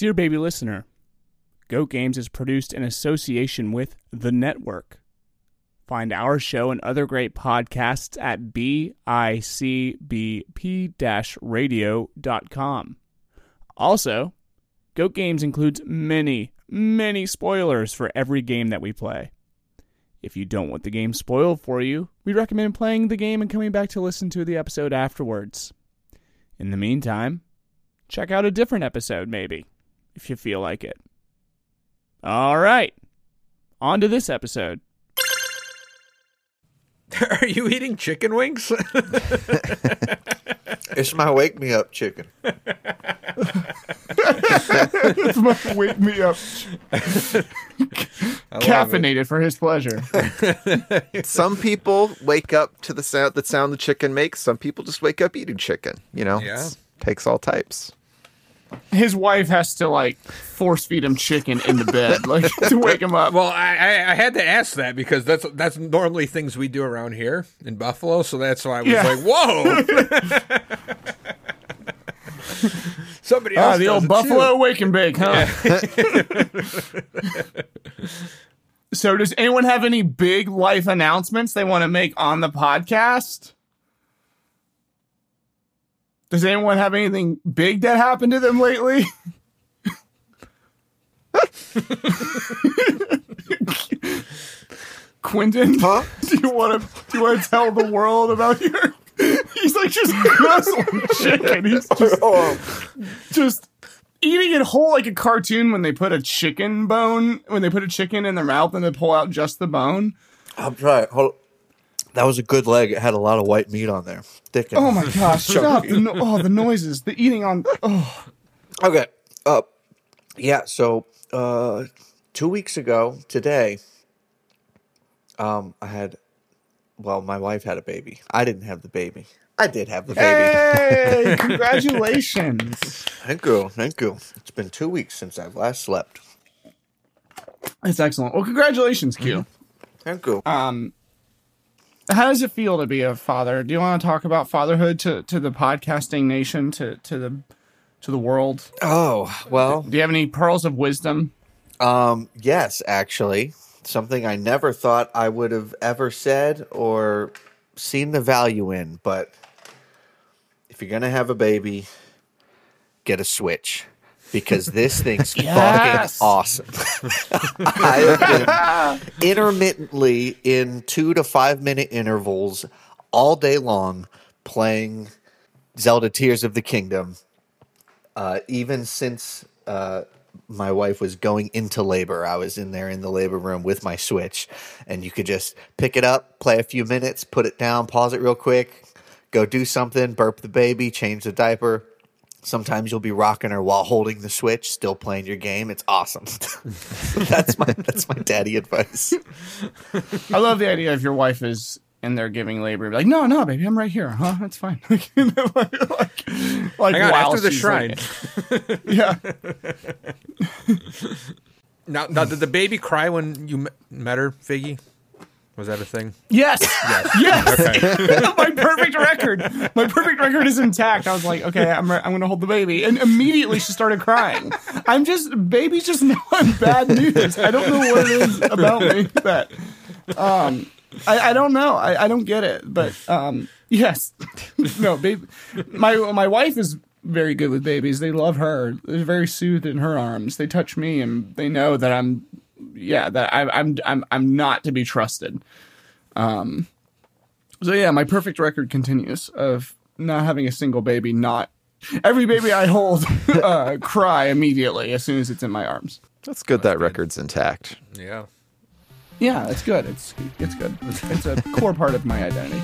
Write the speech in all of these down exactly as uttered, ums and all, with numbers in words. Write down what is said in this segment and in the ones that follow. Dear Baby Listener, G O A T Games is produced in association with The Network. Find our show and other great podcasts at bicbp radio dot com. Also, G O A T Games includes many, many spoilers for every game that we play. If you don't want the game spoiled for you, we recommend playing the game and coming back to listen to the episode afterwards. In the meantime, check out a different episode maybe, if you feel like it. All right, on to this episode. Are you eating chicken wings? It's my wake me up chicken. It's my wake me up. Caffeinated it. For his pleasure. Some people wake up to the sound the sound the chicken makes. Some people just wake up eating chicken. You know, yeah. It takes all types. His wife has to, like, force feed him chicken in the bed, like, to wake him up. Well, I, I, I had to ask that because that's that's normally things we do around here in Buffalo, so that's why I was yeah. like, whoa! Somebody else ah, the old Buffalo too. Wake and bake, huh? Yeah. So does anyone have any big life announcements they want to make on the podcast? Does anyone have anything big that happened to them lately? Quinton, huh? do you want to do you want to tell the world about your? He's like just wrestling chicken. He's just, oh. just eating it whole like a cartoon when they put a chicken bone when they put a chicken in their mouth and they pull out just the bone. I'll try it. Hold on. That was a good leg. It had a lot of white meat on there. Thick. Oh my gosh! Stop! The no- oh, the noises. The eating on. Oh. Okay. Uh, yeah. So uh, two weeks ago today, um, I had. Well, my wife had a baby. I didn't have the baby. I did have the baby. Hey! Congratulations! Thank you. Thank you. It's been two weeks since I've last slept. That's excellent. Well, congratulations, Q. Mm-hmm. Thank you. Um. How does it feel to be a father? Do you want to talk about fatherhood to, to the podcasting nation, to, to the to the world? Oh, well. Do you have any pearls of wisdom? Um, yes, actually. Something I never thought I would have ever said or seen the value in. But if you're going to have a baby, get a Switch. Because this thing's yes! fucking awesome. I've been intermittently in two to five minute intervals all day long playing Zelda Tears of the Kingdom, uh, even since uh, my wife was going into labor. I was in there in the labor room with my Switch, and you could just pick it up, play a few minutes, put it down, pause it real quick, go do something, burp the baby, change the diaper. Sometimes you'll be rocking her while holding the Switch, still playing your game. It's awesome. That's my that's my daddy advice. I love the idea if your wife is in there giving labor, like, no, no, baby, I'm right here. Huh? That's fine. like, like, like Hang on, after the shrine. Like, yeah. Now, now, did the baby cry when you met her, Figgy? Was that a thing? Yes. Yes. Yes. Okay. My perfect record. My perfect record is intact. I was like, okay, I'm re- I'm going to hold the baby. And immediately she started crying. I'm just, baby's just not bad news. I don't know what it is about me. But um, I, I don't know. I, I don't get it. But um, yes. No, baby. My, my wife is very good with babies. They love her. They're very soothed in her arms. They touch me and they know that I'm Yeah, that I, I'm I'm I'm not to be trusted. Um, so yeah, my perfect record continues of not having a single baby. Not every baby I hold uh, cry immediately as soon as it's in my arms. That's good. That record's intact. Yeah, yeah, it's good. It's it's good. It's, it's a core part of my identity.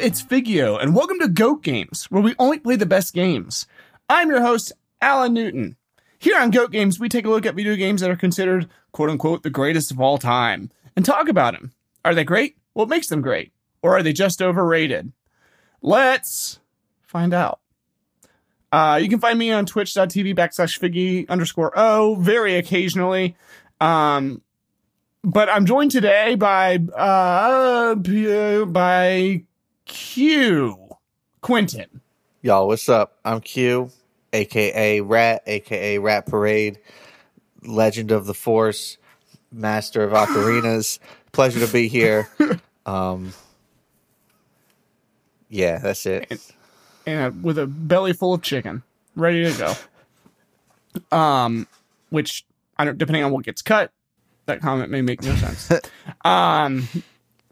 It's Figio, and welcome to G O A T Games, where we only play the best games. I'm your host, Alan Newton. Here on G O A T Games, we take a look at video games that are considered, quote-unquote, the greatest of all time, and talk about them. Are they great? What makes them great? Or are they just overrated? Let's find out. Uh, you can find me on twitch.tv backslash figgy underscore O very occasionally. Um, but I'm joined today by, uh, by Q, Quinton. Y'all, what's up? I'm Q, a k a. Rat, a k a. Rat Parade, Legend of the Force, Master of Ocarinas. Pleasure to be here. Um, yeah, that's it. And, and with a belly full of chicken, ready to go. Um, which I don't. Depending on what gets cut, that comment may make no sense. um,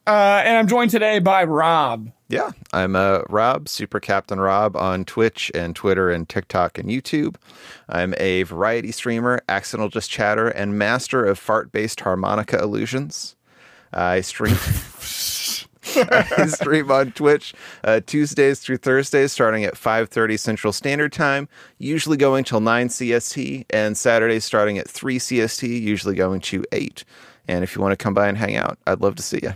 uh, and I'm joined today by Rob. Yeah, I'm uh, Rob, Super Captain Rob on Twitch and Twitter and TikTok and YouTube. I'm a variety streamer, accidental just chatter, and master of fart-based harmonica illusions. I stream. I stream on Twitch uh, Tuesdays through Thursdays, starting at five thirty Central Standard Time, usually going till nine C S T, and Saturdays starting at three C S T, usually going to eight. And if you want to come by and hang out, I'd love to see you.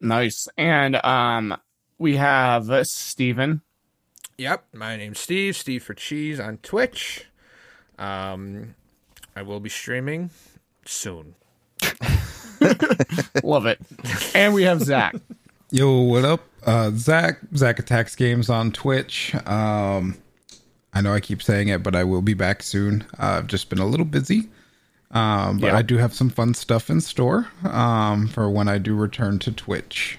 Nice. And um, we have uh, Steven. Yep. My name's Steve. Steve for Cheese on Twitch. Um, I will be streaming soon. Love it. And we have Zach. Yo, what up? Uh, Zach. Zach Attacks Games on Twitch. Um, I know I keep saying it, but I will be back soon. Uh, I've just been a little busy. Um, but yep. I do have some fun stuff in store um, for when I do return to Twitch.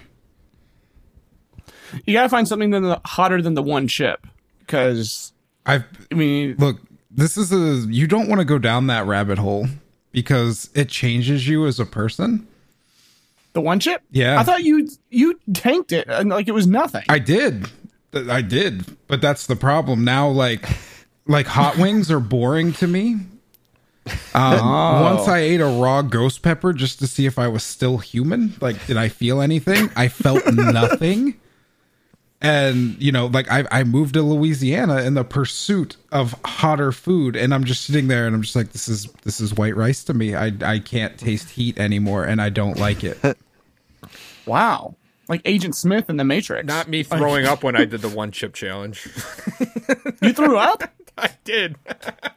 You got to find something than the, hotter than the one chip. Because, I mean... Look, this is a... You don't want to go down that rabbit hole. Because it changes you as a person. The one chip? Yeah. I thought you you tanked it and like it was nothing. I did. I did. But that's the problem. Now, like, like hot wings are boring to me. Um, oh. Once I ate a raw ghost pepper just to see if I was still human. Like, did I feel anything? I felt nothing. And, you know, like I, I moved to Louisiana in the pursuit of hotter food. And I'm just sitting there and I'm just like, this is this is white rice to me. I, I can't taste heat anymore. And I don't like it. Wow. Like Agent Smith in The Matrix. Not me throwing up when I did the one chip challenge. You threw up? I did.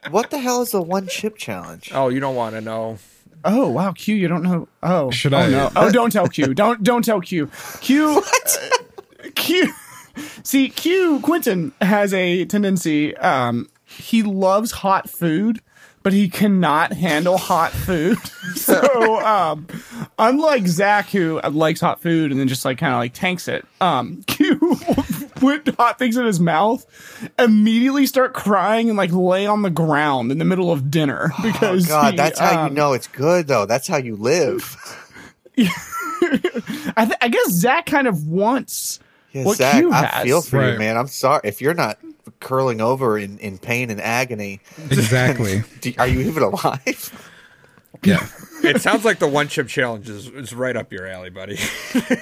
What the hell is the one chip challenge? Oh, you don't want to know. Oh, wow. Q, you don't know. Oh, should I? Oh, no. Oh, don't tell Q. Don't don't tell Q. Q. What? Uh, Q. See, Q, Quinton has a tendency, um, he loves hot food, but he cannot handle hot food. So, um, unlike Zach, who likes hot food and then just like kind of like tanks it, um, Q will put hot things in his mouth, immediately start crying and like lay on the ground in the middle of dinner. Because oh God, he, that's um, how you know it's good, though. That's how you live. I, th- I guess Zach kind of wants... Yeah, what Zach, Q I has. Feel for right. you, man. I'm sorry. If you're not curling over in, in pain and agony. Exactly. do, are you even alive? Yeah. It sounds like the one chip challenge is, is right up your alley, buddy.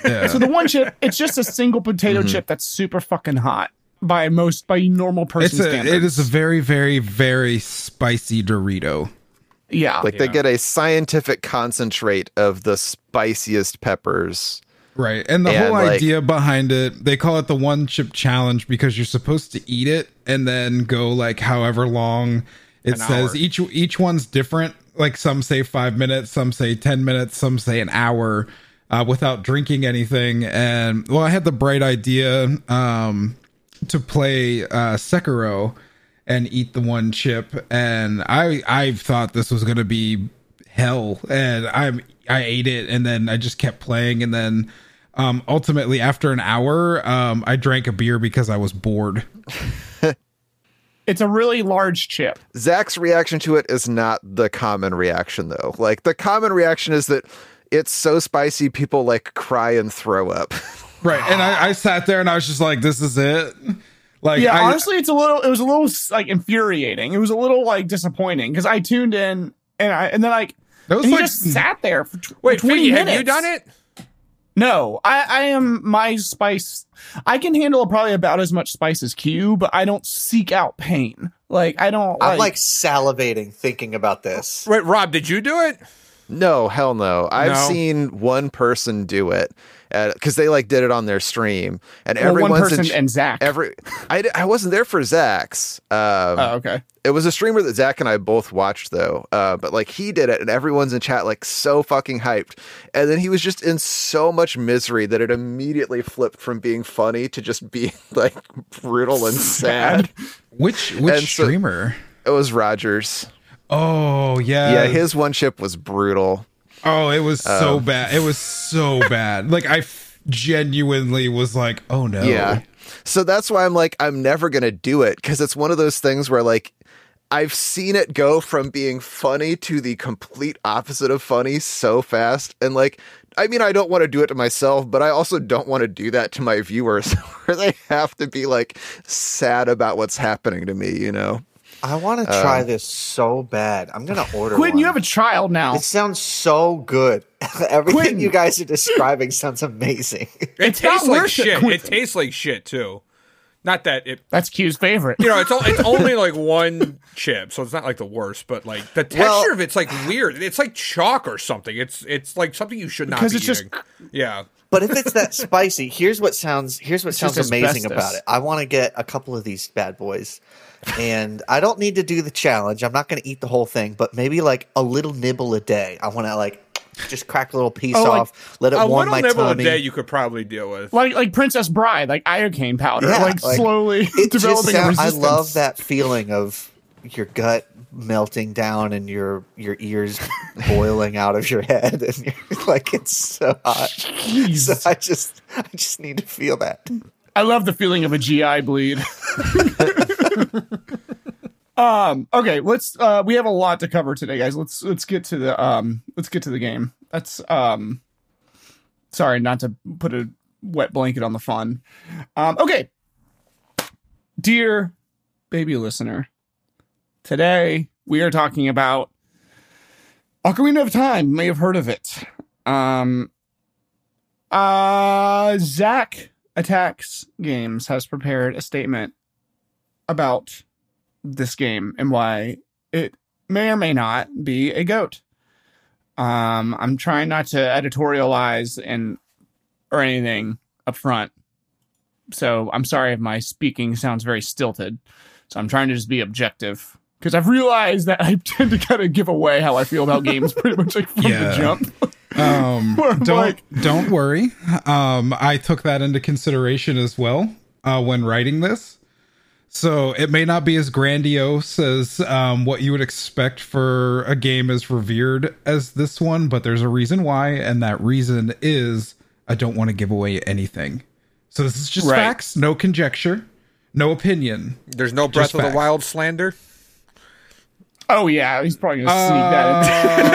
Yeah. So the one chip, it's just a single potato mm-hmm. chip that's super fucking hot by most, by normal person it's a, standards. It is a very, very, very spicy Dorito. Yeah. Like yeah. They get a scientific concentrate of the spiciest peppers. Right. And the and whole like, idea behind it, they call it the one chip challenge because you're supposed to eat it and then go like however long it says. Hour. Each each one's different. Like some say five minutes, some say ten minutes, some say an hour uh, without drinking anything. And well, I had the bright idea um, to play uh, Sekiro and eat the one chip. And I I thought this was going to be hell, and I'm I ate it and then I just kept playing, and then um ultimately after an hour um I drank a beer because I was bored. It's a really large chip. Zach's reaction to it is not the common reaction, though. Like the common reaction is that it's so spicy people like cry and throw up. Right. And I, I sat there and I was just like, this is it. Like, yeah, I, honestly it's a little it was a little like infuriating. It was a little like disappointing because I tuned in and I and then like That was and like, he just sat there for tw- wait, twenty Figgy, minutes. Have you done it? No, I, I am my spice. I can handle probably about as much spice as Q, but I don't seek out pain. Like I don't. I'm like, like salivating thinking about this. Right, Rob, did you do it? No, hell no. I've no. seen one person do it because they like did it on their stream, and well, everyone's one person in, and Zach. Every I, I wasn't there for Zach's. Um, oh, okay. It was a streamer that Zach and I both watched though, uh, but like he did it, and everyone's in chat like so fucking hyped, and then he was just in so much misery that it immediately flipped from being funny to just being like brutal and sad. Which which and streamer? So, it was Rogers. Oh yeah, yeah. His one chip was brutal. Oh, it was um, so bad. It was so bad. Like I f- genuinely was like, oh no. Yeah. So that's why I'm like, I'm never gonna do it because it's one of those things where like I've seen it go from being funny to the complete opposite of funny so fast, and like. I mean, I don't want to do it to myself, but I also don't want to do that to my viewers where they have to be like sad about what's happening to me, you know? I want to try um, this so bad. I'm going to order Quinton, one. You have a child now. It sounds so good. Everything Quinton. You guys are describing sounds amazing. It tastes not like shit. Quinton. It tastes like shit, too. Not that it... That's Q's favorite. You know, it's, all, it's only like one chip, so it's not like the worst, but like the texture well, of it's like weird. It's like chalk or something. It's it's like something you should not be it's eating. Just... Yeah. But if it's that spicy, here's what sounds here's what it's sounds amazing about it. I want to get a couple of these bad boys, and I don't need to do the challenge. I'm not going to eat the whole thing, but maybe like a little nibble a day. I want to like... Just crack a little piece oh, off, like, let it warm my tummy. A little nibble a day you could probably deal with. Like like Princess Bride, like iocane powder, yeah, like, like slowly developing sound, resistance. I love that feeling of your gut melting down and your your ears boiling out of your head. And you're like, it's so hot. Jeez. So I just, I just need to feel that. I love the feeling of a G I bleed. Um, okay, let's, uh, we have a lot to cover today, guys. Let's, let's get to the, um, let's get to the game. That's, um, sorry, not to put a wet blanket on the fun. Um, okay. Dear baby listener, today we are talking about Ocarina of Time. You may have heard of it. Um, uh, Zach Attacks Games has prepared a statement about this game and why it may or may not be a G O A T. Um, I'm trying not to editorialize and or anything up front. So I'm sorry if my speaking sounds very stilted. So I'm trying to just be objective because I've realized that I tend to kind of give away how I feel about games pretty much like from yeah. the jump. um, don't like... don't worry. Um, I took that into consideration as well uh, when writing this. So it may not be as grandiose as um, what you would expect for a game as revered as this one, but there's a reason why, and that reason is I don't want to give away anything. So this is just right. facts, no conjecture, no opinion. There's no Breath of the Wild slander? Oh, yeah, he's probably going to sneak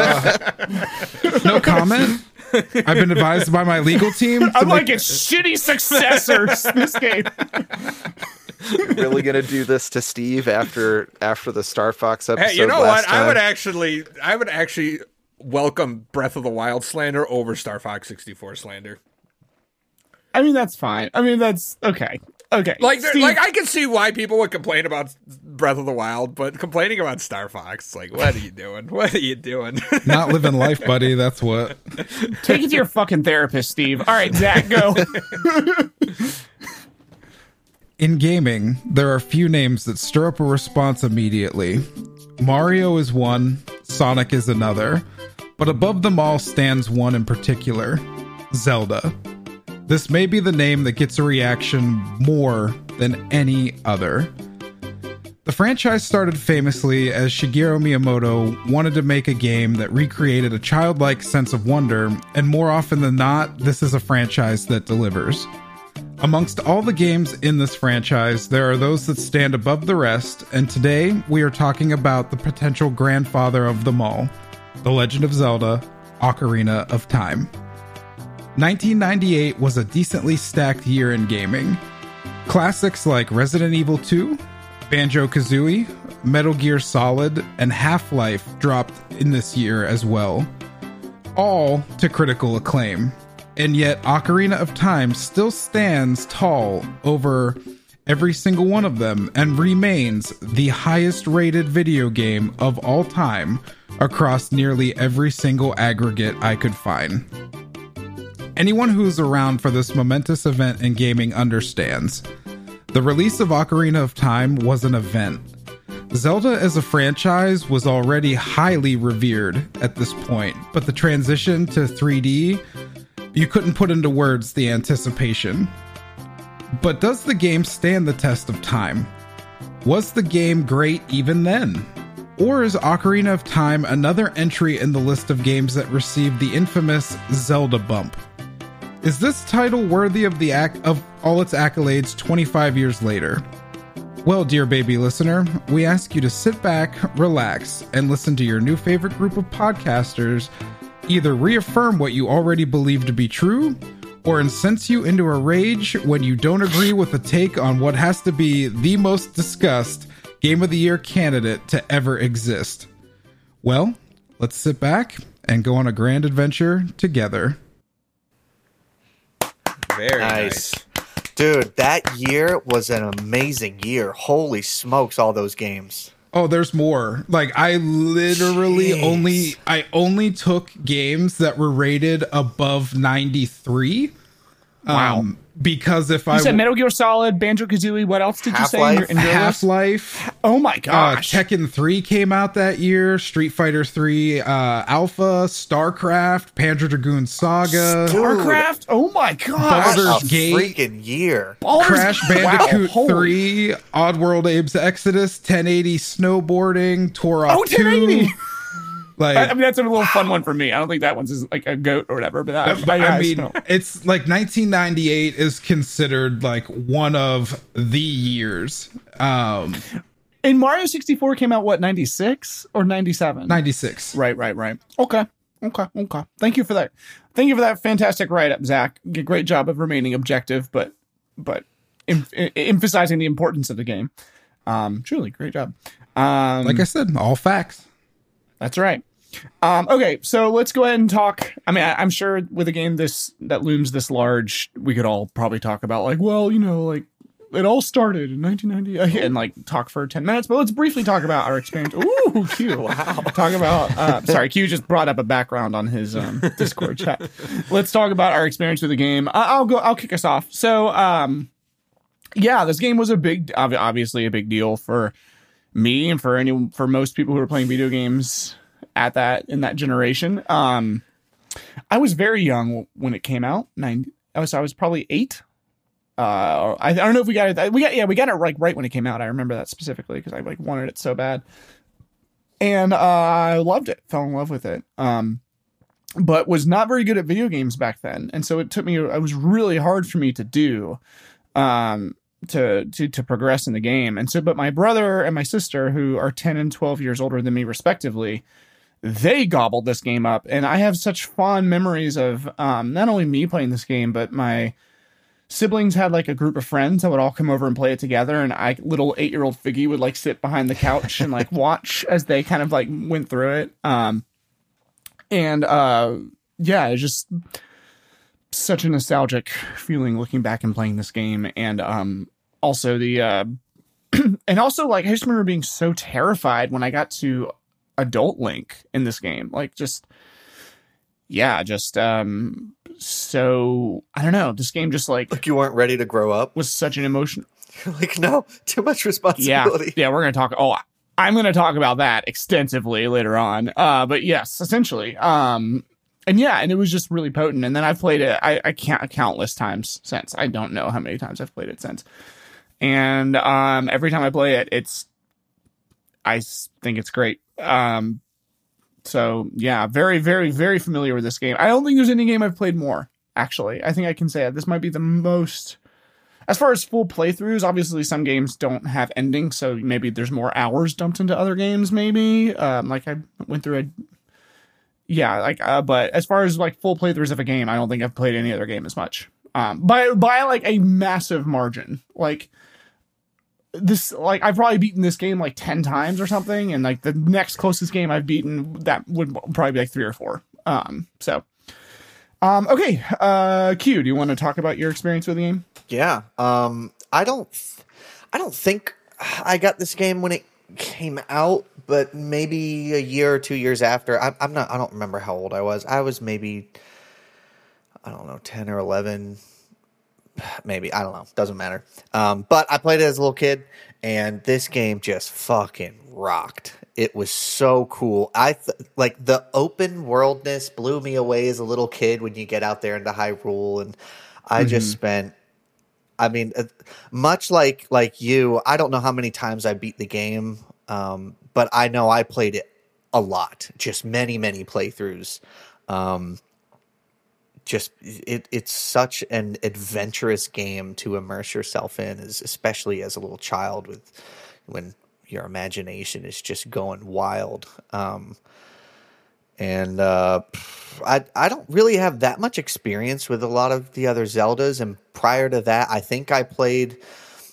that in. Uh, no comment? I've been advised by my legal team. I'm like a shitty successor this game. Really gonna do this to Steve after after the Star Fox episode? Hey, you know what? Time? I would actually, I would actually welcome Breath of the Wild slander over Star Fox sixty-four slander. I mean, that's fine. I mean, that's okay. Okay, like, Steve, like I can see why people would complain about Breath of the Wild, but complaining about Star Fox, like, what are you doing? What are you doing? Not living life, buddy. That's what. Take it to your fucking therapist, Steve. All right, Zach, go. In gaming, there are few names that stir up a response immediately. Mario is one, Sonic is another, but above them all stands one in particular, Zelda. This may be the name that gets a reaction more than any other. The franchise started famously as Shigeru Miyamoto wanted to make a game that recreated a childlike sense of wonder, and more often than not, this is a franchise that delivers. Amongst all the games in this franchise, there are those that stand above the rest, and today we are talking about the potential grandfather of them all, The Legend of Zelda: Ocarina of Time. nineteen ninety-eight was a decently stacked year in gaming. Classics like Resident Evil two, Banjo-Kazooie, Metal Gear Solid, and Half-Life dropped in this year as well, all to critical acclaim. And yet Ocarina of Time still stands tall over every single one of them, and remains the highest rated video game of all time across nearly every single aggregate I could find. Anyone who's around for this momentous event in gaming understands. The release of Ocarina of Time was an event. Zelda as a franchise was already highly revered at this point, but the transition to three D, you couldn't put into words the anticipation. But does the game stand the test of time? Was the game great even then? Or is Ocarina of Time another entry in the list of games that received the infamous Zelda bump? Is this title worthy of the act of all its accolades twenty-five years later? Well, dear baby listener, we ask you to sit back, relax, and listen to your new favorite group of podcasters either reaffirm what you already believe to be true, or incense you into a rage when you don't agree with a take on what has to be the most discussed Game of the Year candidate to ever exist. Well, let's sit back and go on a grand adventure together. Very nice. nice. Dude, that year was an amazing year. Holy smokes, all those games. Oh, there's more. Like, I literally Jeez. only I only took games that were rated above ninety-three. Wow. Um, because if you I... You said Metal Gear Solid, Banjo-Kazooie, what else did Half-Life? you say? In your, in your Half-Life. List? Oh my gosh. Uh, Tekken three came out that year. Street Fighter three uh, Alpha, StarCraft, Panzer Dragoon Saga. StarCraft? Oh my gosh. Baldur's Gate. Freaking year. Baldur's Crash Bandicoot wow, three, Oddworld Abe's Exodus, ten eighty Snowboarding, Turok oh, ten eighty. two. Like, I mean, that's a little fun one for me. I don't think that one's is like a goat or whatever, but I, I, I, I mean, know. It's like nineteen ninety-eight is considered like one of the years. Um, and Mario sixty-four came out, what, ninety-six or ninety-seven? ninety-six. Right, right, right. Okay. Okay. Okay. Thank you for that. Thank you for that fantastic write-up, Zach. Great job of remaining objective, but, but em- emphasizing the importance of the game. Um, truly great job. Um, like I said, all facts. That's right. Um, okay, so let's go ahead and talk. I mean, I, I'm sure with a game this that looms this large, we could all probably talk about like, well, you know, like it all started in nineteen ninety and like talk for ten minutes. But let's briefly talk about our experience. Ooh, Q! Wow. Talk about. Uh, sorry, Q just brought up a background on his um, Discord chat. Let's talk about our experience with the game. I, I'll go. I'll kick us off. So, um, yeah, this game was a big, obviously a big deal for me and for any for most people who were playing video games at that in that generation. um I was very young when it came out. Nine, I was I was probably eight. Uh, I, I don't know if we got it. We got yeah, we got it right right when it came out. I remember that specifically because I like wanted it so bad, and uh, I loved it. Fell in love with it. Um, but was not very good at video games back then, and so it took me. It was really hard for me to do. Um. To, to to progress in the game. And so, but my brother and my sister, who are ten and twelve years older than me respectively, they gobbled this game up. And I have such fond memories of um, not only me playing this game, but my siblings had like a group of friends that would all come over and play it together. And I, little eight-year-old Figgy would like sit behind the couch and like watch as they kind of like went through it. Um, and uh, yeah, it just... such a nostalgic feeling looking back and playing this game. And um also the uh and also like I just remember being so terrified when I got to adult Link in this game. Like just yeah just um so I don't know, this game just like like you weren't ready to grow up was such an emotion. You're like, no, too much responsibility. Yeah, yeah, we're gonna talk oh I'm gonna talk about that extensively later on, uh but yes, essentially. um And yeah, and it was just really potent. And then I've played it I, I can't countless times since. I don't know how many times I've played it since. And um, every time I play it, it's I think it's great. Um, so yeah, very, very, very familiar with this game. I don't think there's any game I've played more, actually. I think I can say that this might be the most. As far as full playthroughs, obviously some games don't have endings, so maybe there's more hours dumped into other games, maybe. Um, like I went through a... Yeah, like, uh, but as far as like full playthroughs of a game, I don't think I've played any other game as much. Um, by by like a massive margin. Like this, like I've probably beaten this game like ten times or something, and like the next closest game I've beaten that would probably be like three or four. Um, so, um, okay, uh, Q, do you want to talk about your experience with the game? Yeah, um, I don't, I don't think I got this game when it came out, but maybe a year or two years after. I, I'm not. I don't remember how old I was. I was maybe, I don't know, ten or eleven. Maybe, I don't know. Doesn't matter. Um, but I played it as a little kid, and this game just fucking rocked. It was so cool. I th- like the open worldness blew me away as a little kid when you get out there into Hyrule, and I mm-hmm. just spent. I mean, much like like you, I don't know how many times I beat the game, um, but I know I played it a lot, just many many playthroughs. Um, Just it, it's such an adventurous game to immerse yourself in, is especially as a little child, with when your imagination is just going wild. Um, and uh, I I don't really have that much experience with a lot of the other Zeldas. And prior to that, I think I played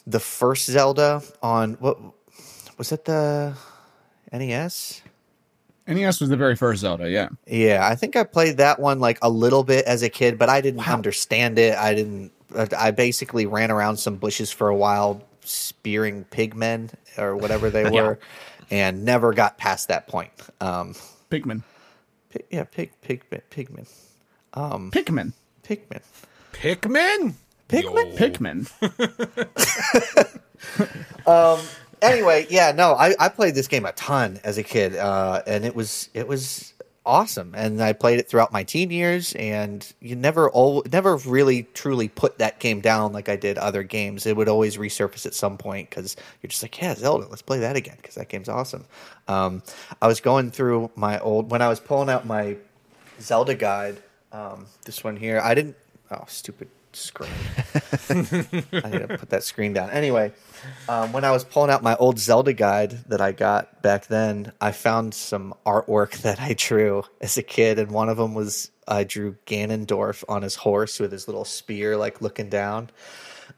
the first Zelda on what was it, the N E S? N E S was the very first Zelda, yeah. Yeah, I think I played that one like a little bit as a kid, but I didn't wow. understand it. I didn't. I basically ran around some bushes for a while, spearing pigmen or whatever they were, yeah. and never got past that point. Um, pigmen, pig, yeah, pig, pigmen, pigmen, um, pigmen, pigmen, pigmen, pigmen, pigmen. um. Anyway, yeah, no, I, I played this game a ton as a kid, uh, and it was it was awesome. And I played it throughout my teen years, and you never al- never really truly put that game down like I did other games. It would always resurface at some point because you're just like, yeah, Zelda, let's play that again because that game's awesome. Um, I was going through my old – when I was pulling out my Zelda guide, um, this one here, I didn't – oh, stupid. Screen. I need to put that screen down. Anyway, um, when I was pulling out my old Zelda guide that I got back then, I found some artwork that I drew as a kid, and one of them was I drew Ganondorf on his horse with his little spear, like looking down.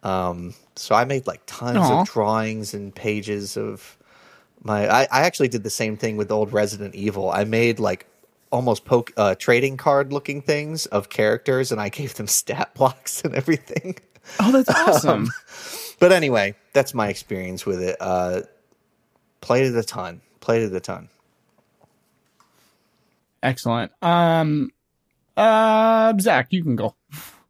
Um, so I made like tons Aww. Of drawings and pages of my. I, I actually did the same thing with old Resident Evil. I made like. Almost poke uh, trading card looking things of characters, and I gave them stat blocks and everything. Oh, that's awesome! Um, but anyway, that's my experience with it. Uh, played it a ton. Played it a ton. Excellent. Um, uh, Zach, you can go.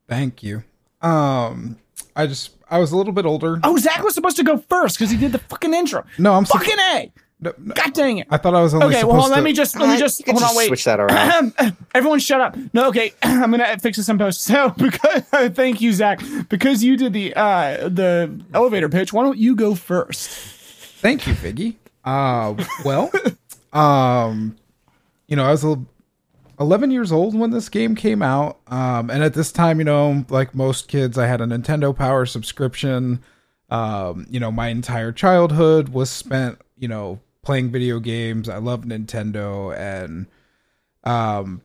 Thank you. Um, I just I was a little bit older. Oh, Zach was supposed to go first because he did the fucking intro. No, I'm fucking so- A. No, no, God dang it! I thought I was only okay. Well, hold on, to... let me just let me just hold just on. Wait, switch that around. Everyone, shut up. No, okay. I'm gonna fix this in post. So, because thank you, Zach, because you did the uh, the elevator pitch. Why don't you go first? Thank you, Figgy. Uh, well, um, you know, I was eleven years old when this game came out, um, and at this time, you know, like most kids, I had a Nintendo Power subscription. Um, you know, my entire childhood was spent, you know. Playing video games. I love Nintendo, and um,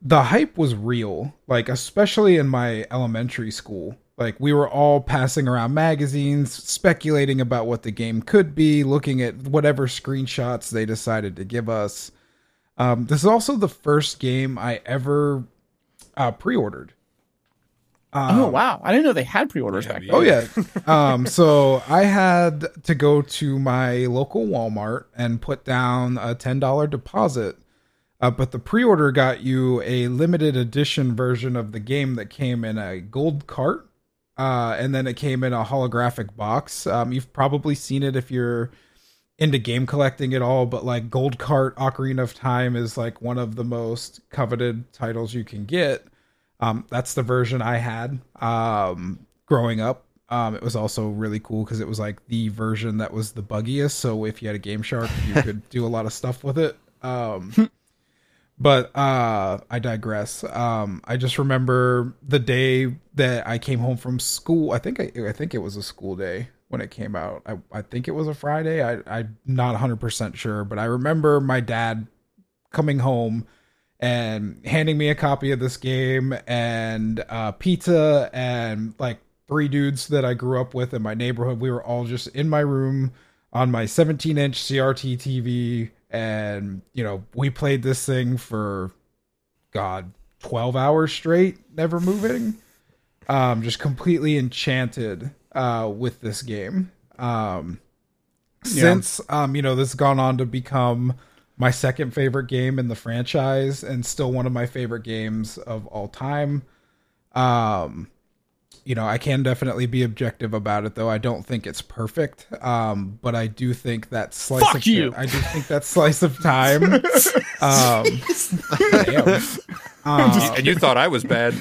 the hype was real. Like, especially in my elementary school, like we were all passing around magazines, speculating about what the game could be, looking at whatever screenshots they decided to give us. Um, this is also the first game I ever uh, pre-ordered. Um, oh, wow. I didn't know they had pre-orders yeah, back then. Oh, yeah. um, so I had to go to my local Walmart and put down a ten dollars deposit. Uh, but the pre-order got you a limited edition version of the game that came in a gold cart. Uh, and then it came in a holographic box. Um, you've probably seen it if you're into game collecting at all. But like Gold Cart Ocarina of Time is like one of the most coveted titles you can get. Um, that's the version I had, um, growing up. Um, it was also really cool because it was like the version that was the buggiest. So if you had a Game Shark, you could do a lot of stuff with it. Um, but, uh, I digress. Um, I just remember the day that I came home from school. I think, I, I think it was a school day when it came out. I, I think it was a Friday. I, I'm not a hundred percent sure, but I remember my dad coming home and handing me a copy of this game and uh, pizza and like three dudes that I grew up with in my neighborhood. We were all just in my room on my seventeen inch C R T T V. And, you know, we played this thing for, God, twelve hours straight, never moving. Um, just completely enchanted uh, with this game. Um, yeah. Since, um, you know, this has gone on to become my second favorite game in the franchise and still one of my favorite games of all time. Um, you know, I can definitely be objective about it, though. I don't think it's perfect. Um, but I do think that slice Fuck of you. I do think that slice of time. Um, damn. Um, and you thought I was bad.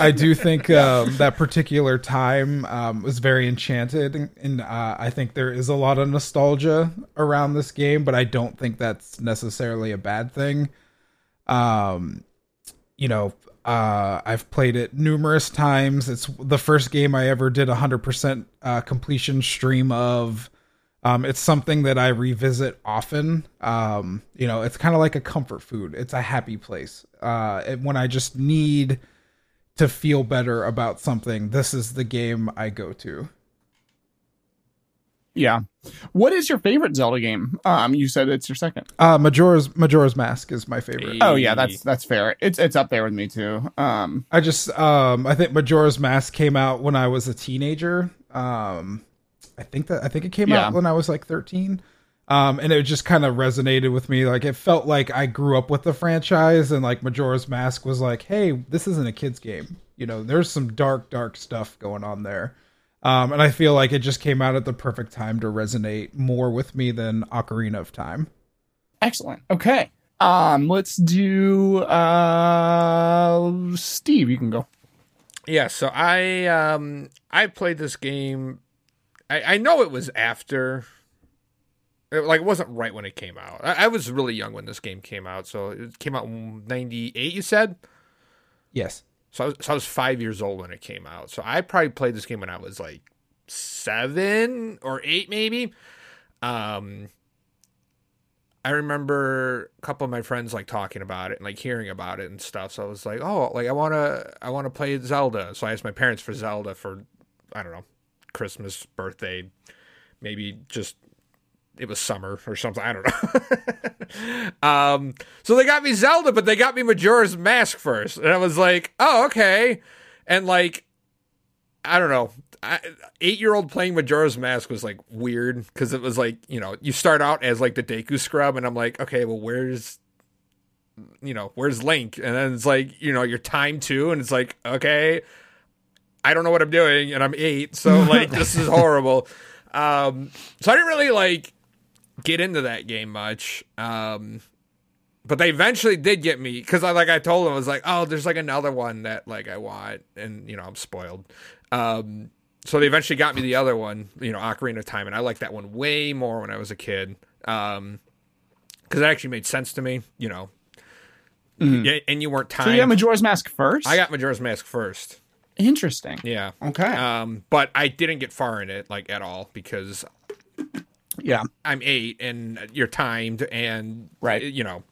I do think um, that particular time um, was very enchanted, and uh, I think there is a lot of nostalgia around this game, but I don't think that's necessarily a bad thing. Um, you know, uh, I've played it numerous times. It's the first game I ever did a hundred percent uh, completion stream of. Um, it's something that I revisit often. Um, you know, it's kind of like a comfort food. It's a happy place. Uh, it, when I just need to feel better about something, this is the game I go to. Yeah. What is your favorite Zelda game? Um, you said it's your second. Uh, Majora's Majora's Mask is my favorite. Oh yeah, that's that's fair. It's it's up there with me too. Um, I just um, I think Majora's Mask came out when I was a teenager. Um. I think that I think it came yeah. out when I was like thirteen, um, and it just kind of resonated with me. Like, it felt like I grew up with the franchise, and like Majora's Mask was like, "Hey, this isn't a kid's game. You know, there's some dark, dark stuff going on there." Um, and I feel like it just came out at the perfect time to resonate more with me than Ocarina of Time. Excellent. Okay, um, let's do uh, Steve. You can go. Yeah. So I um, I played this game. I know it was after, like, it wasn't right when it came out. I was really young when this game came out, so it came out in ninety-eight, you said? Yes. So I, was, so I was five years old when it came out, so I probably played this game when I was, like, seven or eight, maybe. Um, I remember a couple of my friends, like, talking about it and, like, hearing about it and stuff, so I was like, oh, like, I want to I want to play Zelda, so I asked my parents for Zelda for, I don't know, Christmas, birthday, maybe just it was summer or something. I don't know. um, so they got me Zelda, but they got me Majora's Mask first, and I was like, "Oh, okay." And like, I don't know, I, eight-year-old playing Majora's Mask was like weird because it was like, you know, you start out as like the Deku scrub, and I'm like, okay, well, where's you know, where's Link? And then it's like, you know, your time too, and it's like, okay. I don't know what I'm doing, and I'm eight, so, like, this is horrible. Um, so I didn't really, like, get into that game much. Um, but they eventually did get me, because, I like, I told them, I was like, oh, there's, like, another one that, like, I want, and, you know, I'm spoiled. Um, so they eventually got me the other one, you know, Ocarina of Time, and I liked that one way more when I was a kid, um, because it actually made sense to me, you know. Mm. And you weren't timed. So you got Majora's Mask first? I got Majora's Mask first. Interesting. Yeah. Okay. Um, but I didn't get far in it, like, at all, because yeah, I'm eight and you're timed, and right, you know,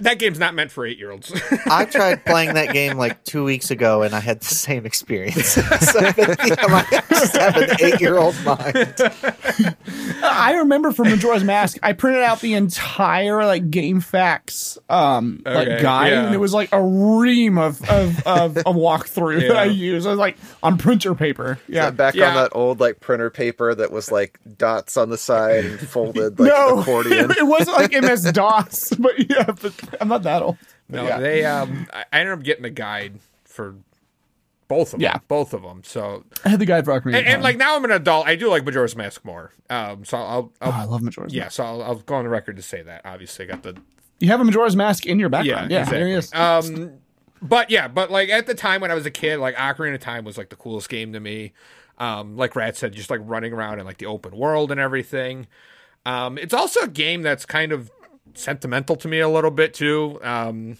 that game's not meant for eight-year-olds. I tried playing that game like two weeks ago, and I had the same experience. So I just have an eight-year-old mind. I remember for Majora's Mask, I printed out the entire like Game Facts um, okay, like guide, yeah. and it was like a ream of of, of a walkthrough yeah. that I used. I was like on printer paper. Yeah, so back yeah. on that old like printer paper that was like dots on the side and folded like no, accordion. It, it wasn't like M S DOS, but. Yeah. Yeah, but I'm not that old. No, yeah. they. Um, I ended up getting a guide for both of them. Yeah, both of them. So I had the guide for Ocarina. And, and like now I'm an adult. I do like Majora's Mask more. Um, so I'll. I'll oh, I love Majora's. Yeah, Mask. so I'll, I'll go on the record to say that. Obviously, I got the. You have a Majora's Mask in your background. Yeah, yeah exactly. There he is. Um, but yeah, but like at the time when I was a kid, like Ocarina of Time was like the coolest game to me. Um, like Rat said, just like running around in like the open world and everything. Um, it's also a game that's kind of sentimental to me a little bit too. Um,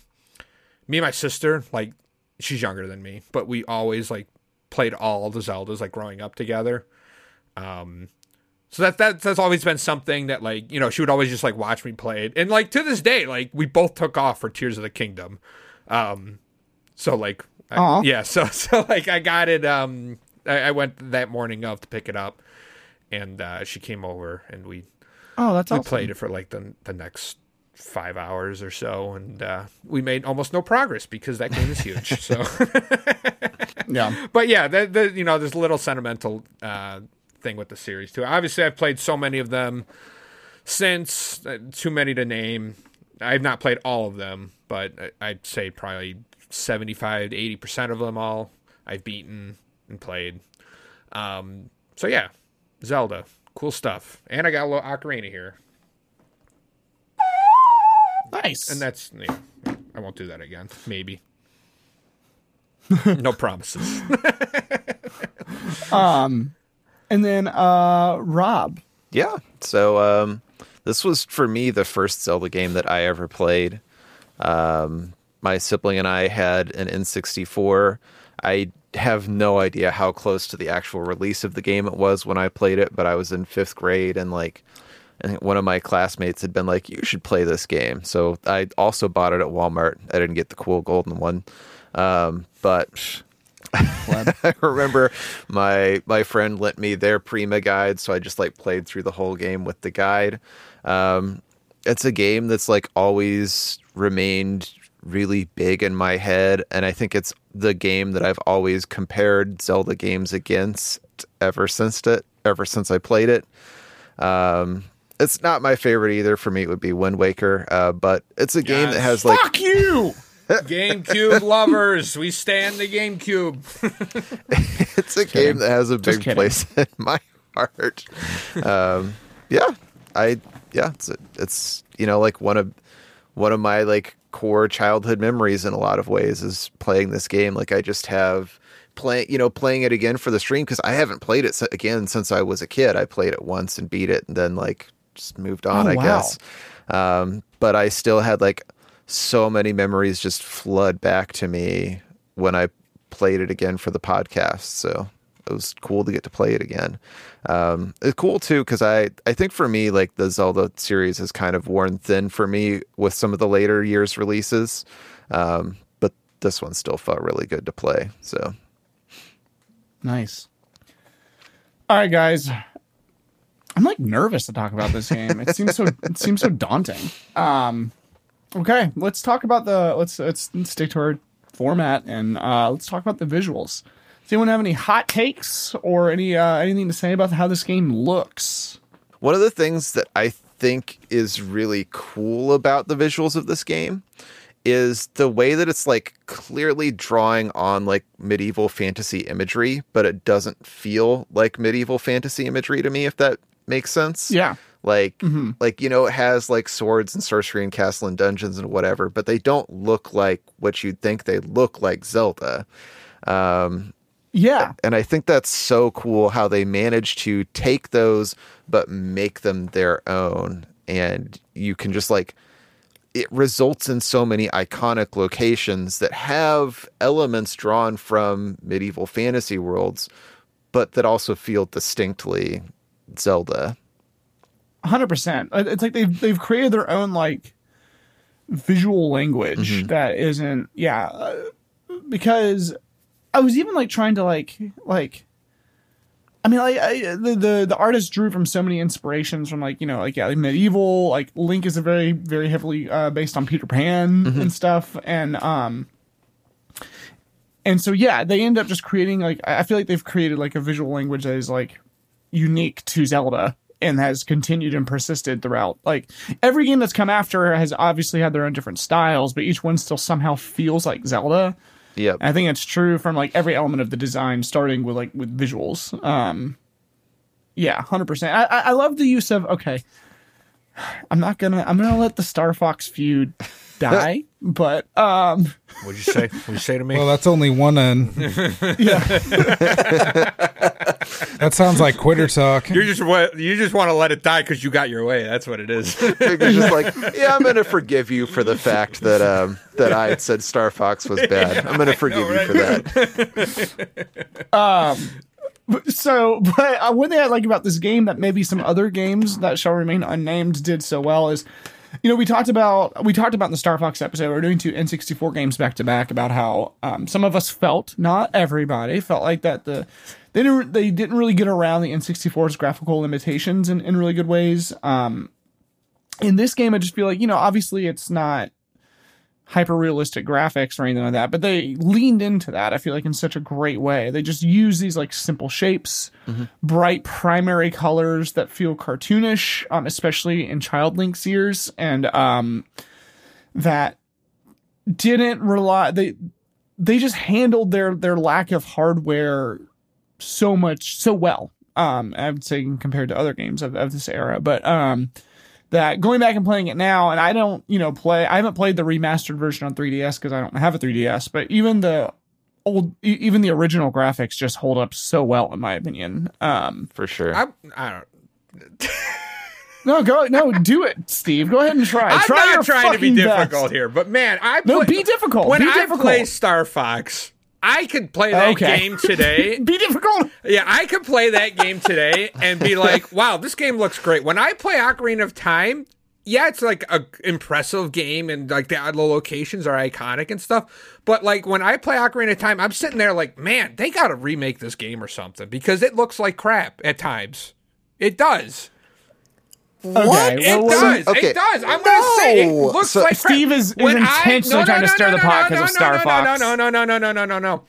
me and my sister, like, she's younger than me, but we always like played all the Zeldas like growing up together. Um, so that that's, that's always been something that, like, you know, she would always just like watch me play it, and like to this day, like, we both took off for Tears of the Kingdom. Um, so like, I, yeah, so so like I got it. Um, I, I went that morning of to pick it up, and uh, she came over and we. Oh, that's we awesome. Played it for like the the next five hours or so, and uh, we made almost no progress because that game is huge. So Yeah. But yeah, the, the, you know, there's a little sentimental uh, thing with the series too. Obviously, I've played so many of them since, uh, too many to name. I've not played all of them, but I, I'd say probably seventy-five to eighty percent of them all I've beaten and played. Um, so yeah, Zelda, cool stuff. And I got a little Ocarina here. Nice. And that's, yeah, I won't do that again. Maybe. No promises. um, and then uh, Rob. Yeah. So um, this was for me the first Zelda game that I ever played. Um, my sibling and I had an N sixty-four. I have no idea how close to the actual release of the game it was when I played it, but I was in fifth grade and like, I think one of my classmates had been like, you should play this game. So I also bought it at Walmart. I didn't get the cool golden one. Um, but I remember my, my friend lent me their Prima Guide. So I just like played through the whole game with the guide. Um, it's a game that's like always remained really big in my head. And I think it's the game that I've always compared Zelda games against ever since it, ever since I played it. Um, It's not my favorite either. For me, it would be Wind Waker, uh, but it's a game yes. that has like... Fuck you! GameCube lovers! We stand the GameCube. It's a kidding. game that has a big place in my heart. Um, yeah. I Yeah, it's, it's you know, like one of one of my like core childhood memories in a lot of ways is playing this game. Like I just have... Play, you know, playing it again for the stream because I haven't played it again since I was a kid. I played it once and beat it and then like just moved on, oh, I wow. guess. Um, but I still had like so many memories just flood back to me when I played it again for the podcast. So it was cool to get to play it again. Um, it's cool too because I, I think for me, like the Zelda series has kind of worn thin for me with some of the later years releases. Um, but this one still felt really good to play. So. Nice. All right, guys. I'm like nervous to talk about this game. It seems so. It seems so daunting. Um, okay, let's talk about the. Let's let's stick to our format and uh, let's talk about the visuals. Does anyone have any hot takes or any uh, anything to say about how this game looks? One of the things that I think is really cool about the visuals of this game is the way that it's like clearly drawing on like medieval fantasy imagery, but it doesn't feel like medieval fantasy imagery to me, if that makes sense. Yeah. Like, mm-hmm. like, you know, it has like swords and sorcery and castle and dungeons and whatever, but they don't look like what you'd think they look like Zelda. Um, yeah. And I think that's so cool how they manage to take those, but make them their own. And you can just like, it results in so many iconic locations that have elements drawn from medieval fantasy worlds, but that also feel distinctly Zelda. one hundred percent. It's like they've, they've created their own like visual language mm-hmm. that isn't, yeah. Because I was even like trying to like, like, I mean, like I, the, the the artist drew from so many inspirations from like you know like yeah like medieval like Link is a very very heavily uh, based on Peter Pan mm-hmm. and stuff and um and so yeah they end up just creating like I feel like they've created like a visual language that is like unique to Zelda and has continued and persisted throughout. Like every game that's come after has obviously had their own different styles, but each one still somehow feels like Zelda. Yeah, I think it's true from like every element of the design, starting with like with visuals. Um, yeah, one hundred percent. I I love the use of okay. I'm not gonna I'm gonna let the Star Fox feud die, but um, what'd you say? What'd you say to me? Well, that's only one end. Yeah, that sounds like quitter talk. You just want you just want to let it die because you got your way. That's what it is. You're just like yeah, I'm gonna forgive you for the fact that um. that I had said Star Fox was bad. I'm going to forgive know, right? you for that. um, so, but one thing I like about this game that maybe some other games that shall remain unnamed did so well is, you know, we talked about, we talked about in the Star Fox episode, we we're doing two N sixty-four games back to back about how um, some of us felt, not everybody, felt like that the, they didn't, they didn't really get around the N sixty-four's graphical limitations in, in really good ways. Um, in this game, I just feel like, you know, obviously it's not, hyper-realistic graphics or anything like that, but they leaned into that, I feel like, in such a great way. They just use these, like, simple shapes, mm-hmm. bright primary colors that feel cartoonish, um, especially in Child Link's ears, and um, that didn't rely... They they just handled their, their lack of hardware so much, so well, um, I would say, compared to other games of, of this era, but... um. That going back and playing it now, and I don't, you know, play, I haven't played the remastered version on three D S because I don't have a three D S, but even the old, even the original graphics just hold up so well, in my opinion. Um, For sure. I, I don't. No, go, no, do it, Steve. Go ahead and try. I'm try not your trying to be difficult best. Here, but man, I. Play, no, be difficult. When be I difficult. play Star Fox, I could play that okay. game today. Be difficult. Yeah, I could play that game today and be like, wow, this game looks great. When I play Ocarina of Time, yeah, it's like a impressive game and like the locations are iconic and stuff. But like when I play Ocarina of Time, I'm sitting there like, man, they got to remake this game or something because it looks like crap at times. It does. Okay, what? Well, it does. Okay. It does. I'm no. going to say it looks so like crap. Steve is, is when intentionally I, no, trying no, to stir no, the pot because no, no, of Star no, no, Fox. No, no, no, no, no, no, no, no.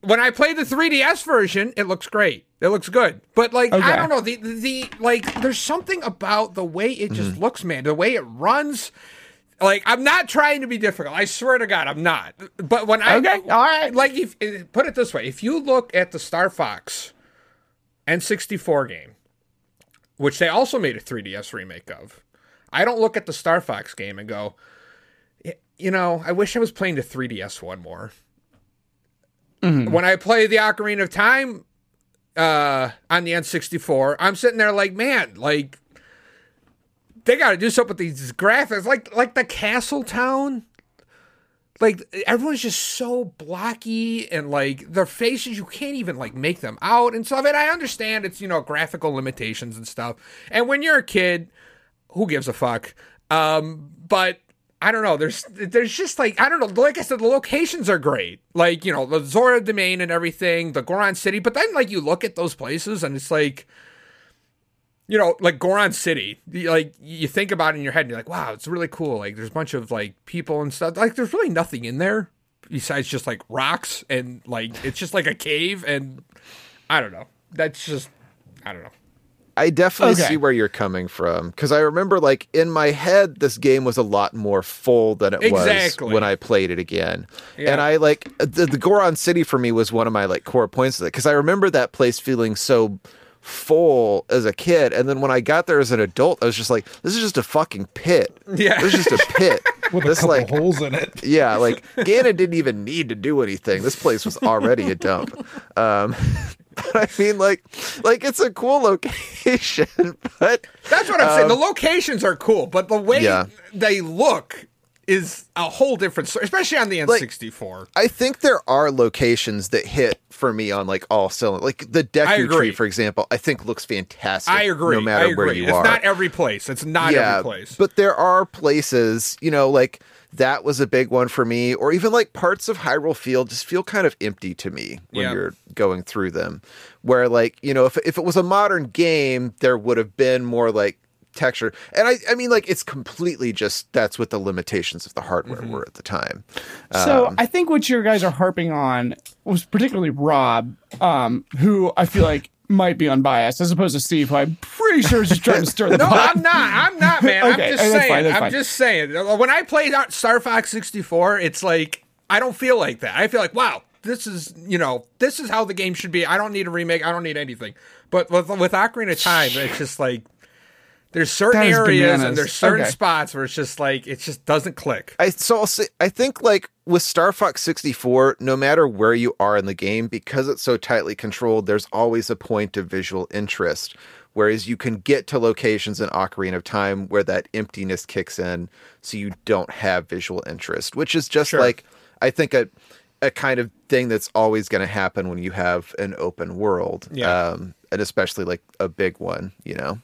When I play the three D S version, it looks great. It looks good. But, like, okay. I don't know. The, the, the like, there's something about the way it just mm. looks, man. The way it runs. Like, I'm not trying to be difficult. I swear to God, I'm not. But when I... Okay. All right. Like, if, put it this way. If you look at the Star Fox N sixty-four game, which they also made a three D S remake of. I don't look at the Star Fox game and go, you know, I wish I was playing the three D S one more. Mm-hmm. When I play the Ocarina of Time uh, on the N sixty-four, I'm sitting there like, man, like, they got to do something with these graphics. Like, like the Castle Town. Like, everyone's just so blocky and, like, their faces, you can't even, like, make them out and stuff. And I understand it's, you know, graphical limitations and stuff. And when you're a kid, who gives a fuck? Um, but, I don't know, there's there's just, like, I don't know, like I said, the locations are great. Like, you know, the Zora Domain and everything, the Goron City. But then, like, you look at those places and it's like... You know, like Goron City, like you think about it in your head and you're like, wow, it's really cool. Like there's a bunch of like people and stuff. Like there's really nothing in there besides just like rocks and like, it's just like a cave. And I don't know. That's just, I don't know. I definitely okay. see where you're coming from. Because I remember like in my head, this game was a lot more full than it exactly. was when I played it again. Yeah. And I like the, the Goron City for me was one of my like core points of it. Because I remember that place feeling so full as a kid, and then when I got there as an adult, I was just like, this is just a fucking pit. Yeah, this is just a pit with this, a couple like, holes in it. Yeah, like Ganon didn't even need to do anything. This place was already a dump. Um, but I mean, like, like it's a cool location, but that's what I'm um, saying. The locations are cool, but the way yeah. they look is a whole different story, especially on the N sixty-four. Like, I think there are locations that hit for me on like all cylinders. Like the Deku Tree, for example, I think looks fantastic. I agree. No matter I agree. where you it's are. It's not every place. It's not yeah, every place. But there are places, you know, like that was a big one for me, or even like parts of Hyrule Field just feel kind of empty to me when yeah. you're going through them. Where like, you know, if if it was a modern game, there would have been more like texture. And I, I mean, like, it's completely just that's what the limitations of the hardware mm-hmm. were at the time. Um, so I think what you guys are harping on was particularly Rob, um, who I feel like might be unbiased, as opposed to Steve, who I'm pretty sure is just trying to stir the pot. No, I'm not. I'm not, man. okay, I'm just saying. Fine, I'm fine. just saying. When I played Star Fox sixty-four, it's like, I don't feel like that. I feel like, wow, this is, you know, this is how the game should be. I don't need a remake. I don't need anything. But with, with Ocarina of Time, it's just like, there's certain areas bananas. and there's certain okay. spots where it's just like, it just doesn't click. I so I'll say, I think like with Star Fox sixty-four, no matter where you are in the game, because it's so tightly controlled, there's always a point of visual interest. Whereas you can get to locations in Ocarina of Time where that emptiness kicks in, so you don't have visual interest, which is just sure. like, I think a, a kind of thing that's always going to happen when you have an open world. Yeah. Um, and especially like a big one, you know?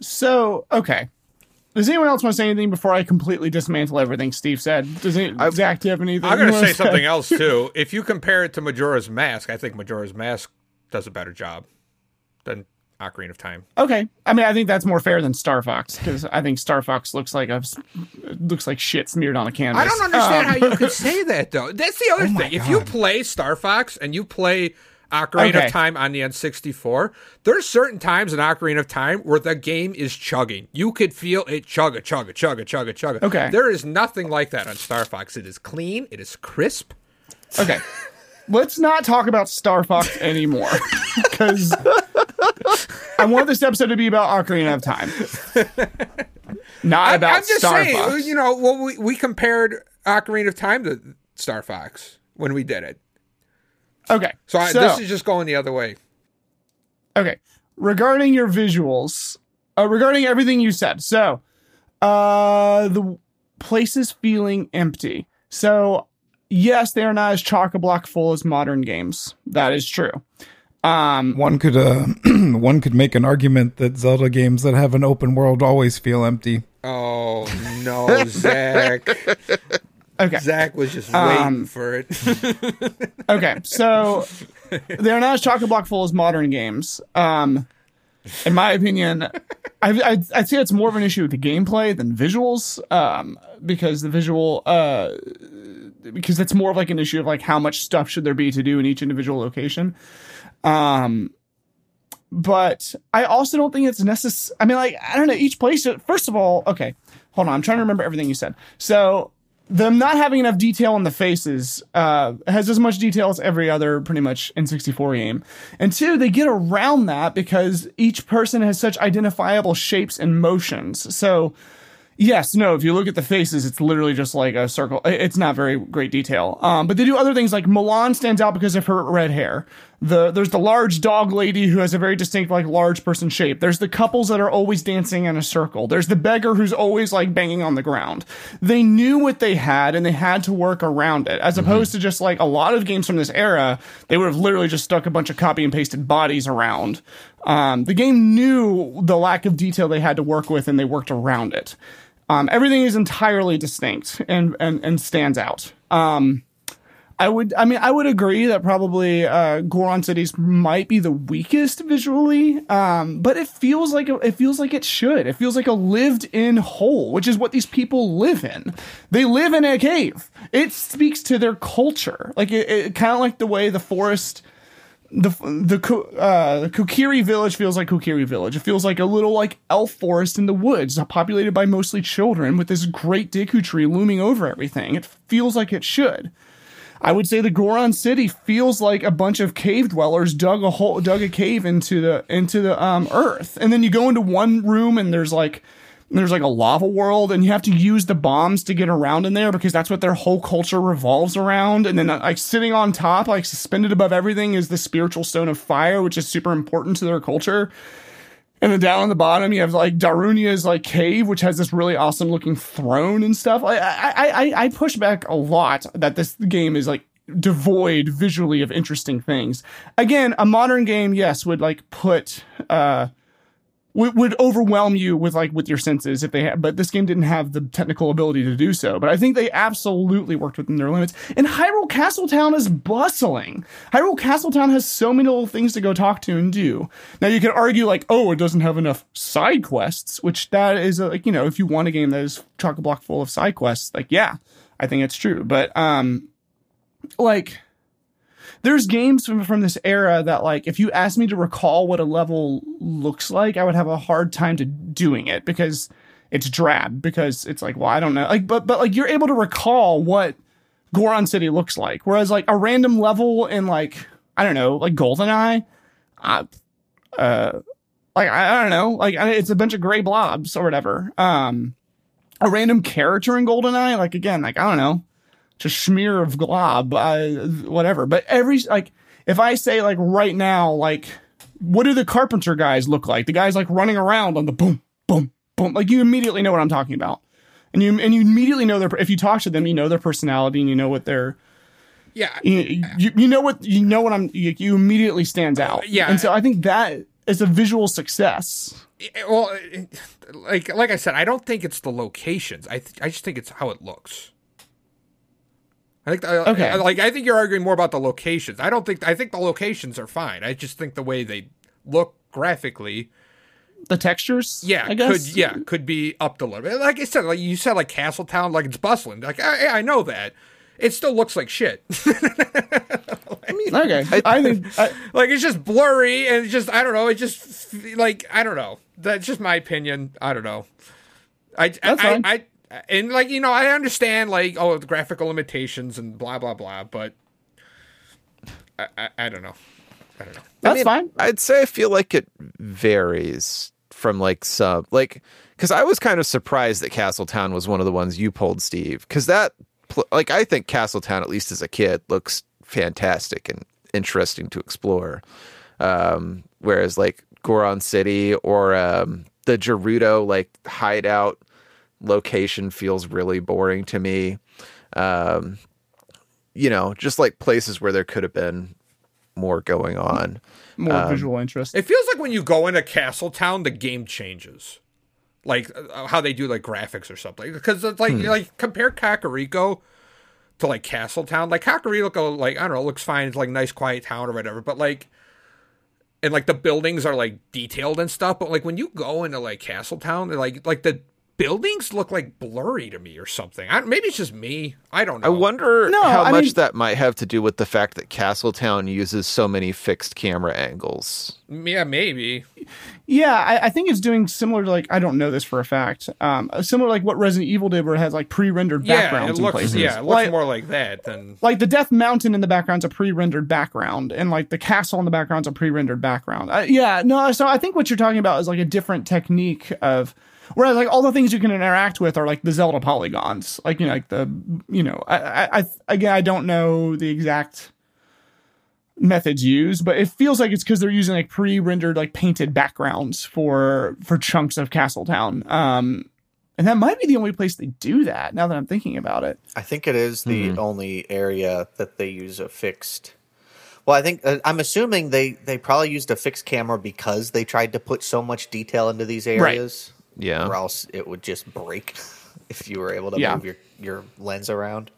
So, okay. Does anyone else want to say anything before I completely dismantle everything Steve said? Does any, I, Zach, do you have anything? I'm going to say something else, too. If you compare it to Majora's Mask, I think Majora's Mask does a better job than Ocarina of Time. Okay. I mean, I think that's more fair than Star Fox, because I think Star Fox looks like a, looks like shit smeared on a canvas. I don't understand um, how you could say that, though. That's the other oh thing. God. If you play Star Fox and you play Ocarina okay. of Time on the N sixty-four, there's certain times in Ocarina of Time where the game is chugging. You could feel it chugga, chugga, chugga, chugga, chugga. Okay. There is nothing like that on Star Fox. It is clean. It is crisp. Okay. Let's not talk about Star Fox anymore, because I want this episode to be about Ocarina of Time, not I, about I'm just Star saying, Fox. You know, well, we, we compared Ocarina of Time to Star Fox when we did it. Okay. So, I, so this is just going the other way. Okay. Regarding your visuals, uh, regarding everything you said, so uh, the place is feeling empty. So... yes, they are not as chock-a-block full as modern games. That is true. Um, one could uh, one could make an argument that Zelda games that have an open world always feel empty. Oh, no, Zach. Okay. Zach was just waiting um, for it. Okay, so they're not as chock-a-block full as modern games. Um, in my opinion, I, I'd, I'd say it's more of an issue with the gameplay than visuals, um, because the visual... Uh, because that's more of like an issue of like how much stuff should there be to do in each individual location. Um, but I also don't think it's necessary. I mean, like, I don't know, each place, first of all, okay, hold on. I'm trying to remember everything you said. So them not having enough detail on the faces, uh, has as much detail as every other pretty much N sixty-four game. And two, they get around that because each person has such identifiable shapes and motions. So, Yes, no, if you look at the faces, it's literally just like a circle. It's not very great detail. Um, but they do other things like Milan stands out because of her red hair. The, there's the large dog lady who has a very distinct, like, large person shape. There's the couples that are always dancing in a circle. There's the beggar who's always, like, banging on the ground. They knew what they had, and they had to work around it. As mm-hmm. opposed to just, like, a lot of games from this era, they would have literally just stuck a bunch of copy and pasted bodies around. Um, the game knew the lack of detail they had to work with, and they worked around it. Um, everything is entirely distinct and, and, and stands out. Um, I would, I mean, I would agree that probably, uh, Goron Cities might be the weakest visually. Um, but it feels like, it feels like it should. It feels like a lived in whole, which is what these people live in. They live in a cave. It speaks to their culture. Like it, it kind of like the way the forest, The the uh the Kokiri village feels like Kokiri village. It feels like a little like elf forest in the woods, populated by mostly children, with this great Deku tree looming over everything. It feels like it should. I would say the Goron City feels like a bunch of cave dwellers dug a hole, dug a cave into the into the um earth, and then you go into one room and there's like. There's like a lava world, and you have to use the bombs to get around in there because that's what their whole culture revolves around. And then like sitting on top, like suspended above everything, is the spiritual stone of fire, which is super important to their culture. And then down on the bottom, you have like Darunia's like cave, which has this really awesome looking throne and stuff. I I I, I push back a lot that this game is like devoid visually of interesting things. Again, a modern game, yes, would like put uh. would overwhelm you with like with your senses if they had, but this game didn't have the technical ability to do so. But I think they absolutely worked within their limits. And Hyrule Castletown is bustling. Hyrule Castletown has so many little things to go talk to and do. Now you could argue like, oh, it doesn't have enough side quests, which that is a, like, you know, if you want a game that is chock-a-block full of side quests, like, yeah, I think it's true. But um, like there's games from, from this era that, like, if you asked me to recall what a level looks like, I would have a hard time to doing it because it's drab, because it's like, well, I don't know. Like, but, but like, you're able to recall what Goron City looks like. Whereas, like, a random level in, like, I don't know, like Goldeneye, uh, uh like, I, I don't know, like, it's a bunch of gray blobs or whatever. Um, a random character in Goldeneye, like, again, like, I don't know. To smear of glob, uh, whatever. But every, like, if I say, like, right now, like, what do the carpenter guys look like? The guys, like, running around on the boom, boom, boom. Like, you immediately know what I'm talking about. And you and you immediately know their, if you talk to them, you know their personality and you know what their, yeah. You, you, you know what, you know what I'm, you, you immediately stands out. Uh, yeah. And so I think that is a visual success. It, well, it, like, like I said, I don't think it's the locations. I th- I just think it's how it looks. I think the, okay. like I think you're arguing more about the locations. I don't think I think the locations are fine. I just think the way they look graphically. The textures, yeah, I guess. Could, yeah, could be upped a little bit. Like I said, like you said, like Castletown, like it's bustling. Like I, I know that it still looks like shit. Like, I mean, okay, I, I think I, like it's just blurry and it's just I don't know. It just like I don't know. That's just my opinion. I don't know. I that's I, I, I and like you know I understand like oh the graphical limitations and blah blah blah, but I I, I don't know. I don't know. That's I mean, fine. I'd say I feel like it varies from like sub, like, because I was kind of surprised that Castletown was one of the ones you pulled, Steve, because that, like, I think Castletown, at least as a kid, looks fantastic and interesting to explore. Um, whereas like Goron City or um, the Gerudo like hideout location feels really boring to me. Um, you know, just like places where there could have been more going on, more um, visual interest. It feels like when you go into Castletown, the game changes, like uh, how they do like graphics or something. Because it's like hmm. like compare Kakariko to like Castletown. Like Kakariko, like I don't know, looks fine. It's like nice quiet town or whatever. But like, and like the buildings are like detailed and stuff. But like when you go into like Castletown, like like the buildings look like blurry to me or something. I, maybe it's just me. I don't know. I wonder no, how I much mean, that might have to do with the fact that Castletown uses so many fixed camera angles. Yeah, maybe. Yeah, I, I think it's doing similar to like, I don't know this for a fact, um, similar to like what Resident Evil did where it has like pre-rendered yeah, backgrounds it looks, in places. Yeah, it looks like, more like that than... Like the Death Mountain in the background's a pre-rendered background and like the castle in the background's a pre-rendered background. Uh, yeah, no, so I think what you're talking about is like a different technique of... Whereas, like, all the things you can interact with are, like, the Zelda polygons. Like, you know, like the, you know, I, I, again, I don't know the exact methods used, but it feels like it's because they're using, like, pre-rendered, like, painted backgrounds for for chunks of Castletown. Um, and that might be the only place they do that, now that I'm thinking about it. I think it is the mm-hmm. only area that they use a fixed... Well, I think uh, I'm assuming they, they probably used a fixed camera because they tried to put so much detail into these areas. Right. Yeah. Or else it would just break if you were able to yeah. move your, your lens around.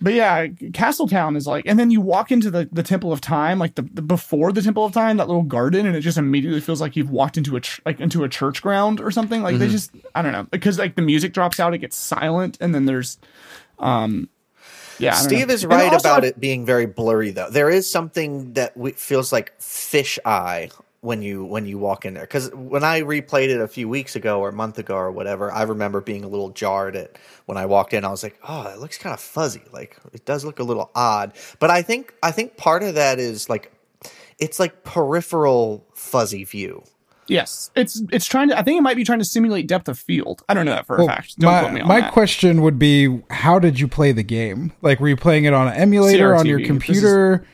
But yeah, Castletown is like... And then you walk into the, the Temple of Time, like the, the before the Temple of Time, that little garden, and it just immediately feels like you've walked into a ch- like into a church ground or something. Like mm-hmm. they just... I don't know. Because like the music drops out, it gets silent, and then there's... um Yeah, Steve know. is right also, about I... it being very blurry, though. There is something that we, feels like fish eye when you when you walk in there, because when I replayed it a few weeks ago or a month ago or whatever, I remember being a little jarred at when I walked in. I was like, oh, it looks kind of fuzzy. Like it does look a little odd. But I think I think part of that is like it's like peripheral fuzzy view. Yes, it's it's trying to. I think it might be trying to simulate depth of field. I don't know that for well, a fact. Don't my, put me on my that. question would be, how did you play the game? Like, were you playing it on an emulator C R T V, on your computer?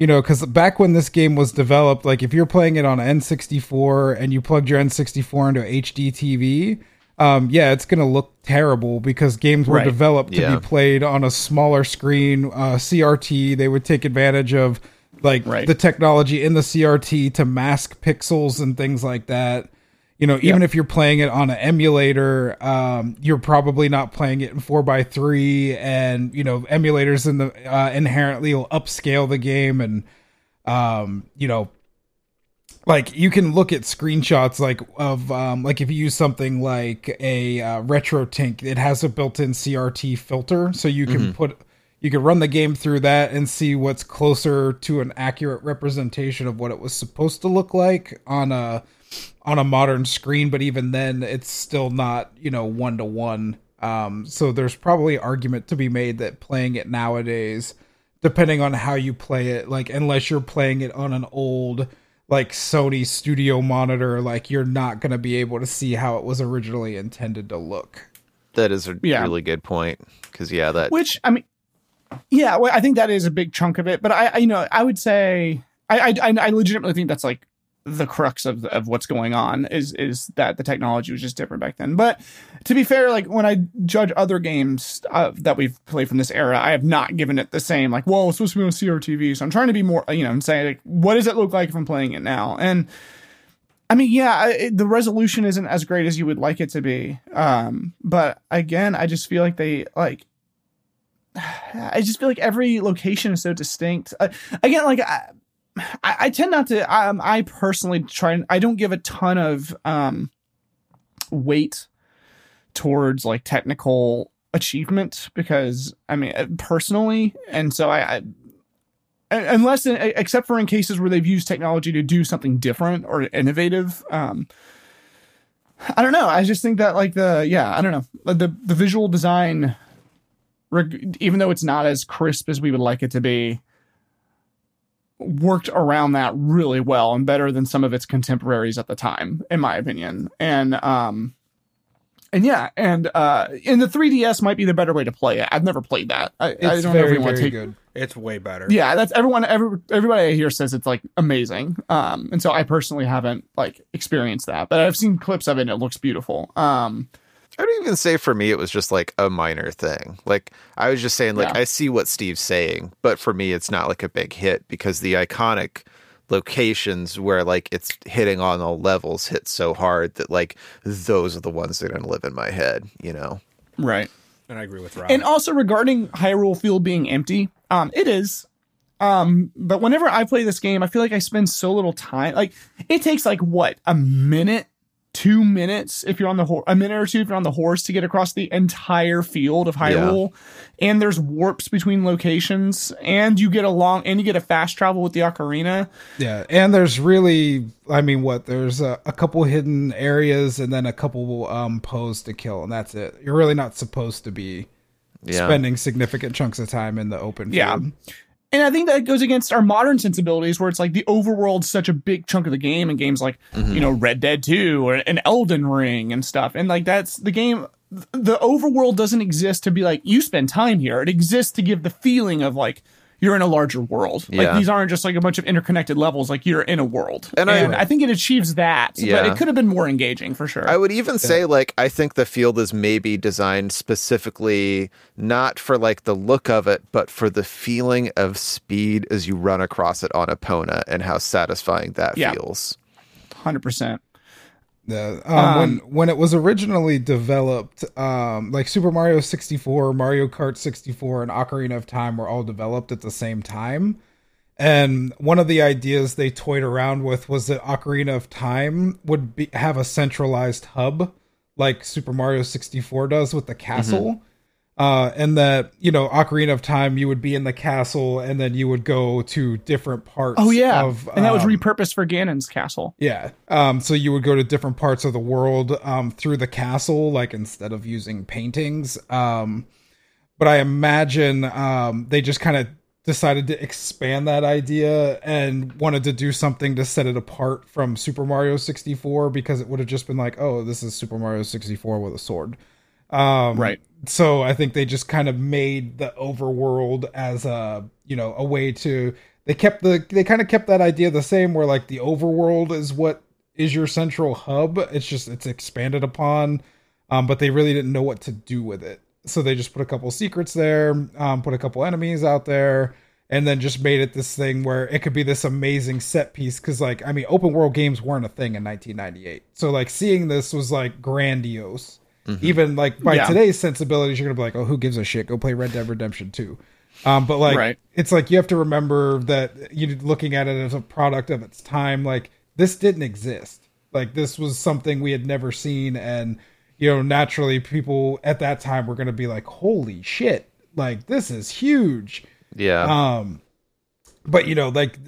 You know, because back when this game was developed, like if you're playing it on an N sixty-four and you plugged your N sixty-four into H D T V, um, yeah, it's going to look terrible because games were right. developed to yeah. be played on a smaller screen, uh, C R T. They would take advantage of like right. the technology in the C R T to mask pixels and things like that. You know, even yep. if you're playing it on an emulator, um, you're probably not playing it in four by three, and, you know, emulators in the uh, inherently will upscale the game. And, um, you know, like you can look at screenshots like of um, like if you use something like a uh, RetroTink, it has a built in C R T filter. So you can mm-hmm. put you can run the game through that and see what's closer to an accurate representation of what it was supposed to look like on a on a modern screen, but even then it's still not, you know, one to one. Um, so there's probably argument to be made that playing it nowadays, depending on how you play it, like unless you're playing it on an old like Sony studio monitor, like you're not going to be able to see how it was originally intended to look. That is a yeah. really good point. Cause yeah, that, which I mean, yeah, well, I think that is a big chunk of it, but I, I you know, I would say I, I, I legitimately think that's like, the crux of of what's going on is is that the technology was just different back then. But to be fair, like when I judge other games uh, that we've played from this era, I have not given it the same like, well, it's supposed to be on C R T V. So I'm trying to be more, you know, and say like, what does it look like if I'm playing it now? And I mean, yeah, it, the resolution isn't as great as you would like it to be. Um, but again, I just feel like they like. I just feel like every location is so distinct. Uh, again, like. I, I, I tend not to, um, I personally try and I don't give a ton of um, weight towards like technical achievement because I mean, personally. And so I, I unless, except for in cases where they've used technology to do something different or innovative, um, I don't know. I just think that like the, yeah, I don't know. The, the visual design, even though it's not as crisp as we would like it to be, worked around that really well and better than some of its contemporaries at the time, in my opinion. And, um, and yeah, and, uh, and the three D S might be the better way to play it. I've never played that. I, it's I don't very, really want to take good. It's way better. Yeah. That's everyone. Every, everybody I hear says it's like amazing. Um, and so I personally haven't like experienced that, but I've seen clips of it and it looks beautiful. Um, I would even say for me, it was just like a minor thing. Like I was just saying, like, yeah. I see what Steve's saying, but for me, it's not like a big hit because the iconic locations where like it's hitting on all levels hit so hard that like those are the ones that are going to live in my head, you know? Right. And I agree with Rob. And also regarding Hyrule Field being empty, um, it is. Um, but whenever I play this game, I feel like I spend so little time. Like it takes like what, a minute? Two minutes if you're on the horse, a minute or two if you're on the horse to get across the entire field of Hyrule, yeah. And there's warps between locations, and you get a long and you get a fast travel with the ocarina. Yeah, and there's really, I mean, what there's a, a couple hidden areas and then a couple um pose to kill, and that's it. You're really not supposed to be yeah. spending significant chunks of time in the open field. Yeah. And I think that goes against our modern sensibilities where it's like the overworld's such a big chunk of the game and games like, mm-hmm. you know, Red Dead two or an Elden Ring and stuff. And like that's the game. The overworld doesn't exist to be like you spend time here. It exists to give the feeling of like you're in a larger world. Yeah. Like these aren't just like a bunch of interconnected levels. Like you're in a world. And, and I, I think it achieves that. Yeah. But it could have been more engaging for sure. I would even yeah. say like I think the field is maybe designed specifically not for like the look of it, but for the feeling of speed as you run across it on Epona and how satisfying that yeah. feels. one hundred percent. Yeah. Um, um, when when it was originally developed, um, like Super Mario sixty-four, Mario Kart sixty-four, and Ocarina of Time were all developed at the same time. And one of the ideas they toyed around with was that Ocarina of Time would be, have a centralized hub like Super Mario sixty-four does with the castle. Mm-hmm. Uh, and that, you know, Ocarina of Time, you would be in the castle and then you would go to different parts. Oh, yeah. Of, um, and that was repurposed for Ganon's castle. Yeah. Um, so you would go to different parts of the world um, through the castle, like instead of using paintings. Um, but I imagine um, they just kind of decided to expand that idea and wanted to do something to set it apart from Super Mario sixty-four because it would have just been like, oh, this is Super Mario sixty-four with a sword. Um, right. So I think they just kind of made the overworld as a, you know, a way to, they kept the, they kind of kept that idea the same where like the overworld is what is your central hub. It's just, it's expanded upon, um, but they really didn't know what to do with it. So they just put a couple secrets there, um, put a couple enemies out there, and then just made it this thing where it could be this amazing set piece. Cause like, I mean, open world games weren't a thing in nineteen ninety-eight. So like seeing this was like grandiose. Mm-hmm. Even like by yeah. today's sensibilities, you're gonna be like, oh, who gives a shit? Go play Red Dead Redemption two. Um, but like, right. It's like you have to remember that you're looking at it as a product of its time. Like this didn't exist. Like this was something we had never seen, and you know, naturally, people at that time were gonna be like, holy shit! Like this is huge. Yeah. Um, but you know, like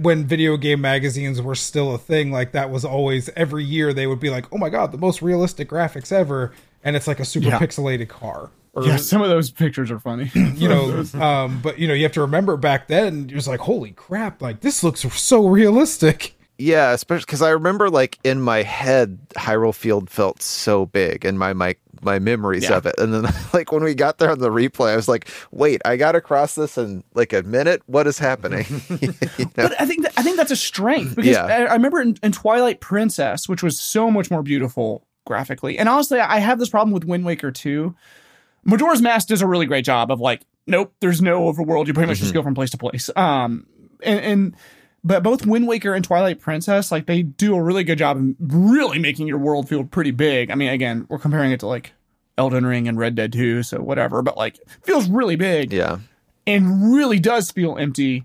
when video game magazines were still a thing, like that was always every year they would be like, oh my God, the most realistic graphics ever. And it's like a super yeah. pixelated car. Or, yeah, some of those pictures are funny, you know, um, but you know, you have to remember back then it was like, holy crap, like this looks so realistic. Yeah. Especially because I remember like in my head, Hyrule Field felt so big and my mic. my memories yeah. of it. And then like when we got there on the replay, I was like, wait, I got across this in like a minute. What is happening? You know? But I think that, I think that's a strength because yeah. I, I remember in, in Twilight Princess, which was so much more beautiful graphically. And honestly, I have this problem with Wind Waker too. Majora's Mask does a really great job of like, nope, there's no overworld. You pretty much mm-hmm. just go from place to place. Um, and, and, But both Wind Waker and Twilight Princess, like, they do a really good job of really making your world feel pretty big. I mean, again, we're comparing it to, like, Elden Ring and Red Dead two, so whatever. But, like, it feels really big. Yeah. And really does feel empty.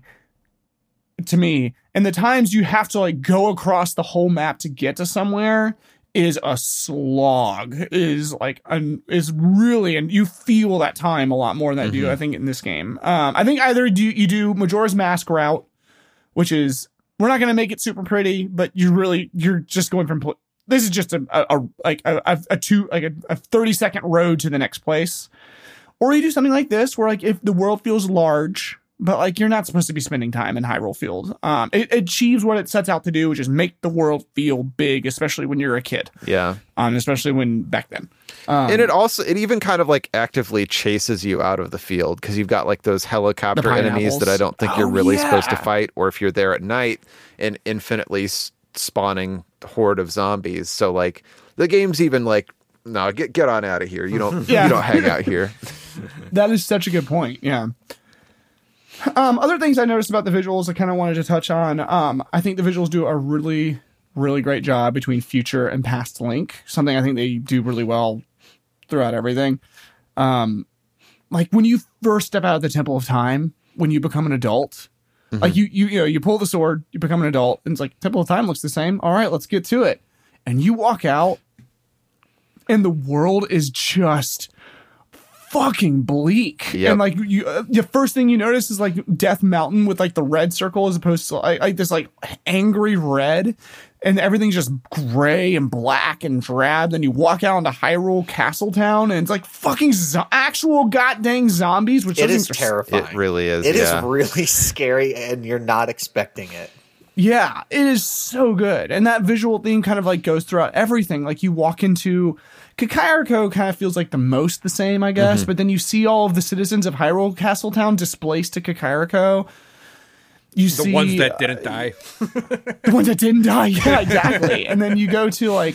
to me, and the times you have to like go across the whole map to get to somewhere is a slog. Is like an is really, and you feel that time a lot more than I do. Mm-hmm. I think in this game, um, I think either do you do Majora's Mask route, which is we're not going to make it super pretty, but you really you're just going from. Pl- this is just a, a, a like a, a two like a, a thirty second road to the next place, or you do something like this where like if the world feels large. But, like, you're not supposed to be spending time in Hyrule Field. Um, it, it achieves what it sets out to do, which is make the world feel big, especially when you're a kid. Yeah. Um, especially when back then. Um, and it also, it even kind of, like, actively chases you out of the field because you've got, like, those helicopter enemies that I don't think oh, you're really yeah. supposed to fight. Or if you're there at night, an infinitely spawning horde of zombies. So, like, the game's even, like, no, get get on out of here. You don't, yeah. you don't hang out here. That is such a good point, yeah. Um, other things I noticed about the visuals I kind of wanted to touch on. Um, I think the visuals do a really, really great job between future and past Link. Something I think they do really well throughout everything. Um, like when you first step out of the Temple of Time, when you become an adult, mm-hmm. like you, you, you know, you pull the sword, you become an adult, and it's like Temple of Time looks the same. All right, let's get to it. And you walk out, and the world is just. Fucking bleak. Yep. And like you uh, the first thing you notice is like Death Mountain with like the red circle as opposed to like, like this like angry red, and everything's just gray and black and drab. Then you walk out into Hyrule Castle Town and it's like fucking zo- actual goddamn zombies, which it is terrifying. It really is. It yeah. is really scary and you're not expecting it. Yeah, it is so good. And that visual theme kind of like goes throughout everything. Like you walk into Kakariko kind of feels like the most the same, I guess. Mm-hmm. But then you see all of the citizens of Hyrule Castle Town displaced to Kakariko. You the see, ones that didn't uh, die. The ones that didn't die. Yeah, exactly. And then you go to like,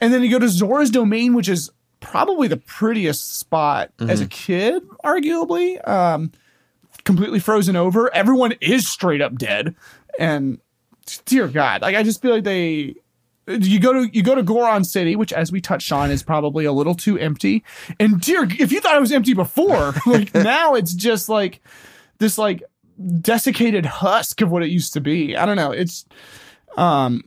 and then you go to Zora's Domain, which is probably the prettiest spot mm-hmm. as a kid, arguably. Um, completely frozen over. Everyone is straight up dead. And dear God, like I just feel like they. You go to you go to Goron City, which, as we touched on, is probably a little too empty. And dear, if you thought it was empty before, like now it's just like this like desiccated husk of what it used to be. I don't know. It's, um,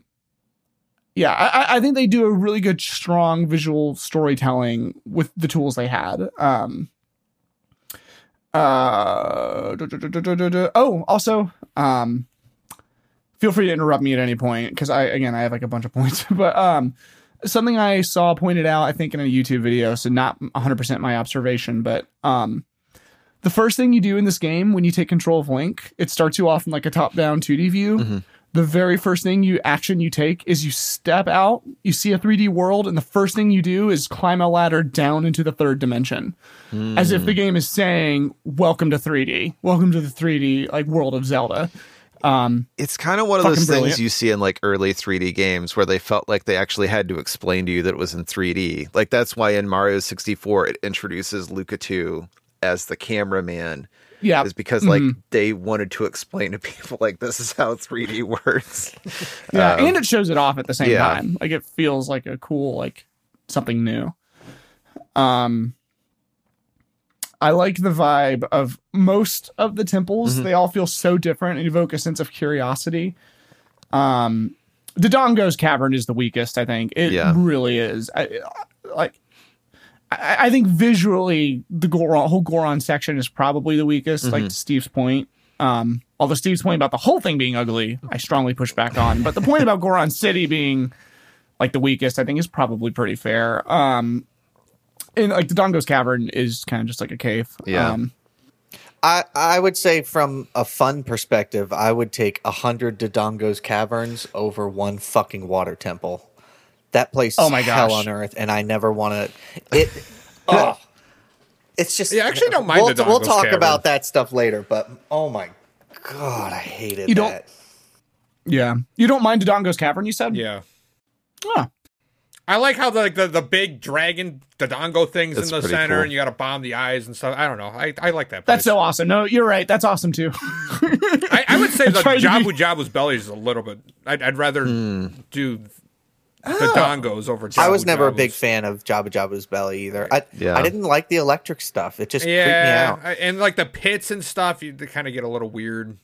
yeah, I, I think they do a really good, strong visual storytelling with the tools they had. Um, uh, oh, also, um. Feel free to interrupt me at any point because I, again, I have like a bunch of points. But um, something I saw pointed out, I think, in a YouTube video, so not one hundred percent my observation, but um, the first thing you do in this game when you take control of Link, it starts you off in like a top-down two D view. Mm-hmm. The very first thing you action you take is you step out, you see a three D world, and the first thing you do is climb a ladder down into the third dimension, mm. as if the game is saying, "Welcome to three D, welcome to the three D like world of Zelda." Um, it's kind of one of those brilliant. Things you see in like early three D games where they felt like they actually had to explain to you that it was in three D. Like that's why in Mario sixty-four it introduces Luca two as the cameraman. Yeah, is because like mm-hmm. they wanted to explain to people like this is how three D works. Yeah, um, and it shows it off at the same yeah. time. Like it feels like a cool like something new. Um. I like the vibe of most of the temples. Mm-hmm. They all feel so different and evoke a sense of curiosity. Um, the Dodongo's Cavern is the weakest, I think. It yeah. really is. I, like, I, I think visually, the Goron, whole Goron section is probably the weakest, mm-hmm. like to Steve's point. Um, although Steve's point about the whole thing being ugly, I strongly push back on. But the point about Goron City being like the weakest, I think is probably pretty fair. Um And like the Dodongo's Cavern is kind of just like a cave. Yeah. Um, I, I would say from a fun perspective, I would take a hundred Dodongo's Caverns over one fucking water temple. That place oh my is hell on earth, and I never want to. It. oh, it's just. Yeah, I actually don't mind. We'll, Dodongo's we'll talk Cavern. About that stuff later, but oh my God, I hated you that. Don't, yeah, you don't mind Dodongo's Cavern? You said, yeah. Huh. I like how the, like the, the big dragon Dodongo things that's in the center, cool. and you got to bomb the eyes and stuff. I don't know. I, I like that place. That's so awesome. No, you're right. That's awesome too. I, I would say the Jabu be... Jabu's belly is a little bit. I'd, I'd rather mm. do the oh. Dodongos over. Jabu I was never Jabu's. A big fan of Jabu Jabu's belly either. I yeah. I didn't like the electric stuff. It just yeah, creeped me out. And like the pits and stuff, you kind of get a little weird.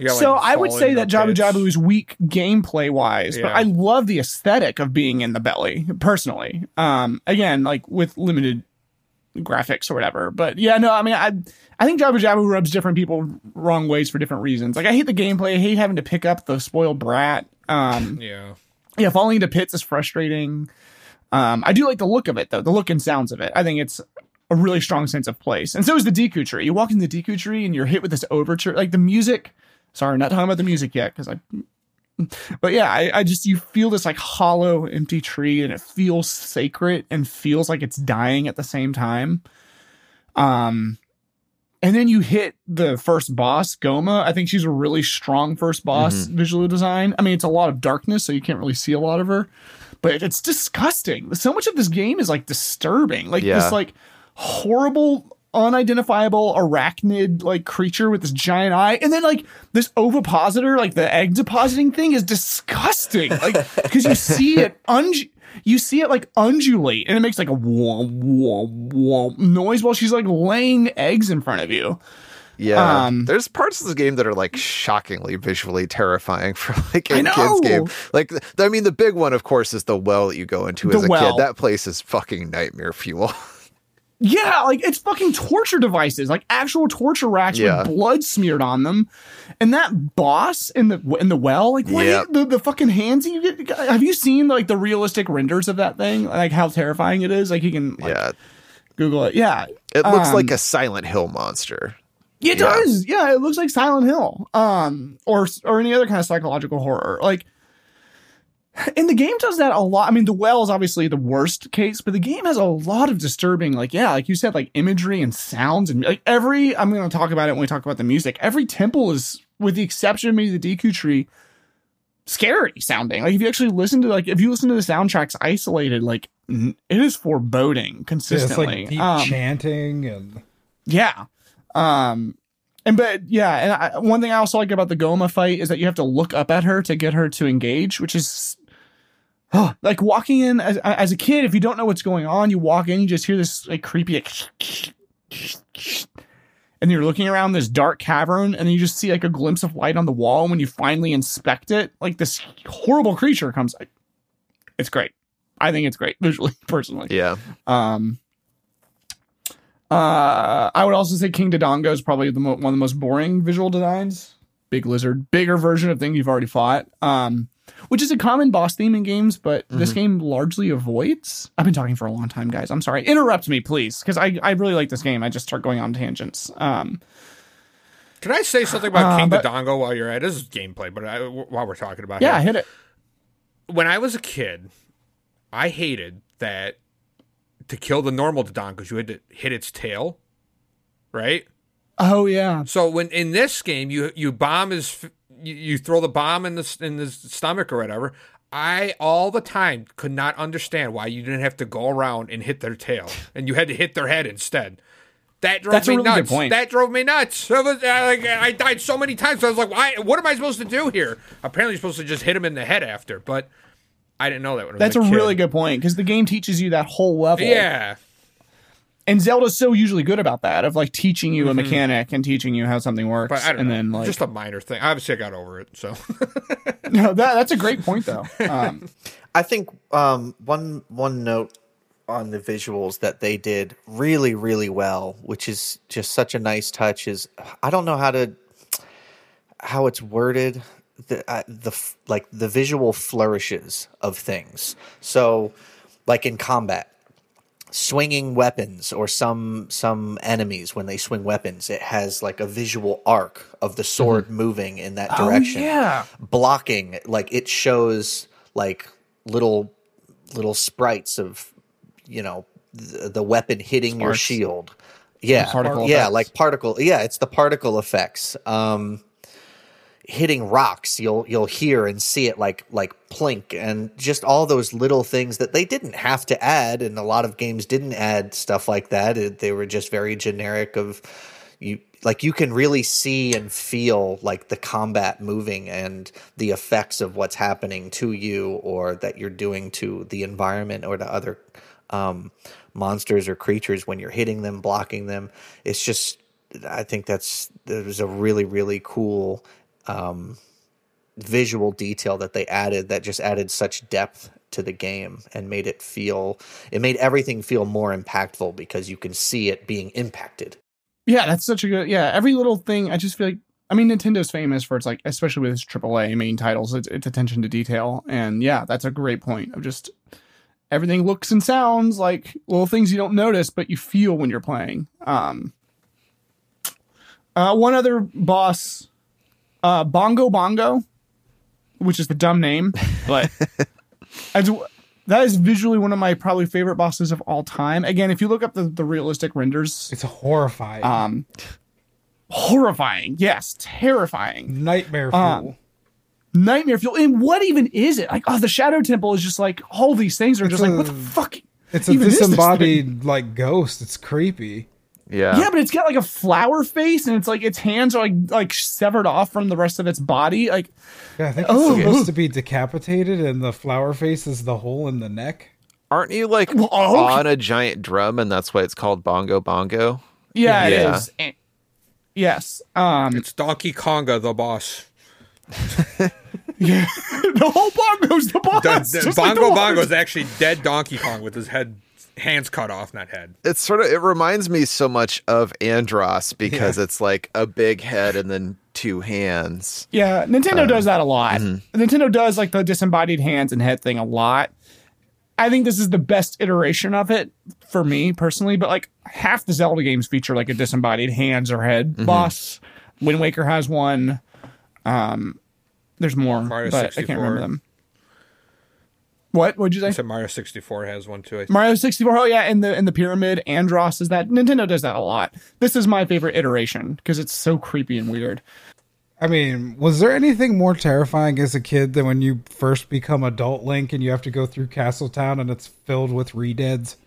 Got, so like, I would say that Jabu Jabu is weak gameplay wise, yeah. but I love the aesthetic of being in the belly personally. Um, again, like with limited graphics or whatever, but yeah, no, I mean, I I think Jabu Jabu rubs different people wrong ways for different reasons. Like I hate the gameplay. I hate having to pick up the spoiled brat. Um, yeah, yeah, falling into pits is frustrating. Um, I do like the look of it though, the look and sounds of it. I think it's a really strong sense of place. And so is the Deku tree. You walk in the Deku tree and you're hit with this overture, like the music. Sorry, not talking about the music yet, because I. But yeah, I, I just you feel this like hollow, empty tree, and it feels sacred and feels like it's dying at the same time. Um, and then you hit the first boss, Goma. I think she's a really strong first boss mm-hmm. visual design. I mean, it's a lot of darkness, so you can't really see a lot of her. But it's disgusting. So much of this game is like disturbing, like yeah. this like horrible, unidentifiable arachnid like creature with this giant eye, and then like this ovipositor, like the egg depositing thing, is disgusting, like because you see it un you see it like undulate and it makes like a womp womp womp noise while she's like laying eggs in front of you. Yeah, um, there's parts of this game that are like shockingly visually terrifying for like a kid's game. Like, I mean, the big one, of course, is the well that you go into as a well. kid. That place is fucking nightmare fuel. Yeah, like it's fucking torture devices, like actual torture racks yeah. with blood smeared on them, and that boss in the in the well, like what yep. the the fucking hands you get. Have you seen like the realistic renders of that thing? Like how terrifying it is. Like you can like, yeah. Google it. Yeah, it looks um, like a Silent Hill monster. It yeah. does. Yeah, it looks like Silent Hill, um, or or any other kind of psychological horror, like. And the game does that a lot. I mean, the well is obviously the worst case, but the game has a lot of disturbing, like, yeah, like you said, like imagery and sounds and like every, I'm going to talk about it when we talk about the music. Every temple is, with the exception of maybe the Deku tree, scary sounding. Like if you actually listen to, like, if you listen to the soundtracks isolated, like it is foreboding consistently. Yeah, it's like deep um, chanting and. Yeah. Um, And but yeah, and I, one thing I also like about the Goma fight is that you have to look up at her to get her to engage, which is oh, like walking in as, as a kid. If you don't know what's going on, you walk in, you just hear this like creepy, like, and you're looking around this dark cavern, and then you just see like a glimpse of light on the wall. And when you finally inspect it, like this horrible creature comes. Like, it's great. I think it's great visually, personally. Yeah. Um. Uh, I would also say King Dodongo is probably the mo- one of the most boring visual designs. Big lizard, bigger version of thing you've already fought, um, which is a common boss theme in games, but mm-hmm. this game largely avoids. I've been talking for a long time, guys. I'm sorry. Interrupt me, please, because I, I really like this game. I just start going on tangents. Um, Can I say something about uh, King but, Dodongo while you're at it? This is gameplay, but I, while we're talking about it. Yeah, hit it. When I was a kid, I hated that to kill the normal Dodongo, because you had to hit its tail, right? Oh yeah. So when in this game you you bomb his, you, you throw the bomb in the in his stomach or whatever. I all the time could not understand why you didn't have to go around and hit their tail, and you had to hit their head instead. That drove That's me a really nuts. Good point. That drove me nuts. I, was, I, like, I died so many times. So I was like, why? What am I supposed to do here? Apparently, you're supposed to just hit him in the head after, but. I didn't know that. When That's I was a, a really good point, because the game teaches you that whole level. Yeah. And Zelda's so usually good about that, of like teaching you mm-hmm. a mechanic and teaching you how something works. But I don't and know. Then like just a minor thing. Obviously, I got over it. So no, that that's a great point though. Um, I think um, one one note on the visuals that they did really really well, which is just such a nice touch. Is I don't know how to how it's worded. The, uh, the like the visual flourishes of things. So, like in combat, swinging weapons or some some enemies when they swing weapons, it has like a visual arc of the sword mm-hmm. moving in that direction. Oh, yeah. Blocking, like it shows like little little sprites of you know the, the weapon hitting Sparks. Your shield. Yeah, particle yeah, effects. Like particle. Yeah, it's the particle effects. Um, hitting rocks, you'll you'll hear and see it like like plink, and just all those little things that they didn't have to add, and a lot of games didn't add stuff like that. It, they were just very generic of you like you can really see and feel like the combat moving and the effects of what's happening to you or that you're doing to the environment or to other um, monsters or creatures when you're hitting them, blocking them. It's just I think that's there's a really really cool um, visual detail that they added that just added such depth to the game and made it feel, it made everything feel more impactful because you can see it being impacted. Yeah, that's such a good, yeah, every little thing, I just feel like, I mean, Nintendo's famous for its, like, especially with its triple A main titles, it's, it's attention to detail. And yeah, that's a great point of just everything looks and sounds like little things you don't notice, but you feel when you're playing. Um, uh, one other boss, uh, Bongo Bongo, which is the dumb name, but I do, that is visually one of my probably favorite bosses of all time. Again, if you look up the, the realistic renders, it's horrifying. Um, horrifying, yes, terrifying, nightmare fuel, um, nightmare fuel. And what even is it? Like, oh, the Shadow Temple is just like all these things are it's just a, like what the fuck? It's a disembodied like ghost. It's creepy. Yeah, yeah, but it's got like a flower face, and it's like its hands are like like severed off from the rest of its body. Like, yeah, I think it's oh, supposed oh. to be decapitated, and the flower face is the hole in the neck. Aren't you like well, oh, on a giant drum, and that's why it's called Bongo Bongo? Yeah, yeah. It is. And, yes, um, it's Donkey Konga, the boss. Yeah, the whole bongo's the boss. The, the, Bongo like Bongo is actually dead Donkey Kong with his head. Hands cut off, not head. It's sort of, it reminds me so much of Andross because yeah. it's like a big head and then two hands. Yeah, Nintendo um, does that a lot. Mm-hmm. Nintendo does like the disembodied hands and head thing a lot. I think this is the best iteration of it for me personally, but like half the Zelda games feature like a disembodied hands or head mm-hmm. boss. Wind Waker has one. Um, there's more, Mario but sixty-four. I can't remember them. What? What'd you say? I said Mario sixty-four has one too. I Mario sixty-four. Oh yeah, and the and the pyramid. Andross is that. Nintendo does that a lot. This is my favorite iteration because it's so creepy and weird. I mean, was there anything more terrifying as a kid than when you first become adult Link and you have to go through Castletown and it's filled with re-deads?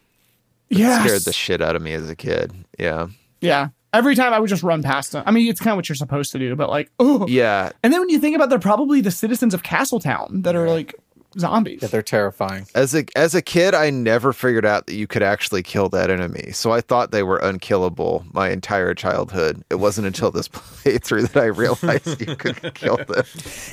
Yeah, scared the shit out of me as a kid. Yeah. Yeah. Every time I would just run past them. I mean, it's kind of what you're supposed to do, but like, oh yeah. And then when you think about, they're probably the citizens of Castletown that are like. Zombies. Yeah, they're terrifying. As a as a kid, I never figured out that you could actually kill that enemy. So I thought they were unkillable my entire childhood. It wasn't until this playthrough that I realized you could kill them.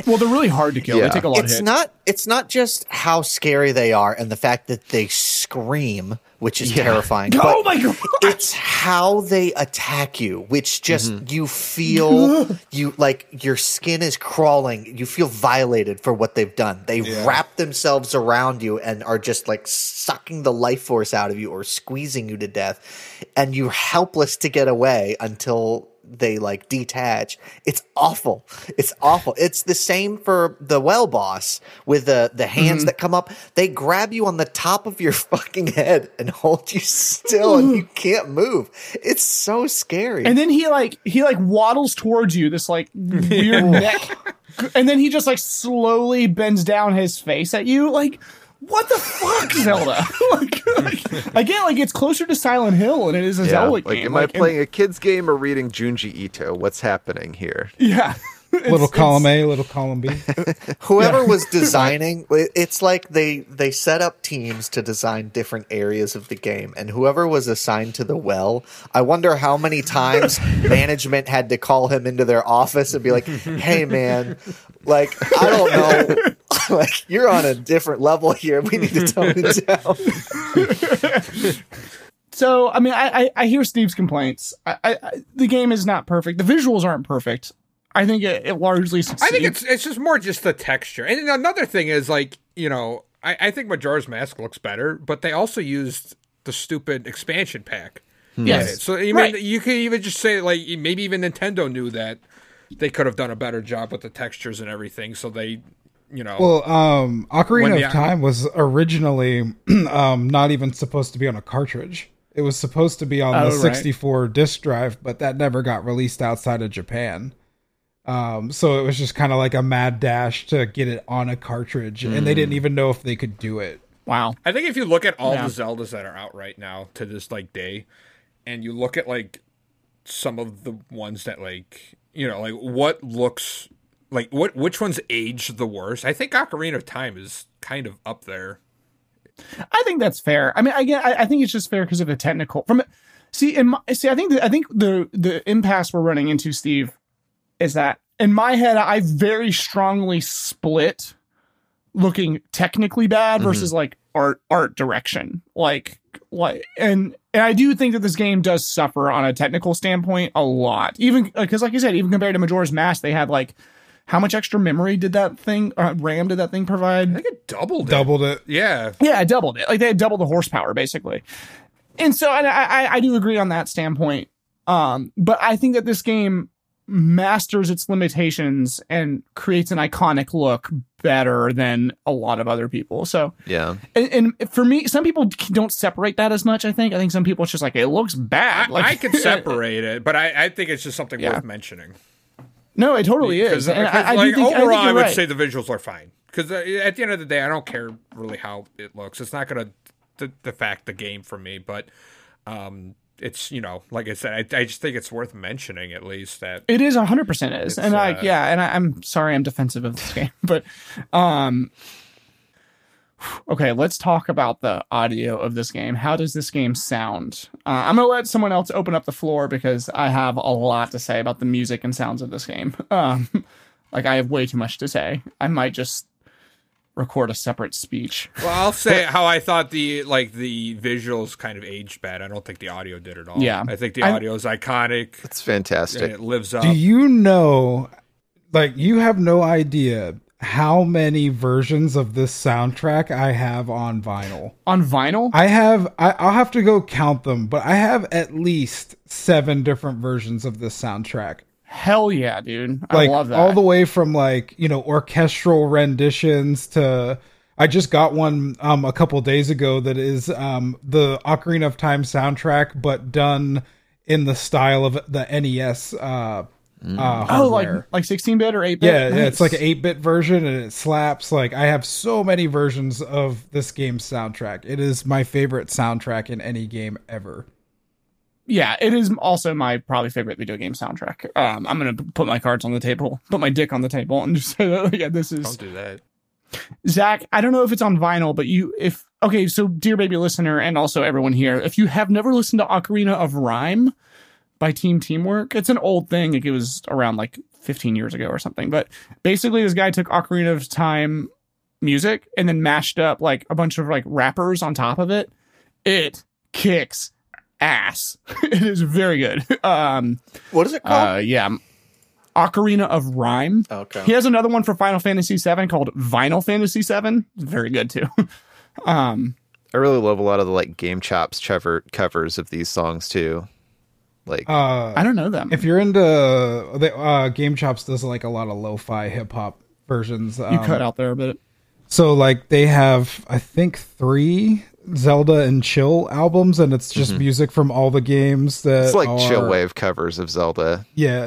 Well, they're really hard to kill. Yeah. They take a lot it's of hits. Not, it's not just how scary they are and the fact that they scream, which is yeah. terrifying. Oh my God. It's how they attack you, which just mm-hmm. you feel you like your skin is crawling. You feel violated for what they've done. They yeah. wrap themselves around you and are just like sucking the life force out of you or squeezing you to death. And you're helpless to get away until they like detach. It's awful. It's awful. It's the same for the well boss with the, the hands mm-hmm. that come up. They grab you on the top of your fucking head and hold you still and you can't move. It's so scary. And then he like, he like waddles towards you, this like weird neck. And then he just like slowly bends down his face at you. Like, what the fuck, Zelda? like, like, again, like, it's closer to Silent Hill than it is a yeah, Zelda like, game. Am like, I playing and, a kid's game or reading Junji Ito? What's happening here? Yeah. Little column A, little column B. Whoever yeah. was designing, it's like they, they set up teams to design different areas of the game. And whoever was assigned to the well, I wonder how many times management had to call him into their office and be like, hey, man, like, I don't know. Like, you're on a different level here. We need to tone it down. So, I mean, I, I, I hear Steve's complaints. I, I, the game is not perfect. The visuals aren't perfect. I think it, it largely succeeds. I think it's it's just more just the texture. And another thing is, like, you know, I, I think Majora's Mask looks better, but they also used the stupid expansion pack. Yes. So, I mean, right. you could even just say, like, maybe even Nintendo knew that they could have done a better job with the textures and everything, so they... You know, well, um, Ocarina the, of Time was originally um, not even supposed to be on a cartridge. It was supposed to be on oh, the sixty-four right. disc drive, but that never got released outside of Japan. Um, so it was just kind of like a mad dash to get it on a cartridge, mm. and they didn't even know if they could do it. Wow. I think if you look at all yeah. the Zeldas that are out right now to this like day, and you look at like some of the ones that like, you know, like what looks... Like, what? Which one's aged the worst? I think Ocarina of Time is kind of up there. I think that's fair. I mean, again, I, I think it's just fair because of the technical. From see, in my, see, I think the, I think the the impasse we're running into, Steve, is that in my head, I very strongly split looking technically bad versus mm-hmm. like art art direction. Like like and and I do think that this game does suffer on a technical standpoint a lot. Even because, like I said, even compared to Majora's Mask, they had like how much extra memory did that thing, uh, RAM did that thing provide? I think it doubled it. Doubled it, yeah. Yeah, it doubled it. Like, they had double the horsepower, basically. And so, and I, I, I do agree on that standpoint. Um, but I think that this game masters its limitations and creates an iconic look better than a lot of other people. So, yeah. And, and for me, some people don't separate that as much, I think. I think some people, it's just like, it looks bad. I, like, I could separate it, but I, I think it's just something yeah. worth mentioning. No, it totally because, is. And because, I, I like, do think, overall, I, I would right. say the visuals are fine. Because at the end of the day, I don't care really how it looks. It's not going to defact the game for me. But um, it's, you know, like I said, I, I just think it's worth mentioning at least that. It is one hundred percent is. And I, uh, yeah, and I, I'm sorry I'm defensive of this game. But, um, okay, let's talk about the audio of this game. How does this game sound? Uh, I'm going to let someone else open up the floor because I have a lot to say about the music and sounds of this game. Um, like, I have way too much to say. I might just record a separate speech. Well, I'll say how I thought the, like, the visuals kind of aged bad. I don't think the audio did at all. Yeah. I think the audio I, is iconic. It's fantastic. And it lives up. Do you know, like, you have no idea how many versions of this soundtrack I have on vinyl. On vinyl? I have, I, I'll have to go count them, but I have at least seven different versions of this soundtrack. Hell yeah, dude. I like, love that. All the way from, like, you know, orchestral renditions to, I just got one um, a couple days ago that is um, the Ocarina of Time soundtrack, but done in the style of the N E S uh Uh, oh, like like sixteen bit or eight bit? Yeah, nice. Yeah, it's like an eight bit version and it slaps. Like, I have so many versions of this game's soundtrack. It is my favorite soundtrack in any game ever. Yeah, it is also my probably favorite video game soundtrack. Um, I'm going to put my cards on the table, put my dick on the table, and just say that, yeah, this is... Don't do that. Zach, I don't know if it's on vinyl, but you, if... Okay, so dear baby listener and also everyone here, if you have never listened to Ocarina of Rhyme by Team Teamwork. It's an old thing. Like, it was around like fifteen years ago or something. But basically, this guy took Ocarina of Time music and then mashed up like a bunch of like rappers on top of it. It kicks ass. It is very good. Um, what is it called? Uh, yeah. Ocarina of Rhyme. Okay. He has another one for Final Fantasy seven called Vinyl Fantasy seven. Very good, too. um, I really love a lot of the like Game Chops cover- covers of these songs, too. Like, uh, I don't know them. If you're into the uh, Game Chops, does like a lot of lo-fi hip hop versions. Um, you cut out there a bit. So like they have, I think, three Zelda and Chill albums, and it's just mm-hmm. music from all the games that it's like are... chill wave covers of Zelda. Yeah.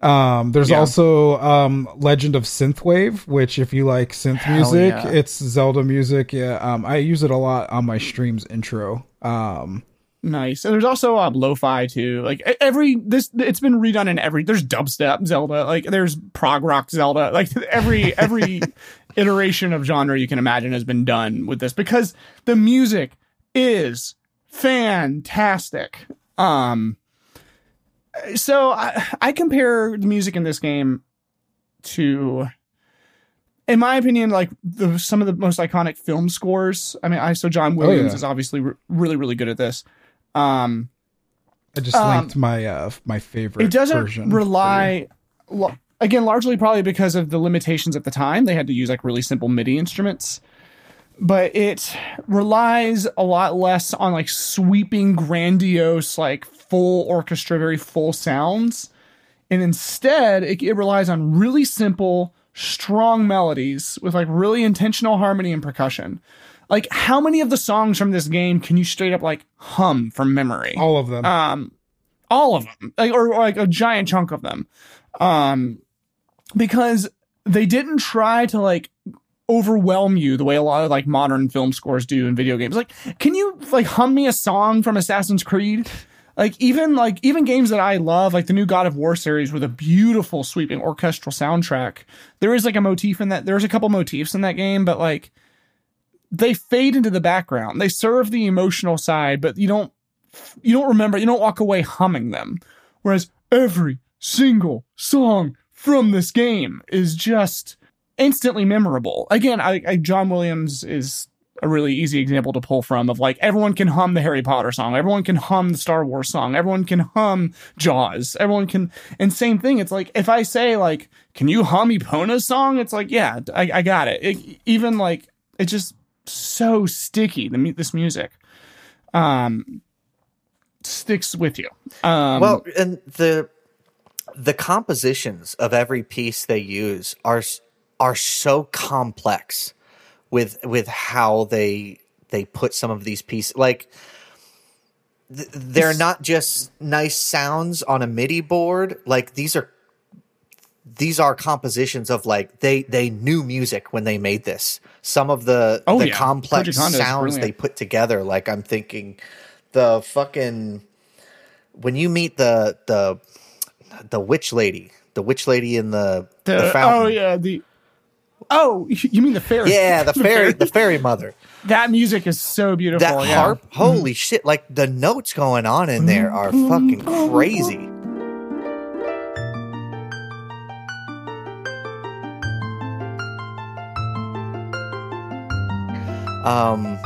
Um, there's yeah. also um, Legend of Synthwave, which if you like synth Hell music, yeah. it's Zelda music. Yeah. Um, I use it a lot on my streams intro. Um. Nice. And there's also uh, lo-fi too. Like every this, it's been redone in every. There's dubstep Zelda. Like there's prog rock Zelda. Like every every iteration of genre you can imagine has been done with this because the music is fantastic. Um, so I, I compare the music in this game to, in my opinion, like the, some of the most iconic film scores. I mean, I so John Williams oh, yeah. is obviously re- really really good at this. Um, I just linked um, my uh, my favorite. It doesn't version rely l- again, largely probably because of the limitations at the time. They had to use like really simple MIDI instruments, but it relies a lot less on like sweeping, grandiose, like full orchestra, very full sounds, and instead it, it relies on really simple, strong melodies with like really intentional harmony and percussion. Like, how many of the songs from this game can you straight up, like, hum from memory? All of them. Um, all of them. Like, or, or, like, a giant chunk of them. Um, because they didn't try to, like, overwhelm you the way a lot of, like, modern film scores do in video games. Like, can you, like, hum me a song from Assassin's Creed? Like, even, like, even games that I love, like the new God of War series with a beautiful, sweeping orchestral soundtrack. There is, like, a motif in that. There's a couple motifs in that game, but, like... they fade into the background. They serve the emotional side, but you don't you don't remember, you don't walk away humming them. Whereas every single song from this game is just instantly memorable. Again, I, I John Williams is a really easy example to pull from, of like, everyone can hum the Harry Potter song, everyone can hum the Star Wars song, everyone can hum Jaws, everyone can, and same thing, it's like, if I say, like, can you hum Epona's song? It's like, yeah, I, I got it. it. Even, like, it's just so sticky, the, this music. Um, sticks with you. Um, well, and the the compositions of every piece they use are are so complex with with how they they put some of these pieces. Like, th- they're not just nice sounds on a MIDI board. Like, these are these are compositions of, like, they they knew music when they made this. Some of the oh, the yeah. complex sounds they put together. Like, I'm thinking the fucking, when you meet the the the witch lady, the witch lady in the, the, the fountain. Oh yeah, the oh you mean the fairy? Yeah, the fairy, the fairy mother. That music is so beautiful. That yeah. harp, holy mm-hmm. shit! Like, the notes going on in there are fucking crazy. Um.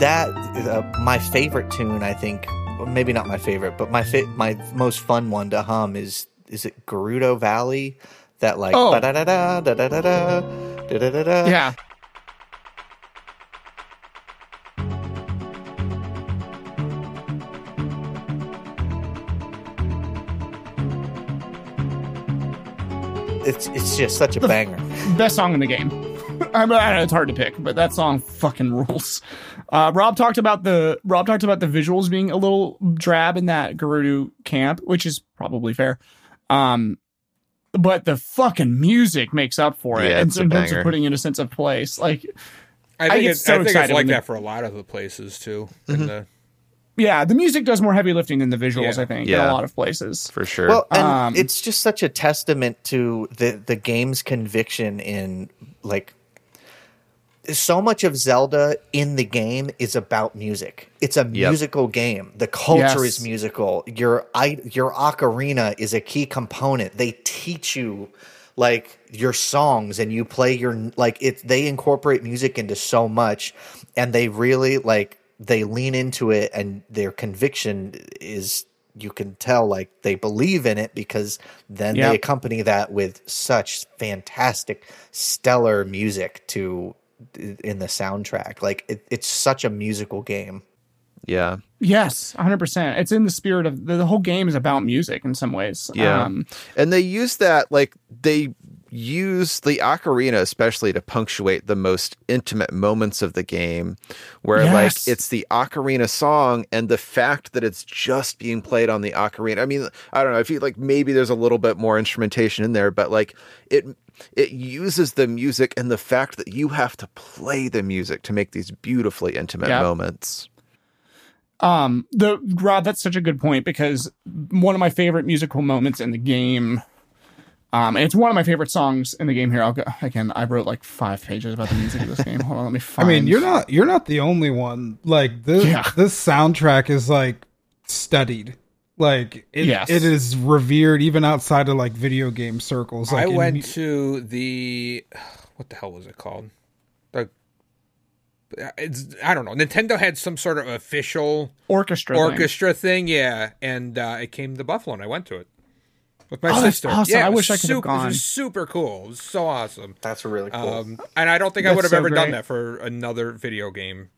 That uh, my favorite tune, I think, maybe not my favorite, but my fi- my most fun one to hum is is it Gerudo Valley? That like da da da da da da da da da da da. Yeah. It's it's just such a the banger. Best song in the game. I mean, it's hard to pick, but that song fucking rules. Uh, Rob talked about the Rob talked about the visuals being a little drab in that Gerudo camp, which is probably fair. Um, but the fucking music makes up for it, yeah, and sometimes you're putting in a sense of place. Like, I think I it's so I think excited it's like that for a lot of the places too. Mm-hmm. In the... Yeah, the music does more heavy lifting than the visuals. Yeah. I think yeah. in a lot of places for sure. Well, and um, it's just such a testament to the the game's conviction in, like, so much of Zelda in the game is about music. It's a yep. musical game. The culture yes. is musical. Your I, your ocarina is a key component. They teach you, like, your songs, and you play your, like, it. They incorporate music into so much, and they really, like, they lean into it, and their conviction is, you can tell, like, they believe in it, because then yep. they accompany that with such fantastic, stellar music to... in the soundtrack. Like, it, it's such a musical game. Yeah. Yes, one hundred percent. It's in the spirit of the, the whole game is about music in some ways. Yeah. Um, and they use that, like, they use the ocarina especially to punctuate the most intimate moments of the game, where yes. like, it's the ocarina song, and the fact that it's just being played on the ocarina. I mean, I don't know, I feel like maybe there's a little bit more instrumentation in there, but like it it uses the music and the fact that you have to play the music to make these beautifully intimate yep. moments. Um, the Rob, that's such a good point, because one of my favorite musical moments in the game, um, and it's one of my favorite songs in the game here. I'll go again. I wrote like five pages about the music of this game. Hold on, let me find. I mean, you're not you're not the only one. Like this, yeah. this soundtrack is like studied. Like, it, yes. it is revered even outside of, like, video game circles. Like, I went in... to the... What the hell was it called? The, it's I don't know. Nintendo had some sort of official... Orchestra Orchestra thing, thing yeah. And uh, it came to Buffalo, and I went to it. With my oh, sister. Awesome. Yeah, I wish I could super, have gone. It was super cool. It was so awesome. That's really cool. Um, and I don't think that's I would have so ever great. done that for another video game.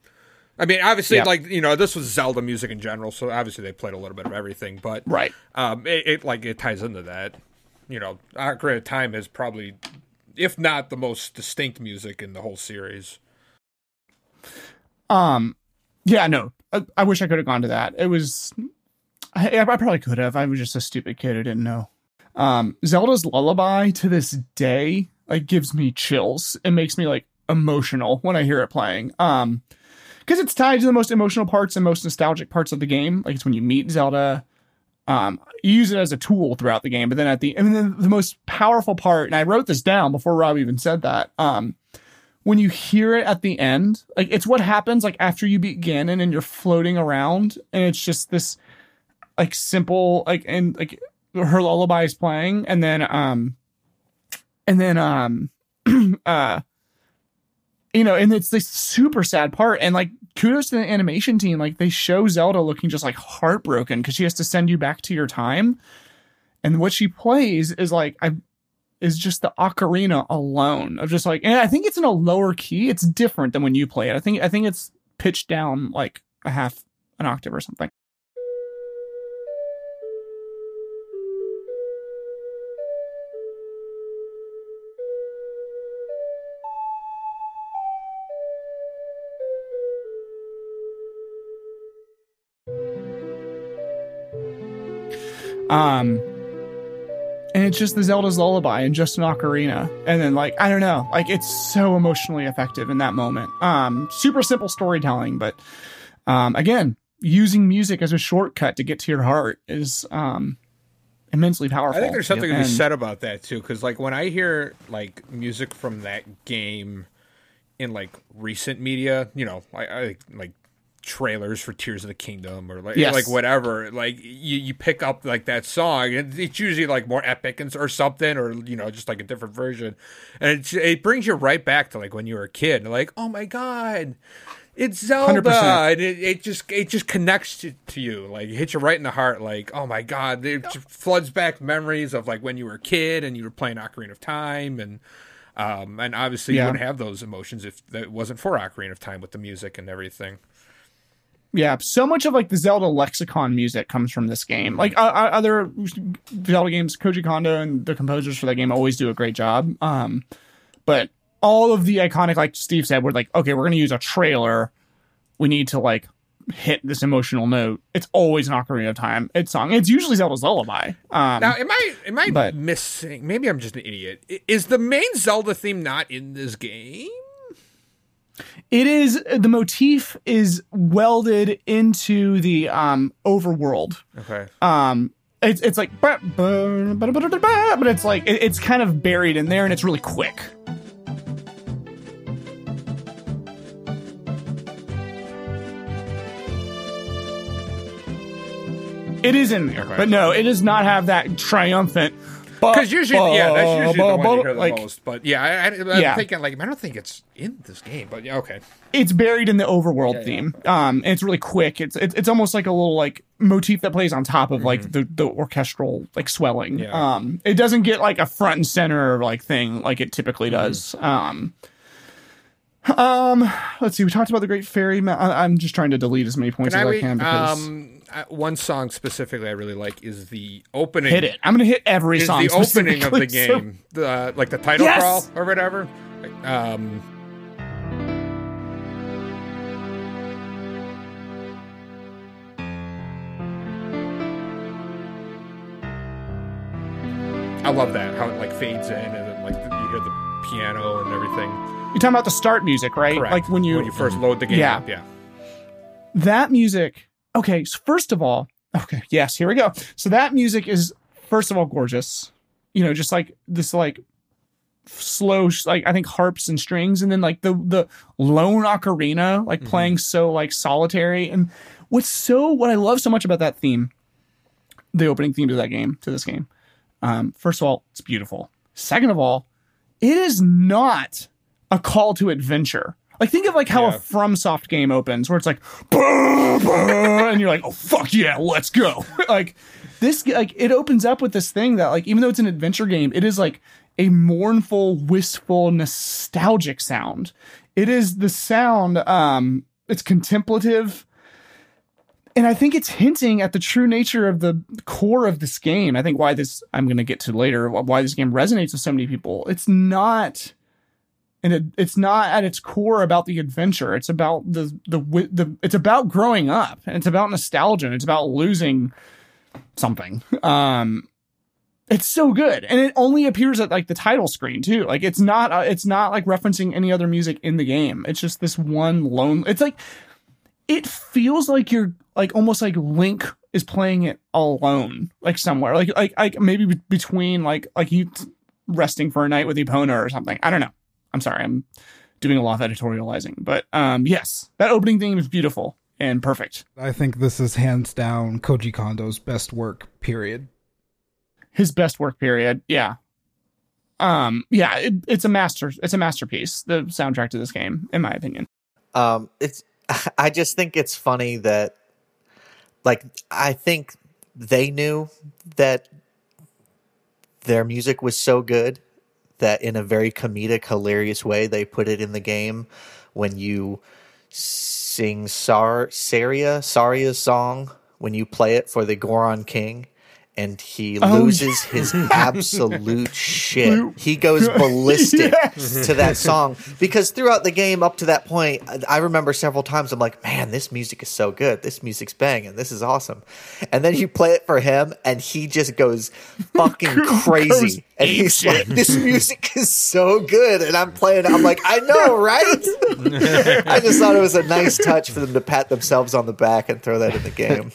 I mean, obviously, yeah. like, you know, this was Zelda music in general, so obviously they played a little bit of everything, but right. um, it, it, like, it ties into that. You know, Ocarina of Time is probably, if not the most distinct music in the whole series. Um, yeah, no, I, I wish I could have gone to that. It was, I, I probably could have. I was just a stupid kid who didn't know. Um, Zelda's Lullaby, to this day, like, gives me chills. It makes me, like, emotional when I hear it playing. Um... Because it's tied to the most emotional parts and most nostalgic parts of the game. Like, it's when you meet Zelda. Um, you use it as a tool throughout the game. But then at the and then the most powerful part, and I wrote this down before Rob even said that. Um, when you hear it at the end, like, it's what happens, like, after you beat Ganon and you're floating around, and it's just this, like, simple, like, and like her lullaby is playing, and then um, And then, um, uh, you know, and it's this super sad part. And like, kudos to the animation team. Like, they show Zelda looking just like heartbroken because she has to send you back to your time. And what she plays is like, I is just the ocarina alone of just like, and I think it's in a lower key. It's different than when you play it. I think, I think it's pitched down like a half an octave or something. Um, and it's just the Zelda's Lullaby and just an ocarina. And then like, I don't know, like it's so emotionally effective in that moment. Um, super simple storytelling, but, um, again, using music as a shortcut to get to your heart is, um, immensely powerful. I think there's something and, to be said about that too. Cause like when I hear like music from that game in like recent media, you know, I, I like, trailers for Tears of the Kingdom or like yes. like whatever, like you, you pick up like that song and it's usually like more epic and or something, or you know, just like a different version, and it, it brings you right back to like when you were a kid, like oh my god, it's Zelda. one hundred percent. And it, it just it just connects to, to you, like it hits you right in the heart, like oh my god, it just floods back memories of like when you were a kid and you were playing Ocarina of Time, and um and obviously yeah. you wouldn't have those emotions if it wasn't for Ocarina of Time with the music and everything. Yeah, so much of like the Zelda lexicon music comes from this game. Like uh, other Zelda games, Koji Kondo and the composers for that game always do a great job. Um, but all of the iconic, like Steve said, we're like, okay, we're going to use a trailer. We need to like hit this emotional note. It's always an Ocarina of Time. It's song. It's usually Zelda's Lullaby. Um, now, am I am I but, missing? Maybe I'm just an idiot. Is the main Zelda theme not in this game? It is, the motif is welded into the um, overworld. Okay. Um, it's it's like, but it's like it, it's kind of buried in there, and it's really quick. It is in there, okay. But no, it does not have that triumphant. Because usually, uh, yeah, that's usually uh, the one you hear the like, most. But yeah, I, I, I'm yeah. thinking like I don't think it's in this game. But yeah, okay, it's buried in the overworld yeah, theme. Yeah. Um, and it's really quick. It's it, it's almost like a little like motif that plays on top of like mm-hmm. the, the orchestral like swelling. Yeah. Um, it doesn't get like a front and center like thing like it typically does. Mm-hmm. Um, um, let's see. We talked about the Great Fairy. Ma- I, I'm just trying to delete as many points can as I, I can because. Um, Uh, one song specifically I really like is the opening. Hit it. I'm going to hit every is song. The opening of the game, so... uh, like the title yes! crawl or whatever. Um... I love that, how it like fades in and then like you hear the piano and everything. You're talking about the start music, right? Correct. Like when you when you first load the game yeah. up, yeah. That music. Okay, so first of all, okay, yes, here we go. So that music is, first of all, gorgeous. You know, just like this, like slow, like I think harps and strings, and then like the the lone ocarina, like mm-hmm. playing so like solitary. And what's so what I love so much about that theme, the opening theme to that game, to this game. Um, first of all, it's beautiful. Second of all, it is not a call to adventure. Like, think of, like, how yeah. a FromSoft game opens, where it's like, bah, bah, and you're like, oh, fuck yeah, let's go. Like, this, like, it opens up with this thing that, like, even though it's an adventure game, it is, like, a mournful, wistful, nostalgic sound. It is the sound, um, it's contemplative. And I think it's hinting at the true nature of the core of this game. I think why this, I'm going to get to later, why this game resonates with so many people. It's not... And it, it's not at its core about the adventure. It's about the, the the it's about growing up, and it's about nostalgia, and it's about losing something. Um, it's so good, and it only appears at like the title screen too. Like it's not uh, it's not like referencing any other music in the game. It's just this one lone. It's like it feels like you're like almost like Link is playing it alone, like somewhere, like like like maybe be- between like like you t- resting for a night with Epona or something. I don't know. I'm sorry, I'm doing a lot of editorializing, but um, yes, that opening theme is beautiful and perfect. I think this is hands down Koji Kondo's best work, period. His best work, period. Yeah. um, yeah, it, it's a master. It's a masterpiece. The soundtrack to this game, in my opinion. Um, it's. I just think it's funny that, like, I think they knew that their music was so good that in a very comedic, hilarious way, they put it in the game when you sing Sar- Saria, Saria's song, when you play it for the Goron King, and he oh, loses yeah. his absolute shit. He goes ballistic yes. to that song. Because throughout the game up to that point, I remember several times I'm like, man, this music is so good. This music's banging. This is awesome. And then you play it for him, and he just goes fucking crazy. And he's like, this music is so good. And I'm playing it. I'm like, I know, right? I just thought it was a nice touch for them to pat themselves on the back and throw that in the game.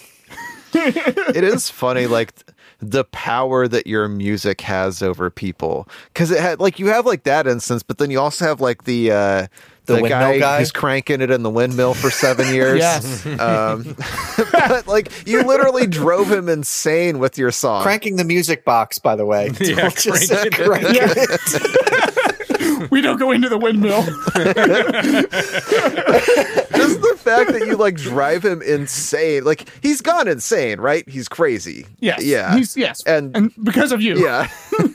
It is funny, like, the power that your music has over people, because it had, like, you have like that instance, but then you also have like the uh the, the guy, guy who's cranking it in the windmill for seven years. Yes. Um but like, you literally drove him insane with your song. Cranking the music box, by the way. Yeah, just crank it. Crank it. We don't go into the windmill. Just the fact that you, like, drive him insane. Like, he's gone insane, right? He's crazy. Yes. Yeah. He's, yes. And, and because of you. Yeah.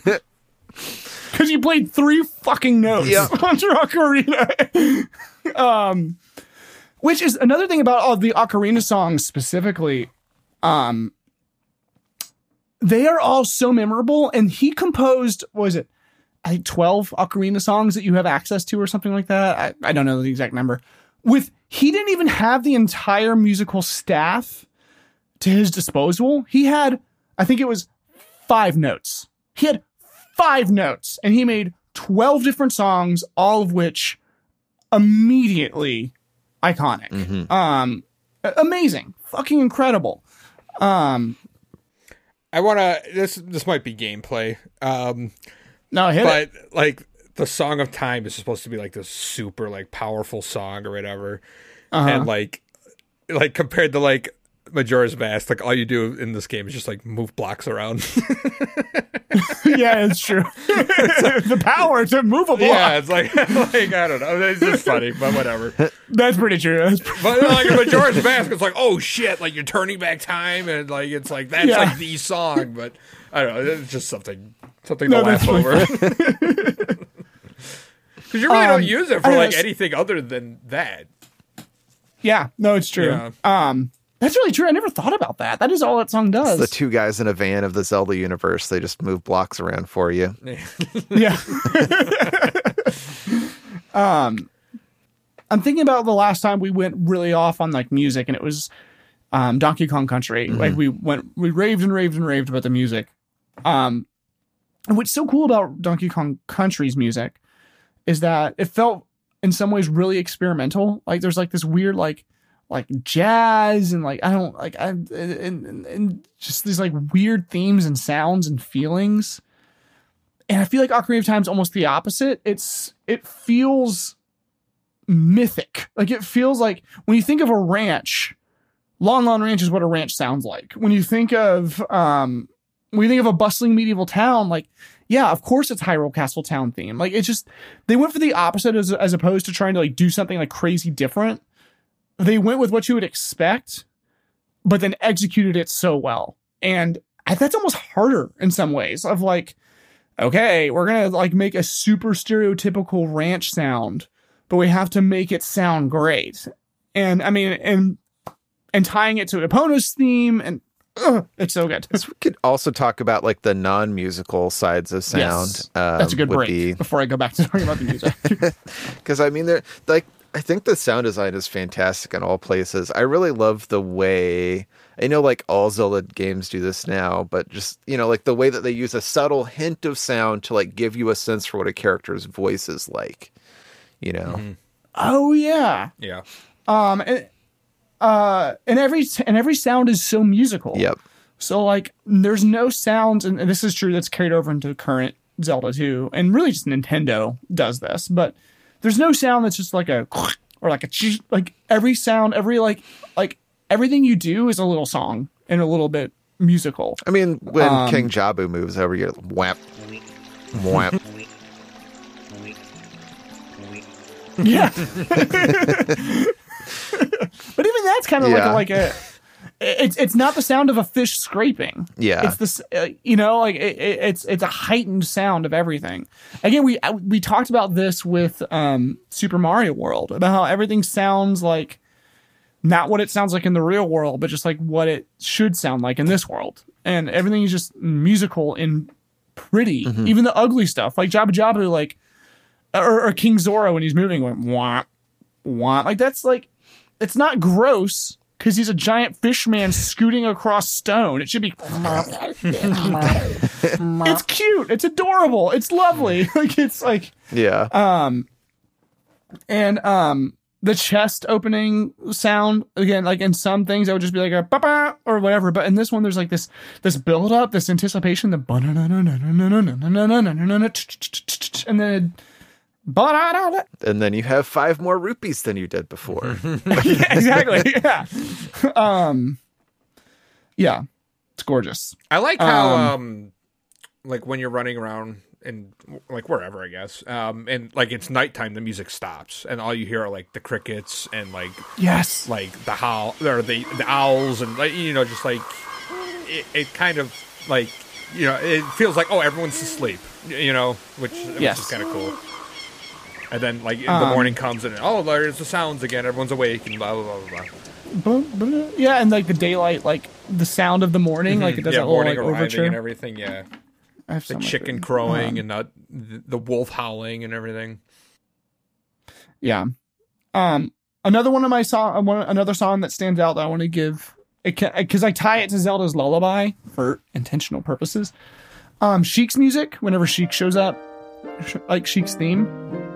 Because you played three fucking notes yeah. on your ocarina. um, which is another thing about all the ocarina songs specifically. Um, they are all so memorable. And he composed, what was it? I think twelve ocarina songs that you have access to or something like that. I, I don't know the exact number. With he didn't even have the entire musical staff to his disposal. He had, I think it was five notes. He had five notes, and he made twelve different songs, all of which immediately iconic. Mm-hmm. Um, amazing. Fucking incredible. Um, I want to, this, this might be gameplay. Um, No, hit but, it. But, like, the Song of Time is supposed to be, like, this super, like, powerful song or whatever. Uh-huh. And, like, like compared to, like, Majora's Mask, like, all you do in this game is just, like, move blocks around. Yeah, it's true. It's like, the power to move a block. Yeah, it's like, like, I don't know. It's just funny, but whatever. That's pretty true. That's pretty but, like, in Majora's Mask, it's like, oh, shit, like, you're turning back time, and, like, it's like, that's, yeah. like, the song. But, I don't know, it's just something... Something no, to laugh over. Because you really um, don't use it for, like, anything other than that. Yeah. No, it's true. Yeah. Um, that's really true. I never thought about that. That is all that song does. It's the two guys in a van of the Zelda universe. They just move blocks around for you. Yeah. um, I'm thinking about the last time we went really off on, like, music, and it was um, Donkey Kong Country. Mm-hmm. Like, we went, we raved and raved and raved about the music. Um, And what's so cool about Donkey Kong Country's music is that it felt in some ways really experimental. Like, there's like this weird, like, like jazz and like, I don't like, I, and, and, and just these like weird themes and sounds and feelings. And I feel like Ocarina of Time's almost the opposite. It's, it feels mythic. Like, it feels like when you think of a ranch, Lon Lon Ranch is what a ranch sounds like. When you think of, um, When you think of a bustling medieval town, like, yeah, of course it's Hyrule Castle town theme. Like, it's just, they went for the opposite as, as opposed to trying to, like, do something, like, crazy different. They went with what you would expect, but then executed it so well. And that's almost harder in some ways of, like, okay, we're going to, like, make a super stereotypical ranch sound, but we have to make it sound great. And, I mean, and and tying it to Eppono's theme and, it's so good. We could also talk about, like, the non-musical sides of sound. Yes, um, that's a good break the... before I go back to talking about the music. Because, I mean, they're, like, I think the sound design is fantastic in all places. I really love the way, I know, like, all Zelda games do this now, but just, you know, like, the way that they use a subtle hint of sound to, like, give you a sense for what a character's voice is like, you know? Mm-hmm. Oh, yeah. Yeah. Um, and, Uh, and every and every sound is so musical. Yep. So, like, there's no sounds, and this is true, that's carried over into current Zelda two, and really just Nintendo does this, but there's no sound that's just like a, or like a, like, every sound, every, like, like, everything you do is a little song and a little bit musical. I mean, when um, King Jabu moves over, you're like, whap, whap, Yeah. But even that's kind of yeah. like a, like a it's it's not the sound of a fish scraping. Yeah. It's this uh, you know like it, it's it's a heightened sound of everything. Again, we we talked about this with um, Super Mario World, about how everything sounds like not what it sounds like in the real world, but just like what it should sound like in this world. And everything is just musical and pretty. Mm-hmm. Even the ugly stuff, like Jabba Jabba, like Or, or King Zorro when he's moving, going wah, wah. Like that's like, it's not gross because he's a giant fish man scooting across stone. It should be. It's cute. It's adorable. It's lovely. Like it's like yeah. Um, and um, the chest opening sound again. Like in some things, I would just be like a ba-ba or whatever. But in this one, there's like this this build up, this anticipation. The and then. And then you have five more rupees than you did before. Yeah, exactly. Yeah. Um, yeah. It's gorgeous. I like how, um, um, like, when you're running around and, like, wherever, I guess, um, and, like, it's nighttime, the music stops, and all you hear are, like, the crickets and, like, yes, like, the howl, or the, the owls, and, like, you know, just, like, it, it kind of, like, you know, it feels like, oh, everyone's asleep, you know, which, yes. which is kind of cool. And then, like, the um, morning comes and, oh, there's the sounds again. Everyone's awake and blah, blah, blah, blah, blah. Yeah, and, like, the daylight, like, the sound of the morning. Mm-hmm. Like, it does yeah, that whole, like, overture. And everything, yeah. I have the chicken food. crowing um, and uh, the wolf howling and everything. Yeah. Um, another one of my song, one, another song that stands out that I want to give, because I tie it to Zelda's lullaby for intentional purposes. Um, Sheik's music, whenever Sheik shows up, like, Sheik's theme.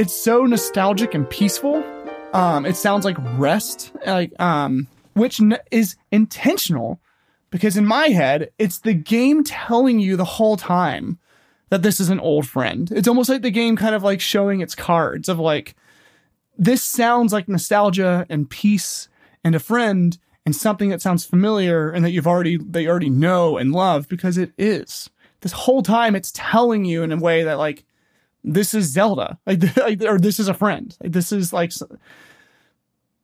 It's so nostalgic and peaceful. Um, it sounds like rest, like um, which n- is intentional, because in my head, it's the game telling you the whole time that this is an old friend. It's almost like the game kind of like showing its cards of like, this sounds like nostalgia and peace and a friend and something that sounds familiar and that you've already, they already know and love, because it is. This whole time it's telling you in a way that like, this is Zelda, like, or this is a friend. Like, this is like,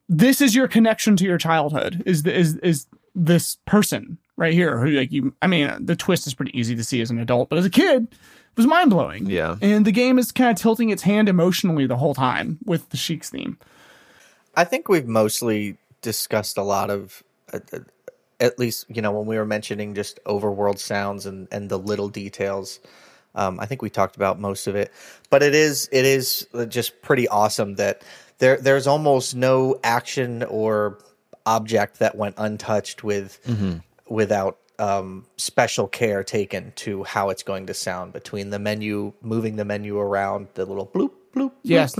this is your connection to your childhood. Is the, is is this person right here? Who, like you, I mean, the twist is pretty easy to see as an adult, but as a kid, it was mind blowing. Yeah, and the game is kind of tilting its hand emotionally the whole time with the Sheik's theme. I think we've mostly discussed a lot of, uh, at least you know, when we were mentioning just overworld sounds and and the little details. Um, I think we talked about most of it, but it is it is just pretty awesome that there there's almost no action or object that went untouched with mm-hmm. without um, special care taken to how it's going to sound, between the menu, moving the menu around, the little bloop bloop, bloop yes,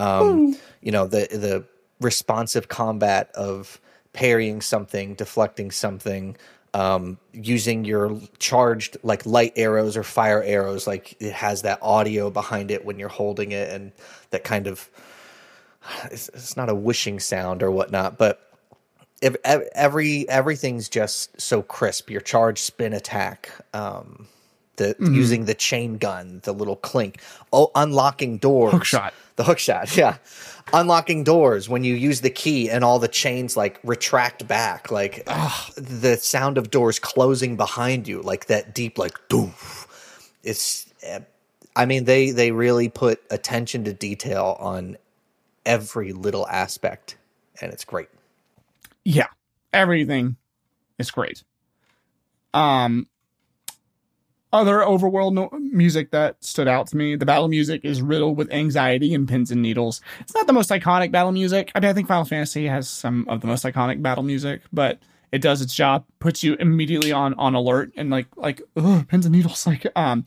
um, you know, the the responsive combat of parrying something, deflecting something. Um, using your charged like light arrows or fire arrows, like it has that audio behind it when you're holding it, and that kind of it's, it's not a wishing sound or whatnot, but if, every everything's just so crisp. Your charge, spin, attack, um, the mm-hmm. using the chain gun, the little clink, oh, unlocking doors, hook shot, the hook shot, yeah, unlocking doors when you use the key and all the chains like retract back, like ugh, the sound of doors closing behind you, like that deep like doof. It's I mean they they really put attention to detail on every little aspect, and it's great. Yeah, everything is great. Um other overworld no- music that stood out to me, the battle music is riddled with anxiety and pins and needles. It's not the most iconic battle music. I mean, I think Final Fantasy has some of the most iconic battle music, but it does its job, puts you immediately on, on alert and like, like, ugh, pins and needles. Like, um,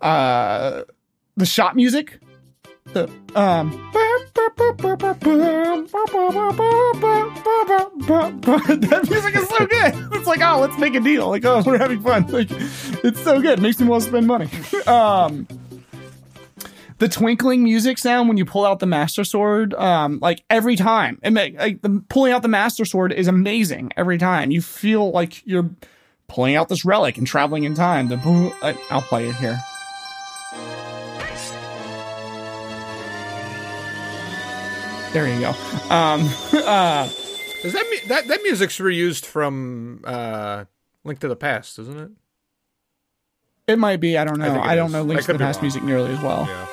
uh, the shot music, the, um, that music is so good. It's like, oh, let's make a deal. Like, oh, we're having fun. Like, it's so good. It makes me want to spend money. um, the twinkling music sound when you pull out the Master Sword, um, like every time, and like the, pulling out the Master Sword is amazing every time. You feel like you're pulling out this relic and traveling in time. The I, I'll play it here. There you go. Um, uh, Does that mu- that that music's reused from uh, Link to the Past, isn't it? It might be. I don't know. I, I don't know Link to the Past wrong. music nearly as well. Yeah.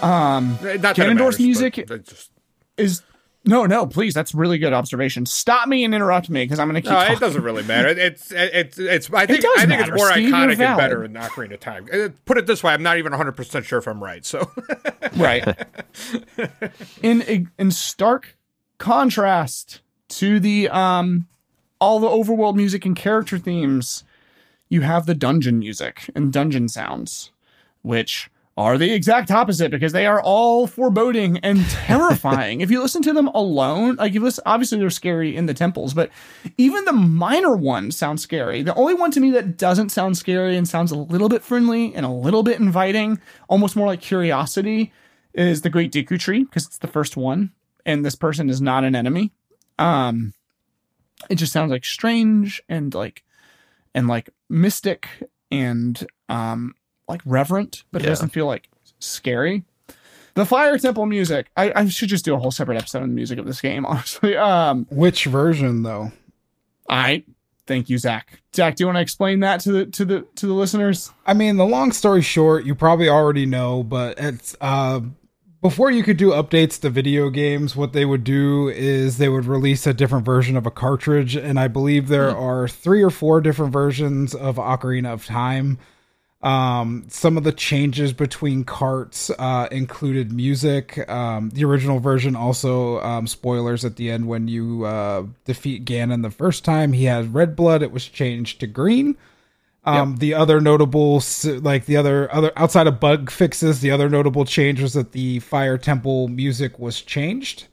Um, Ganondorf's music just... is no, no. Please, that's really good observation. Stop me and interrupt me because I'm going to keep. No, talking. It doesn't really matter. It's it's it's. I think it I think matter. It's more Steve, iconic and better in Ocarina of Time. Put it this way, I'm not even one hundred percent sure if I'm right. So right. In in stark contrast to the um all the overworld music and character themes, you have the dungeon music and dungeon sounds, which are the exact opposite because they are all foreboding and terrifying. If you listen to them alone, like you listen, obviously they're scary in the temples, but even the minor ones sound scary. The only one to me that doesn't sound scary and sounds a little bit friendly and a little bit inviting, almost more like curiosity, is the Great Deku Tree because it's the first one and this person is not an enemy. Um, it just sounds like strange and like, and like mystic and, um, like reverent, but yeah. It doesn't feel like scary. The Fire Temple music. I, I should just do a whole separate episode on the music of this game, honestly. Um, Which version though? I thank you, Zach. Zach, do you want to explain that to the to the to the listeners? I mean, the long story short, you probably already know, but it's uh, before you could do updates to video games, what they would do is they would release a different version of a cartridge, and I believe there mm-hmm. are three or four different versions of Ocarina of Time. Um, some of the changes between carts uh, included music. Um, the original version also, um, spoilers at the end, when you uh, defeat Ganon the first time, he had red blood. It was changed to green. Um, yep. The other notable, like the other, other outside of bug fixes, the other notable change was that the Fire Temple music was changed.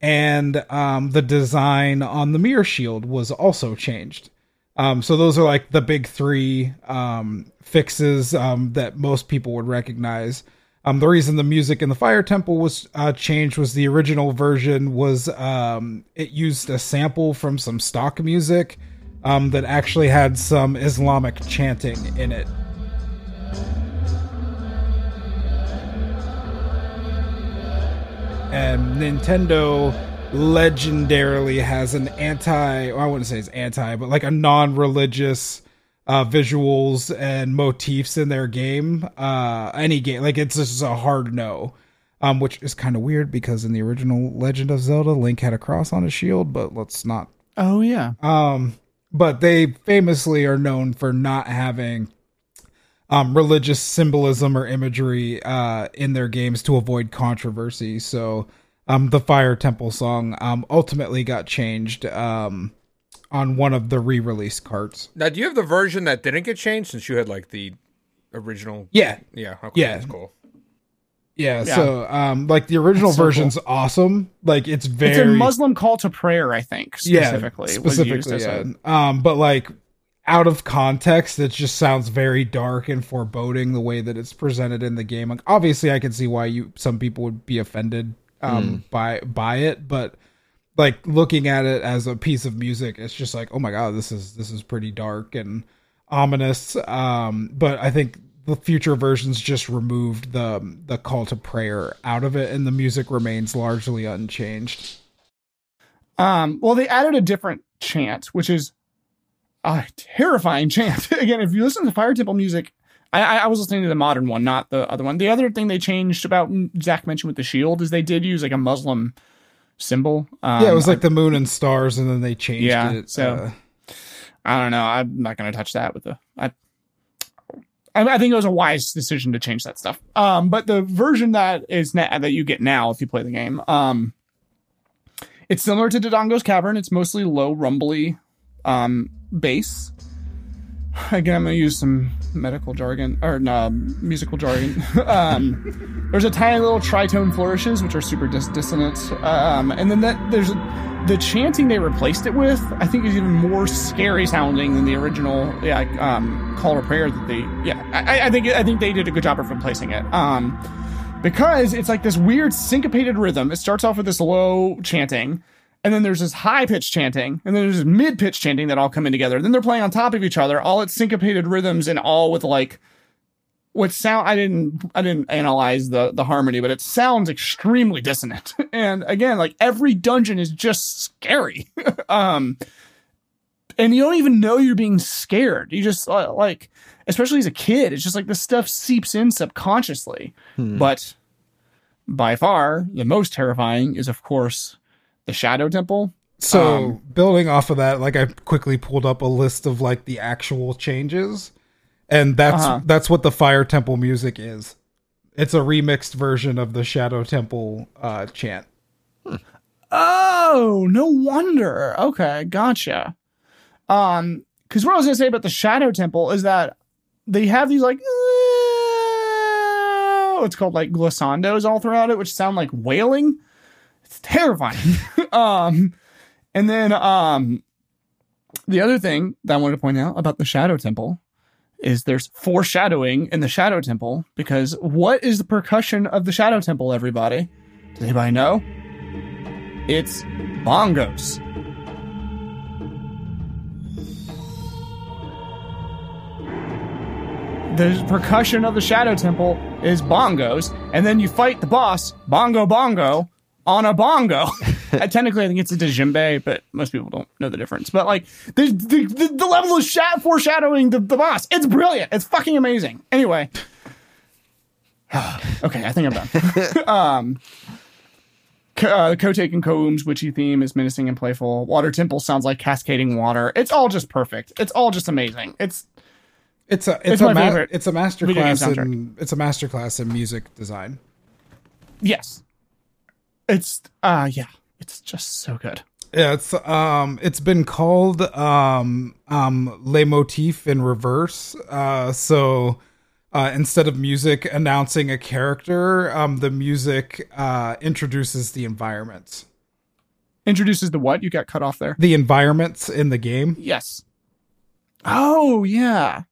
And um, the design on the mirror shield was also changed. Um, so those are like the big three um, fixes um, that most people would recognize. Um, the reason the music in the Fire Temple was uh, changed was the original version was um, it used a sample from some stock music um, that actually had some Islamic chanting in it. And Nintendo legendarily has an anti, well, I wouldn't say it's anti, but like a non-religious uh, visuals and motifs in their game. Uh, any game, like it's just a hard no, um, which is kind of weird because in the original Legend of Zelda, Link had a cross on his shield, but let's not. Oh yeah. Um, but they famously are known for not having um, religious symbolism or imagery uh, in their games to avoid controversy. So Um, the Fire Temple song um, ultimately got changed um, on one of the re-release carts. Now, do you have the version that didn't get changed since you had like the original? Yeah. Yeah. Okay, yeah. That's cool. Yeah, yeah. So um, like the original so version's cool. awesome. Like it's very. It's a Muslim call to prayer, I think. Specifically. Yeah, specifically. Yeah. A... Um, but like out of context, it just sounds very dark and foreboding the way that it's presented in the game. Like, obviously, I can see why you some people would be offended um mm. by by it, but like looking at it as a piece of music, it's just like, oh my god, this is this is pretty dark and ominous. Um but I think the future versions just removed the the call to prayer out of it, and the music remains largely unchanged. Um well, they added a different chant, which is a terrifying chant. Again, if you listen to Fire Temple music, I, I was listening to the modern one, not the other one. The other thing they changed about, Zach mentioned with the shield, is they did use like a Muslim symbol. Um, yeah, it was like I, the moon and stars, and then they changed yeah, it. So uh, I don't know. I'm not going to touch that with the. I, I I think it was a wise decision to change that stuff. Um, but the version that is na- that you get now, if you play the game, um, it's similar to Dodongo's Cavern. It's mostly low, rumbly um, bass. again, I'm going to use some medical jargon, or no, musical jargon. um, there's a tiny little tritone flourishes, which are super dis dissonant. Um, and then that there's the chanting they replaced it with, I think, is even more scary sounding than the original yeah, um, call to prayer that they, yeah, I, I think I think they did a good job of replacing it. Um, because it's like this weird syncopated rhythm. It starts off with this low chanting, and then there's this high-pitched chanting, and then there's this mid-pitched chanting that all come in together. Then they're playing on top of each other, all at syncopated rhythms, and all with like what sound. I didn't, I didn't analyze the the harmony, but it sounds extremely dissonant. And again, like every dungeon is just scary, um, and you don't even know you're being scared. You just uh, like, especially as a kid, it's just like this stuff seeps in subconsciously. Hmm. But by far, the most terrifying is, of course, the Shadow Temple. So um, building off of that, like I quickly pulled up a list of like the actual changes, and that's uh-huh. that's what the Fire Temple music is. It's a remixed version of the Shadow Temple uh, chant. Hmm. Oh, no wonder. Okay, gotcha. Um, because what I was gonna say about the Shadow Temple is that they have these like, oh, it's called like glissandos all throughout it, which sound like wailing. It's terrifying. um, and then um, the other thing that I wanted to point out about the Shadow Temple is there's foreshadowing in the Shadow Temple, because what is the percussion of the Shadow Temple, everybody? Does anybody know? It's bongos. The percussion of the Shadow Temple is bongos, and then you fight the boss, Bongo Bongo, on a bongo. I technically, I think it's a djembe, but most people don't know the difference. But like the the, the level of shat foreshadowing the, the boss, it's brilliant. It's fucking amazing. Anyway, okay, I think I'm done. um, uh, the Kotek and Koum's witchy theme is menacing and playful. Water Temple sounds like cascading water. It's all just perfect. It's all just amazing. It's it's a it's, it's a ma it's a masterclass in it's a masterclass in music design. Yes. It's uh yeah, it's just so good. Yeah, it's um it's been called um um leitmotif in reverse. Uh so uh instead of music announcing a character, um the music uh introduces the environments. Introduces the what? You got cut off there. The environments in the game? Yes. Oh, yeah.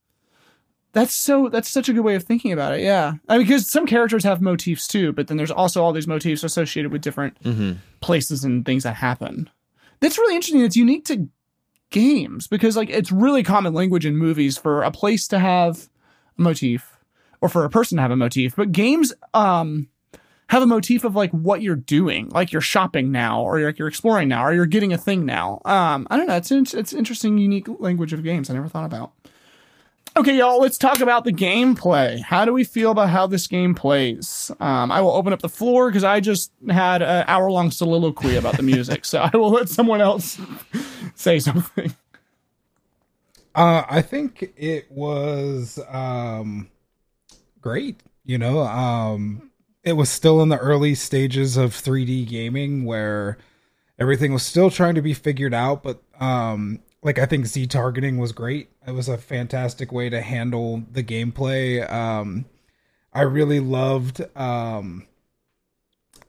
That's so. That's such a good way of thinking about it. Yeah, I mean, because some characters have motifs too, but then there's also all these motifs associated with different mm-hmm. places and things that happen. That's really interesting. It's unique to games because, like, it's really common language in movies for a place to have a motif or for a person to have a motif. But games um, have a motif of like what you're doing, like you're shopping now, or you're, like, you're exploring now, or you're getting a thing now. Um, I don't know. It's it's interesting, unique language of games. I never thought about. Okay, y'all, let's talk about the gameplay. How do we feel about how this game plays? Um, I will open up the floor because I just had an hour-long soliloquy about the music, so I will let someone else say something. Uh, I think it was um, great. You know, um, it was still in the early stages of three D gaming where everything was still trying to be figured out, but... Um, Like, I think Z-targeting was great. It was a fantastic way to handle the gameplay. Um, I really loved um,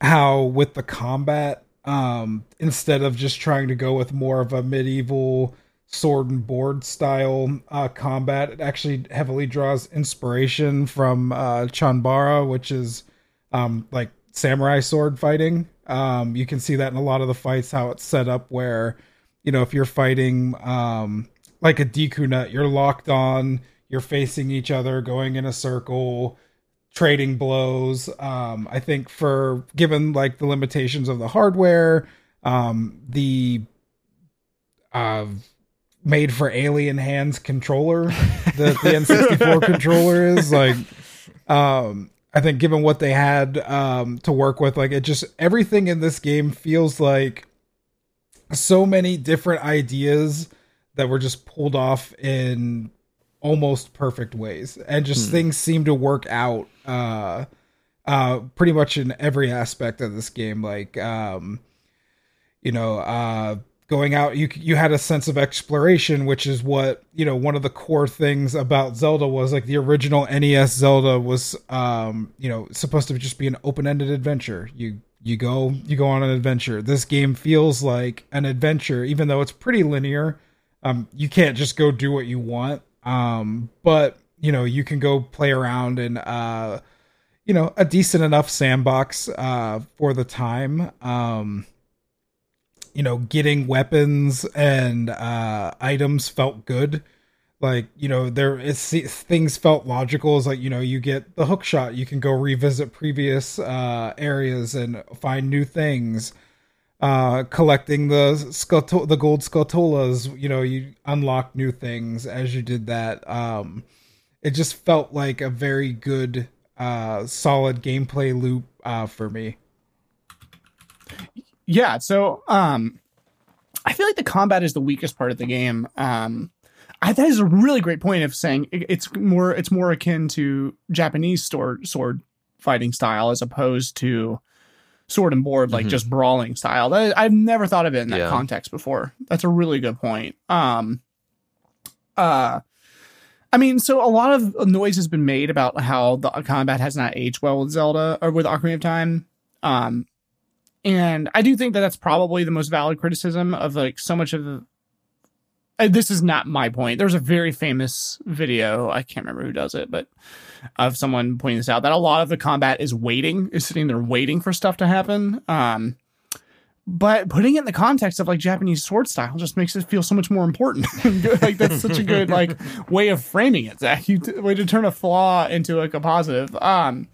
how with the combat, um, instead of just trying to go with more of a medieval sword and board style uh, combat, it actually heavily draws inspiration from uh, Chanbara, which is um, like samurai sword fighting. Um, you can see that in a lot of the fights, how it's set up where... You know, if you're fighting um, like a Deku Nut, you're locked on, you're facing each other, going in a circle, trading blows. Um, I think for, given like the limitations of the hardware, um, the uh, made for alien hands controller, that the N sixty-four controller is like, um, I think given what they had um, to work with, like it just, everything in this game feels like so many different ideas that were just pulled off in almost perfect ways, and just hmm. things seem to work out uh uh pretty much in every aspect of this game. Like um you know uh going out, you you had a sense of exploration, which is what, you know, one of the core things about Zelda was, like, the original N E S Zelda was, um, you know, supposed to just be an open-ended adventure. You you go you go on an adventure. This game feels like an adventure, even though it's pretty linear. Um, you can't just go do what you want, um, but you know, you can go play around in, uh, you know, a decent enough sandbox uh, for the time. Um, you know, getting weapons and uh, items felt good. Like, you know, there is things felt logical. It's like, you know, you get the hook shot, you can go revisit previous uh, areas and find new things. Uh, collecting the scuto- the gold scutolas, you know, you unlock new things as you did that. Um, it just felt like a very good, uh, solid gameplay loop uh, for me. Yeah, so um, I feel like the combat is the weakest part of the game. Um, I, that is a really great point of saying it, it's more it's more akin to Japanese sword sword fighting style as opposed to sword and board, like, mm-hmm. just brawling style. I, I've never thought of it in that yeah. context before. That's a really good point. Um, uh, I mean, so a lot of noise has been made about how the combat has not aged well with Zelda or with Ocarina of Time. Um, And I do think that that's probably the most valid criticism of, like, so much of the... Uh, this is not my point. There's a very famous video, I can't remember who does it, but of someone pointing this out, that a lot of the combat is waiting, is sitting there waiting for stuff to happen. Um, but putting it in the context of, like, Japanese sword style just makes it feel so much more important. Like, that's such a good, like, way of framing it, Zach. You t- way to turn a flaw into, like, a positive. Um,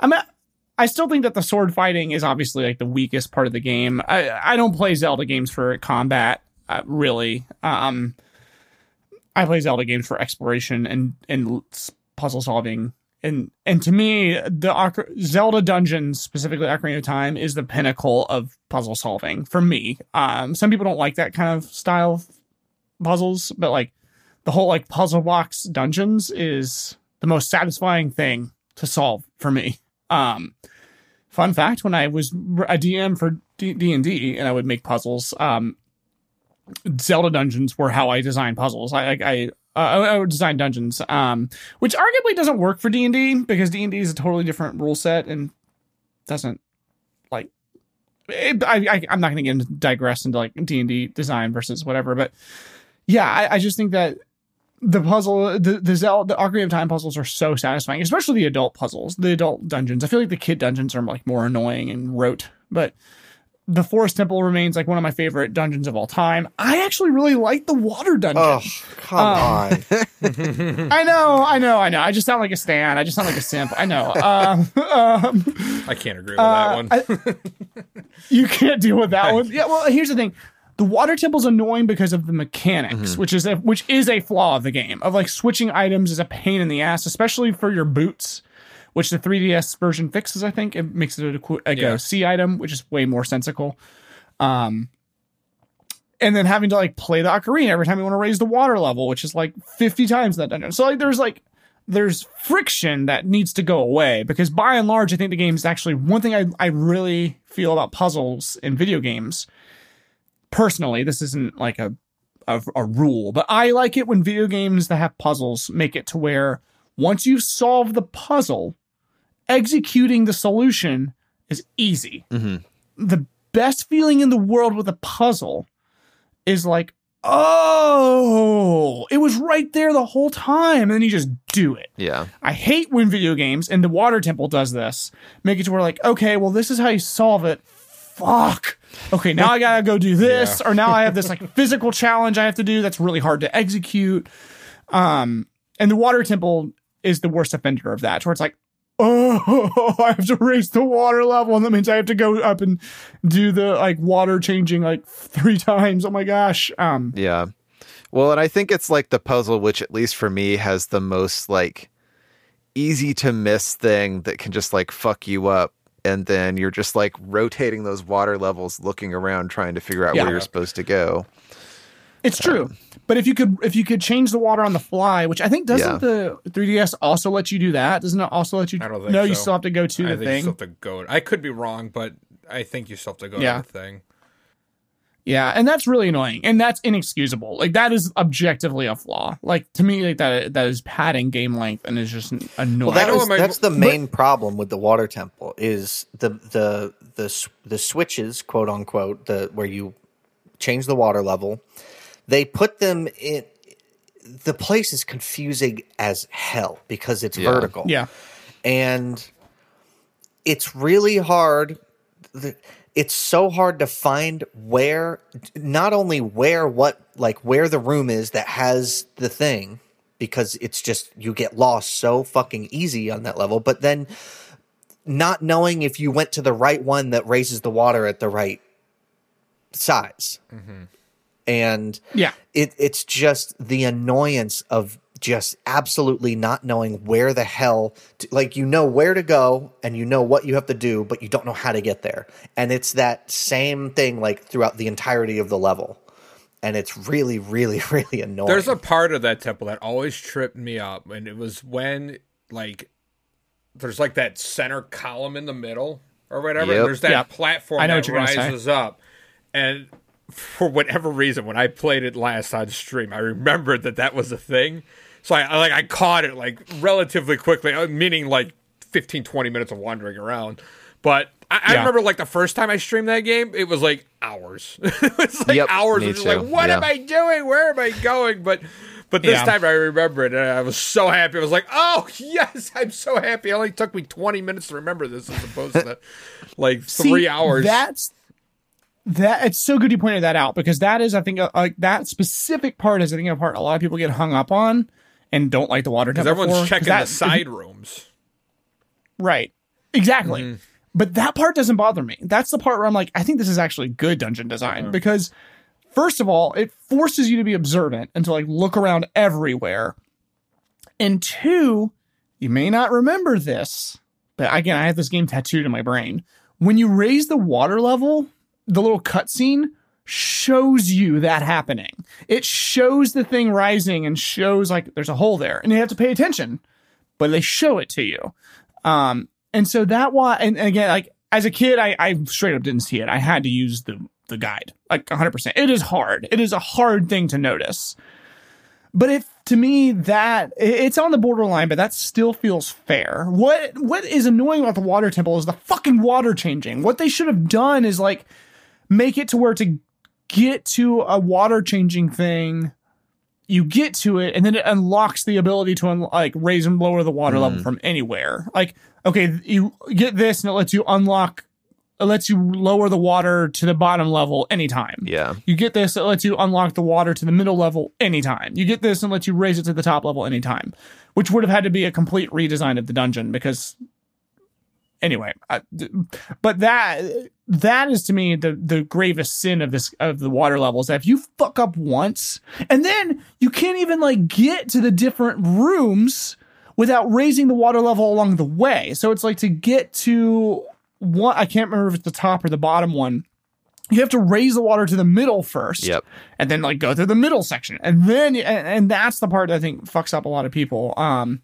I'm at, I still think that the sword fighting is obviously, like, the weakest part of the game. I, I don't play Zelda games for combat, uh, really. Um, I play Zelda games for exploration and, and puzzle solving. And and to me, the Ocar- Zelda dungeon, specifically Ocarina of Time, is the pinnacle of puzzle solving for me. Um, some people don't like that kind of style of puzzles, but, like, the whole, like, puzzle box dungeons is the most satisfying thing to solve for me. Um, fun fact, when I was a D M for D and D and I would make puzzles, um, Zelda dungeons were how I designed puzzles. I, I, I, uh, I would design dungeons, um, which arguably doesn't work for D and D because D and D is a totally different rule set and doesn't like, it, I, I, I'm not going to get into digress into like D and D design versus whatever, but yeah, I, I just think that The puzzle, the the, Zelda, the Ocarina of Time puzzles are so satisfying, especially the adult puzzles, the adult dungeons. I feel like the kid dungeons are like more annoying and rote, but the Forest Temple remains like one of my favorite dungeons of all time. I actually really like the water dungeon. Oh, come um, on. I know, I know, I know. I just sound like a stan. I just sound like a simp. I know. Um, um, I can't agree with uh, that one. I, you can't deal with that one. Yeah, well, here's the thing. The water temple's annoying because of the mechanics, mm-hmm. which is a, which is a flaw of the game. Of like switching items is a pain in the ass, especially for your boots, which the three D S version fixes. I think it makes it a, a yeah. C item, which is way more sensical. Um, and then having to like play the ocarina every time you want to raise the water level, which is like fifty times that dungeon. So like there's like there's friction that needs to go away because by and large, I think the game is actually one thing I I really feel about puzzles in video games. Personally, this isn't like a, a a rule, but I like it when video games that have puzzles make it to where once you solve the puzzle, executing the solution is easy. Mm-hmm. The best feeling in the world with a puzzle is like, oh, it was right there the whole time. And then you just do it. Yeah. I hate when video games, and the Water Temple does this, make it to where like, okay, well, this is how you solve it. Fuck. Okay, now I gotta go do this, yeah. or now I have this like physical challenge I have to do that's really hard to execute. Um, and the water temple is the worst offender of that, where it's like, oh, I have to raise the water level, and that means I have to go up and do the like water changing like three times. Oh my gosh. Um, yeah. Well, and I think it's like the puzzle, which at least for me has the most like easy to miss thing that can just like fuck you up. And then you're just like rotating those water levels, looking around, trying to figure out yeah. where you're supposed to go. It's true. Um, but if you could if you could change the water on the fly, which I think doesn't yeah. the three D S also let you do that? Doesn't it also let you? I don't think no, so. You still have to go to I the think thing. You still have to go. I could be wrong, but I think you still have to go yeah. to the thing. Yeah, and that's really annoying, and that's inexcusable. Like, that is objectively a flaw. Like, to me, like that that is padding game length, and it's just annoying. Well, that is, that's the main but, problem with the Water Temple is the the the the switches, quote unquote, the where you change the water level. They put them in. The place is confusing as hell because it's yeah. vertical. Yeah, and it's really hard. The, It's so hard to find where, not only where, what, like where the room is that has the thing, because it's just, you get lost so fucking easy on that level, but then not knowing if you went to the right one that raises the water at the right size. Mm-hmm. And yeah, it, it's just the annoyance of just absolutely not knowing where the hell, to, like, you know where to go and you know what you have to do, but you don't know how to get there. And it's that same thing, like, throughout the entirety of the level. And it's really, really, really annoying. There's a part of that temple that always tripped me up. And it was when, like, there's, like, that center column in the middle or whatever. Yep. There's that yep. platform that rises up. And for whatever reason, when I played it last on stream, I remembered that that was a thing. So I, I like I caught it like relatively quickly, meaning like fifteen, twenty minutes of wandering around. But I, yeah. I remember like the first time I streamed that game, it was like hours. It was like yep, hours of just too. like, what yeah. am I doing? Where am I going? But but this yeah. time I remember it, and I was so happy. I was like, oh yes, I'm so happy. It only took me twenty minutes to remember this as opposed to like three See, hours. That's That it's so good you pointed that out, because that is, I think, like that specific part is I think a part a lot of people get hung up on and don't like the water temple. Because everyone's for, checking that, the side you, rooms, right? Exactly. Mm. But that part doesn't bother me. That's the part where I'm like, I think this is actually good dungeon design yeah. because, first of all, it forces you to be observant and to like look around everywhere. And two, you may not remember this, but again, I have this game tattooed in my brain. When you raise the water level, the little cutscene shows you that happening. It shows the thing rising and shows like there's a hole there, and you have to pay attention, but they show it to you. Um, and so that why, and, and again, like as a kid, I, I straight up didn't see it. I had to use the, the guide, like one hundred percent. It is hard. It is a hard thing to notice. But if to me that it's on the borderline, but that still feels fair. What, what is annoying about the water temple is the fucking water changing. What they should have done is like, make it to where to get to a water changing thing, you get to it, and then it unlocks the ability to un- like raise and lower the water mm. level from anywhere. Like, okay, you get this, and it lets you unlock, it lets you lower the water to the bottom level anytime. Yeah, you get this, it lets you unlock the water to the middle level anytime. You get this, and lets you raise it to the top level anytime. Which would have had to be a complete redesign of the dungeon because. Anyway, I, but that that is to me the, the gravest sin of this of the water levels. That if you fuck up once, and then you can't even like get to the different rooms without raising the water level along the way. So it's like to get to what I can't remember if it's the top or the bottom one. You have to raise the water to the middle first, yep. and then like go through the middle section, and then and, and that's the part that I think fucks up a lot of people. Um,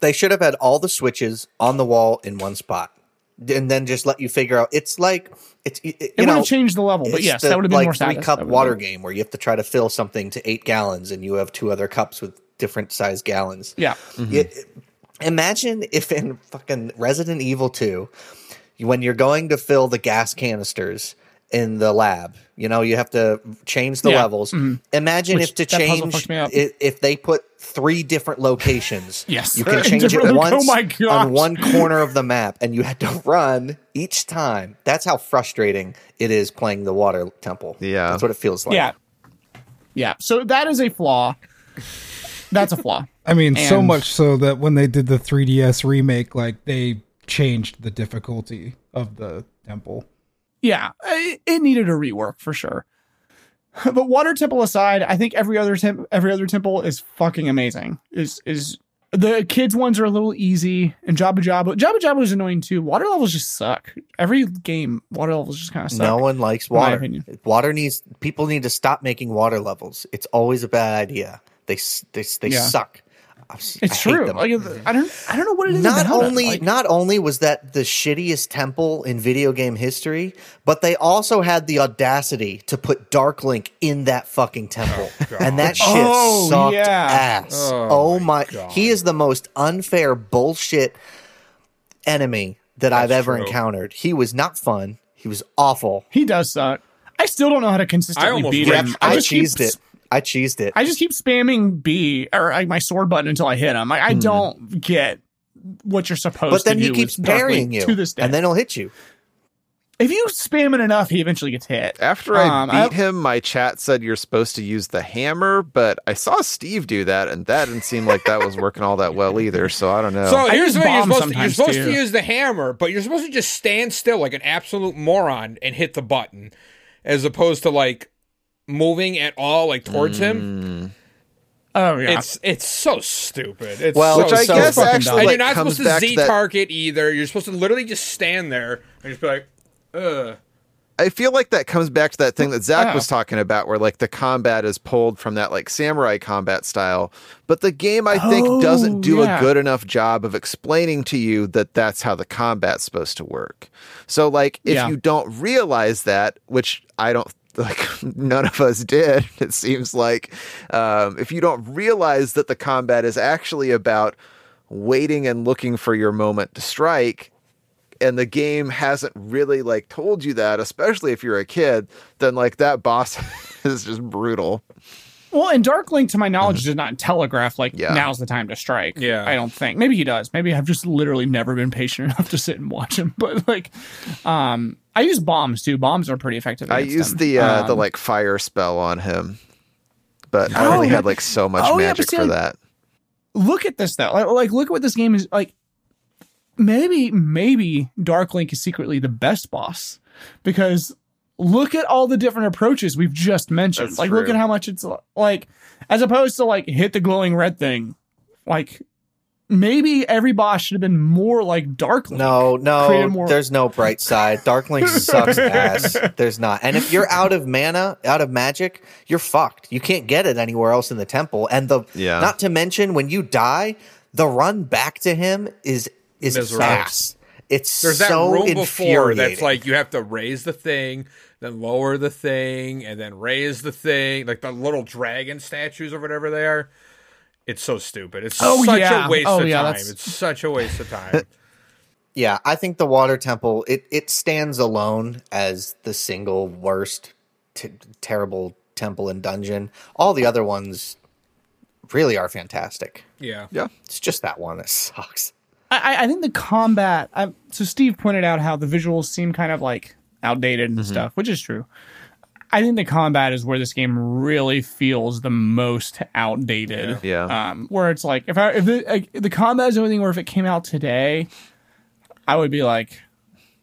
They should have had all the switches on the wall in one spot and then just let you figure out. It's like it's you it would know, have changed the level, but yes, the, that would have been like more three cup water game where you have to try to fill something to eight gallons and you have two other cups with different size gallons. Yeah. Mm-hmm. It, imagine if in fucking Resident Evil two, when you're going to fill the gas canisters in the lab, you know, you have to change the yeah. levels. Mm-hmm. Imagine Which, if to change, it, if they put three different locations, yes. you can change it once oh on one corner of the map, and you had to run each time. That's how frustrating it is playing the water temple. Yeah. That's what it feels like. Yeah. Yeah. So that is a flaw. That's a flaw. I mean, and so much so that when they did the three D S remake, like they changed the difficulty of the temple. Yeah, it needed a rework for sure. But water temple aside, I think every other temp- every other temple is fucking amazing. Is is the kids ones are a little easy, and Jabba Jabba Jabba Jabba is annoying too. Water levels just suck. Every game, water levels just kind of suck. No one likes water. In my opinion. Water needs people need to stop making water levels. It's always a bad idea. They they they yeah. suck. It's true. Like, I don't. I don't know what it is. Not about only, it. Like, not only was that the shittiest temple in video game history, but they also had the audacity to put Dark Link in that fucking temple, oh, and that shit oh, sucked yeah. ass. Oh, oh my! God. He is the most unfair bullshit enemy that That's I've ever true. encountered. He was not fun. He was awful. He does suck. I still don't know how to consistently beat him. him. I, I cheesed keep... it. I cheesed it. I just keep spamming B or like my sword button until I hit him. Like, I mm. don't get what you're supposed to do. But then he keeps parrying you to this day, and then he'll hit you. If you spam it enough, he eventually gets hit. After I um, beat I, him, my chat said you're supposed to use the hammer, but I saw Steve do that, and that didn't seem like that was working all that well either, so I don't know. So here's the thing. You're supposed, to, you're supposed to use the hammer, but you're supposed to just stand still like an absolute moron and hit the button, as opposed to, like, moving at all, like, towards mm. him. Oh yeah, it's it's so stupid. It's well, so, which I so guess actually, and you're not supposed to Z that... target either. You're supposed to literally just stand there and just be like, ugh. I feel like that comes back to that thing that Zach oh. was talking about, where like the combat is pulled from that like samurai combat style, but the game I think oh, doesn't do yeah. a good enough job of explaining to you that that's how the combat's supposed to work. So like if yeah. you don't realize that, which I don't. Like none of us did, it seems like, um, if you don't realize that the combat is actually about waiting and looking for your moment to strike, and the game hasn't really like told you that, especially if you're a kid, then like that boss is just brutal. Well, and Dark Link, to my knowledge, does not telegraph, like, yeah. now's the time to strike. Yeah. I don't think. Maybe he does. Maybe I've just literally never been patient enough to sit and watch him. But, like, um, I use bombs, too. Bombs are pretty effective. I used the, uh, um, the, like, fire spell on him. But I only oh, had, like, so much oh, magic yeah, see, for like, that. Look at this, though. Like, like, look at what this game is. Like, maybe, maybe Dark Link is secretly the best boss. Because... look at all the different approaches we've just mentioned. That's like, true. Look at how much it's like, as opposed to like hit the glowing red thing. Like, maybe every boss should have been more like Dark Link. No, no, more... there's no bright side. Dark Link sucks ass. There's not. And if you're out of mana, out of magic, you're fucked. You can't get it anywhere else in the temple. And the yeah. not to mention when you die, the run back to him is is fast. It's There's that so room before that's like you have to raise the thing, then lower the thing, and then raise the thing. Like the little dragon statues or whatever they are. It's so stupid. It's oh, such yeah. a waste oh, of yeah, time. That's... It's such a waste of time. Yeah, I think the Water Temple, it, it stands alone as the single worst t- terrible temple and dungeon. All the other ones really are fantastic. Yeah. yeah. It's just that one that sucks. I, I think the combat, I, so Steve pointed out how the visuals seem kind of like outdated and mm-hmm. stuff, which is true. I think the combat is where this game really feels the most outdated. Yeah. yeah. Um, where it's like, if I, if it, like, the combat is the only thing where if it came out today, I would be like,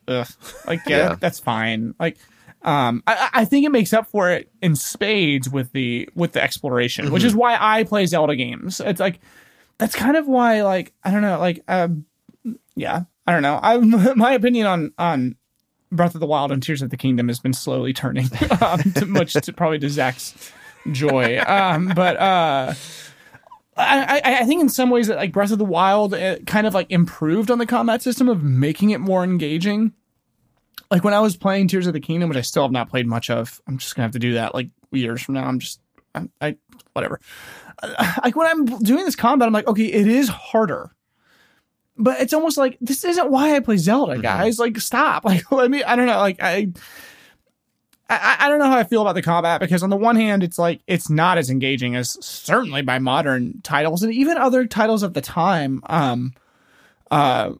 ugh, like, yeah, yeah. that's fine. Like, um, I, I think it makes up for it in spades with the, with the exploration, mm-hmm. which is why I play Zelda games. It's like, that's kind of why, like, I don't know, like, um, yeah, I don't know. I my opinion on on Breath of the Wild and Tears of the Kingdom has been slowly turning, um, to much to probably to Zach's joy. Um, but uh, I, I I think in some ways that like Breath of the Wild it kind of like improved on the combat system of making it more engaging. Like when I was playing Tears of the Kingdom, which I still have not played much of, I'm just gonna have to do that like years from now. I'm just I, I whatever. Like when I'm doing this combat, I'm like, okay, it is harder, but it's almost like this isn't why I play Zelda, guys. Mm-hmm. Like, stop. Like, let me. I don't know. Like, I, I, I don't know how I feel about the combat because on the one hand, it's like it's not as engaging as certainly by modern titles and even other titles of the time. Um, uh,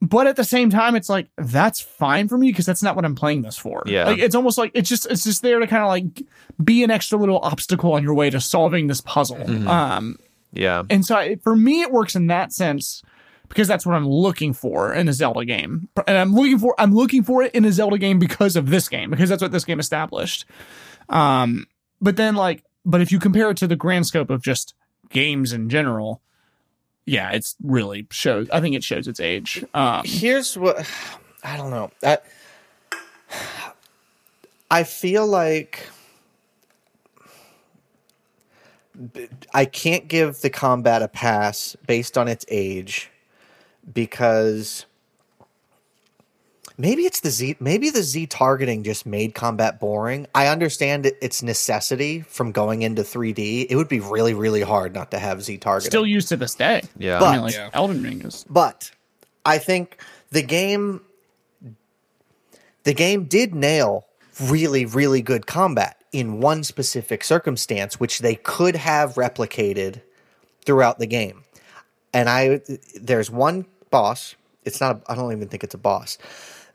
but at the same time, it's like that's fine for me because that's not what I'm playing this for. Yeah, like, it's almost like it's just it's just there to kind of like be an extra little obstacle on your way to solving this puzzle. Mm-hmm. Um, yeah, and so I, for me, it works in that sense because that's what I'm looking for in a Zelda game, and I'm looking for I'm looking for it in a Zelda game because of this game because that's what this game established. Um, but then like, but if you compare it to the grand scope of just games in general. Yeah, it's really shows. I think it shows its age. Um, Here's what I don't know. I, I feel like I can't give the combat a pass based on its age, because maybe it's the Z, maybe the Z targeting just made combat boring. I understand it, its necessity from going into three D. It would be really, really hard not to have Z targeting. Still used to this day. Yeah. But, I mean, like yeah. Elden Ring is. But I think the game, the game did nail really, really good combat in one specific circumstance, which they could have replicated throughout the game. And I, there's one boss. It's not, a, I don't even think it's a boss.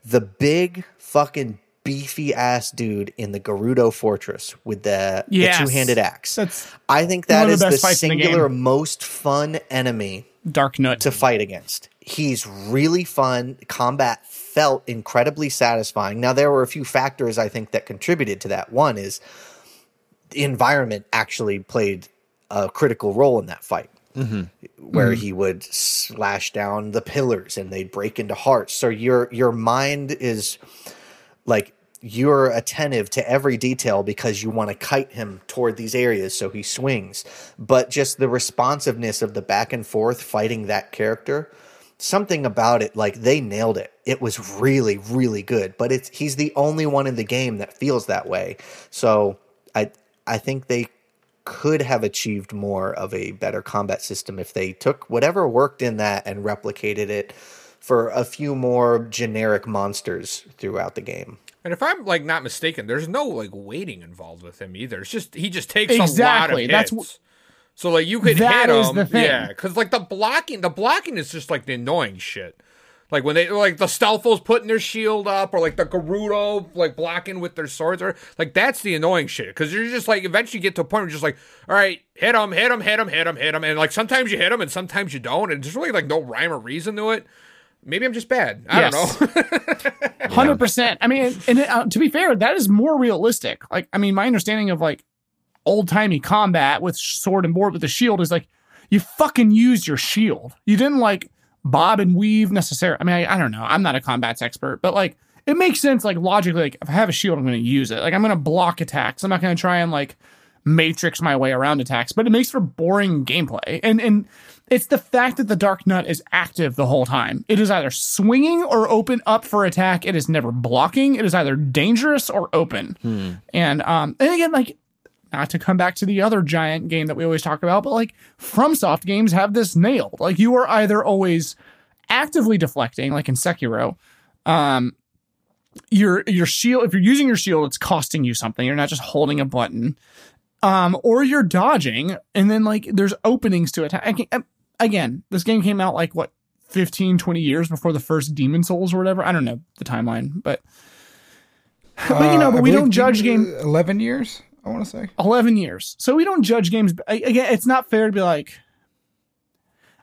The big fucking beefy ass dude in the Gerudo Fortress with the, yes, the two-handed axe. That's I think that is the, the singular the most fun enemy Dark Nut to fight against. He's really fun. Combat felt incredibly satisfying. Now, there were a few factors I think that contributed to that. One is the environment actually played a critical role in that fight. Mm-hmm. Where mm-hmm. he would slash down the pillars and they'd break into hearts. So your your mind is like you're attentive to every detail because you want to kite him toward these areas so he swings. But just the responsiveness of the back and forth fighting that character, something about it, like they nailed it. It was really, really good. But it's he's the only one in the game that feels that way. So I I think they could have achieved more of a better combat system if they took whatever worked in that and replicated it for a few more generic monsters throughout the game. And if I'm like not mistaken, there's no like waiting involved with him either. It's just he just takes exactly. a lot of That's hits. W- so like you could that hit is him, the thing. yeah. Because like the blocking, the blocking is just like the annoying shit. Like when they like the Stelfos putting their shield up, or like the Gerudo like blocking with their swords, or like that's the annoying shit. Because you're just like eventually get to a point where you're just like, all right, hit him, hit him, hit him, hit him, hit him, and like sometimes you hit him and sometimes you don't, and there's really like no rhyme or reason to it. Maybe I'm just bad. I yes. don't know. one hundred percent I mean, and uh, to be fair, that is more realistic. Like, I mean, my understanding of like old timey combat with sword and board with a shield is like you fucking use your shield. You didn't like bob and weave necessarily. I mean, I, I don't know. I'm not a combats expert, but like it makes sense. Like logically, like if I have a shield, I'm going to use it. Like I'm going to block attacks. I'm not going to try and like matrix my way around attacks, but it makes for boring gameplay. And, and it's the fact that the Dark Nut is active the whole time. It is either swinging or open up for attack. It is never blocking. It is either dangerous or open. Hmm. And, um, and again, like, not to come back to the other giant game that we always talk about, but like FromSoft games have this nailed. Like you are either always actively deflecting, like in Sekiro, um, your your shield. If you're using your shield, it's costing you something. You're not just holding a button, um, or you're dodging, and then like there's openings to attack. I can, I, again, this game came out like what fifteen, twenty years before the first Demon Souls or whatever. I don't know the timeline, but but you know, but uh, we don't judge game eleven years. I want to say eleven years. So we don't judge games. Again, it's not fair to be like,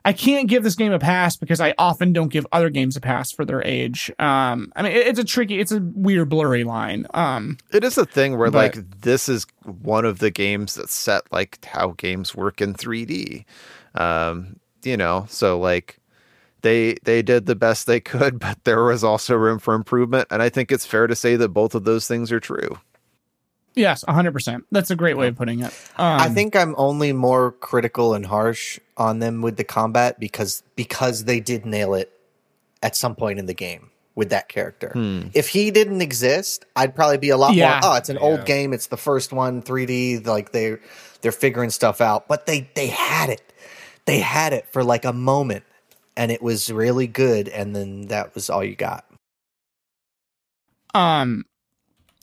I can't give this game a pass because I often don't give other games a pass for their age. Um, I mean, it's a tricky, it's a weird, blurry line. Um, it is a thing where but, like, this is one of the games that set like how games work in three D. Um, you know, so like they, they did the best they could, but there was also room for improvement. And I think it's fair to say that both of those things are true. Yes, one hundred percent. That's a great way of putting it. Um, I think I'm only more critical and harsh on them with the combat because because they did nail it at some point in the game with that character. Hmm. If he didn't exist, I'd probably be a lot yeah. more, oh, it's an yeah. old game. It's the first one, three D. Like they, they're figuring stuff out. But they, they had it. They had it for like a moment, and it was really good, and then that was all you got. Um.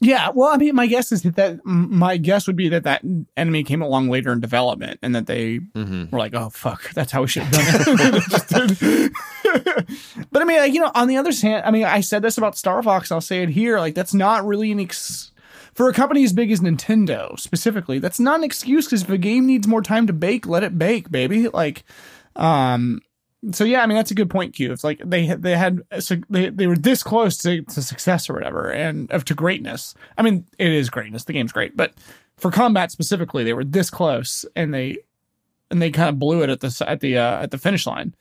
Yeah, well, I mean, my guess is that, that my guess would be that that enemy came along later in development, and that they mm-hmm. were like, "Oh fuck, that's how we should have done it." But I mean, like, you know, on the other hand, I mean, I said this about Star Fox, and I'll say it here: like, that's not really an ex for a company as big as Nintendo specifically. That's not an excuse because if a game needs more time to bake, let it bake, baby. Like, um, so yeah, I mean, that's a good point, Q. It's like they they had they they were this close to, to success or whatever, and of to greatness. I mean, it is greatness. The game's great, but for combat specifically, they were this close, and they and they kind of blew it at the at the uh, at the finish line.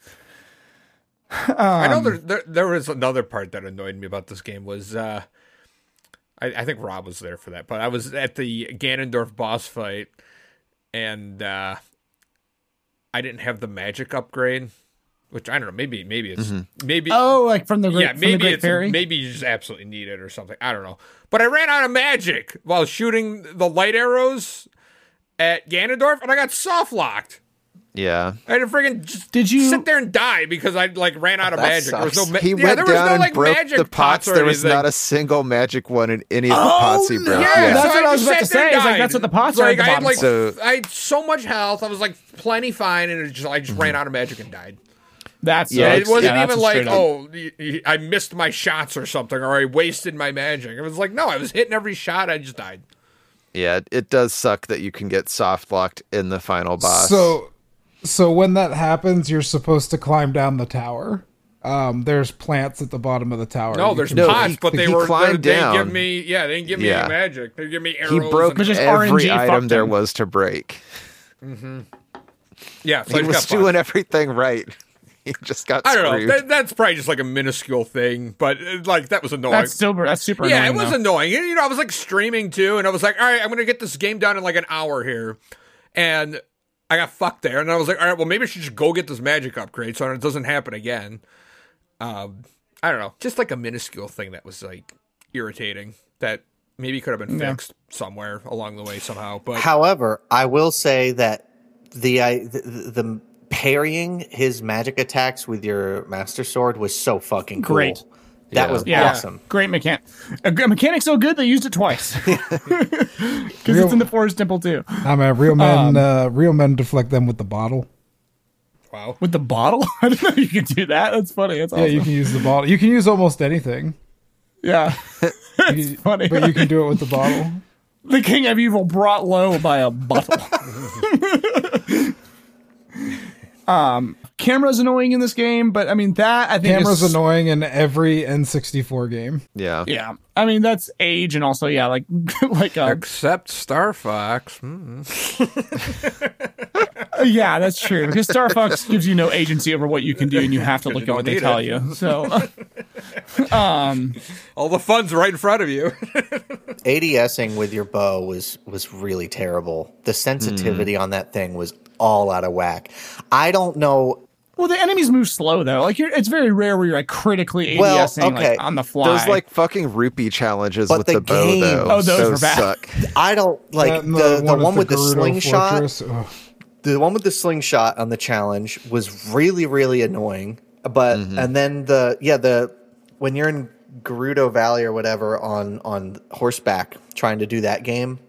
Um, I know there, there there was another part that annoyed me about this game was uh, I, I think Rob was there for that, but I was at the Ganondorf boss fight. and uh, I didn't have the magic upgrade, which I don't know. Maybe maybe it's mm-hmm. maybe oh like from the great, yeah maybe it's fairy? Maybe you just absolutely need it or something. I don't know. But I ran out of magic while shooting the light arrows at Ganondorf, and I got soft locked. Yeah, I had to friggin' just did you sit there and die because I like ran out of oh, magic. There was no ma- he yeah, went there was down no, and like, broke magic the pots. There was not a single magic one in any of the oh, pots he broke. Yeah, yeah. that's so what I, I was about to say. Like, that's what the pots like, are. I had like so, I had so much health. I was like plenty fine, and it just I just mm-hmm. ran out of magic and died. That's yeah. It wasn't yeah, even like oh I missed my shots or something or I wasted my magic. It was like no, I was hitting every shot. I just died. Yeah, it does suck that you can get soft locked in the final boss. So. So when that happens, you're supposed to climb down the tower. Um, there's plants at the bottom of the tower. No, there's no, pots, he, but they were they down. Didn't give me. Yeah, they didn't give me yeah. any magic. They didn't give me arrows. He broke and every R N G item there him. Was to break. Mm-hmm. Yeah, so he was doing fun. Everything right. He just got. I don't screwed. Know. That, that's probably just like a minuscule thing, but like that was annoying. That's super. That's super. Yeah, annoying, it was though. Annoying. You know, I was like streaming too, and I was like, all right, I'm gonna get this game done in like an hour here, and. I got fucked there, and I was like, all right, well, maybe I should just go get this magic upgrade so it doesn't happen again. Um, I don't know. Just like a minuscule thing that was, like, irritating that maybe could have been yeah. fixed somewhere along the way somehow. But however, I will say that the, I, the, the parrying his magic attacks with your Master Sword was so fucking cool. Great. That yeah. was yeah. awesome. Great mechanic. A mechanic so good they used it twice. Because it's in the Forest Temple too. I mean, real men, um, uh, real men deflect them with the bottle. Wow, with the bottle? I didn't know you could do that. That's funny. That's awesome. Yeah, you can use the bottle. You can use almost anything. Yeah, it's you, funny, but you can do it with the bottle. The King of Evil brought low by a bottle. Um, camera's annoying in this game, but I mean that I think camera's is... annoying in every N sixty-four game. Yeah, yeah. I mean that's age and also yeah, like like uh... except Star Fox. Mm. Yeah, that's true because Star Fox gives you no agency over what you can do, and you have to look at what they tell it. You. So, um, all the fun's right in front of you. ADSing with your bow was was really terrible. The sensitivity mm. on that thing was. All out of whack. I don't know. Well, the enemies move slow though. Like you're, it's very rare where you're like critically ADSing well, okay. like, on the fly. Those like fucking rupee challenges but with the, the bow game, though. Oh, those, those were bad. Suck. I don't like that, the, the, the one with the, the slingshot. The one with the slingshot on the challenge was really really annoying. But mm-hmm. and then the yeah the when you're in Gerudo Valley or whatever on on horseback trying to do that game.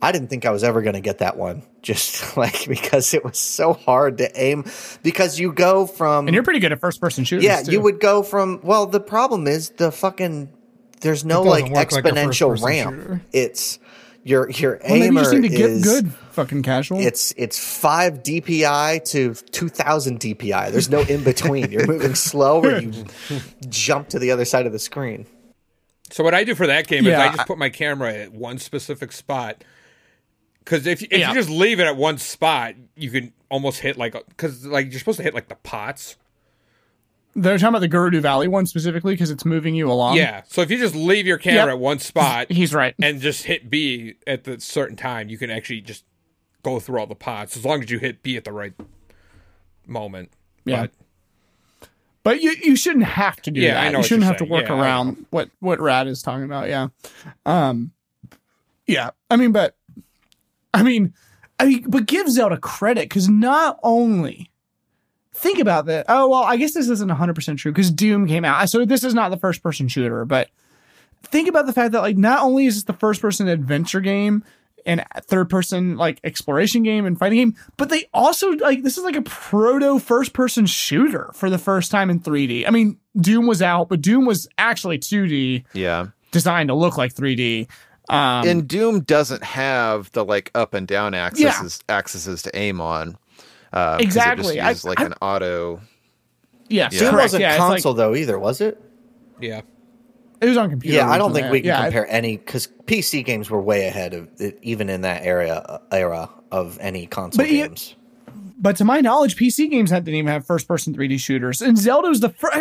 I didn't think I was ever going to get that one just like because it was so hard to aim because you go from. And you're pretty good at first person shooters. Yeah, too. You would go from. Well, the problem is the fucking there's no like exponential like ramp. Shooter. It's your your well, aimer maybe you just need to is, get good fucking casual. It's it's five D P I to two thousand D P I. There's no in between. You're moving slow or you jump to the other side of the screen. So what I do for that game yeah, is I just put my camera at one specific spot. Because if, if yeah. you just leave it at one spot, you can almost hit like because like you're supposed to hit like the pots. They're talking about the Gerudo Valley one specifically because it's moving you along. Yeah. So if you just leave your camera yep. at one spot, he's right, and just hit B at the certain time, you can actually just go through all the pots as long as you hit B at the right moment. Yeah. But, but you you shouldn't have to do yeah, that. I know you shouldn't have saying. To work yeah, around what what Rad is talking about. Yeah. Um. Yeah. I mean, but. I mean, I mean, but give Zelda credit because not only think about that. Oh, well, I guess this isn't one hundred percent true because Doom came out. So this is not the first person shooter, but think about the fact that like not only is this the first person adventure game and third person like exploration game and fighting game, but they also like this is like a proto first person shooter for the first time in three D. I mean, Doom was out, but Doom was actually two D. Yeah. Designed to look like three D. Um, and Doom doesn't have the like up and down axes yeah. axes to aim on. Uh, exactly, it just uses, I, like I, an auto. Yeah, yeah. Doom correct. Wasn't yeah, console like, though either, was it? Yeah, it was on computer. Yeah, I don't think we can yeah, compare I, any because P C games were way ahead of even in that era era of any console but games. It, but to my knowledge, P C games didn't even have first person three D shooters, and Zelda was the first.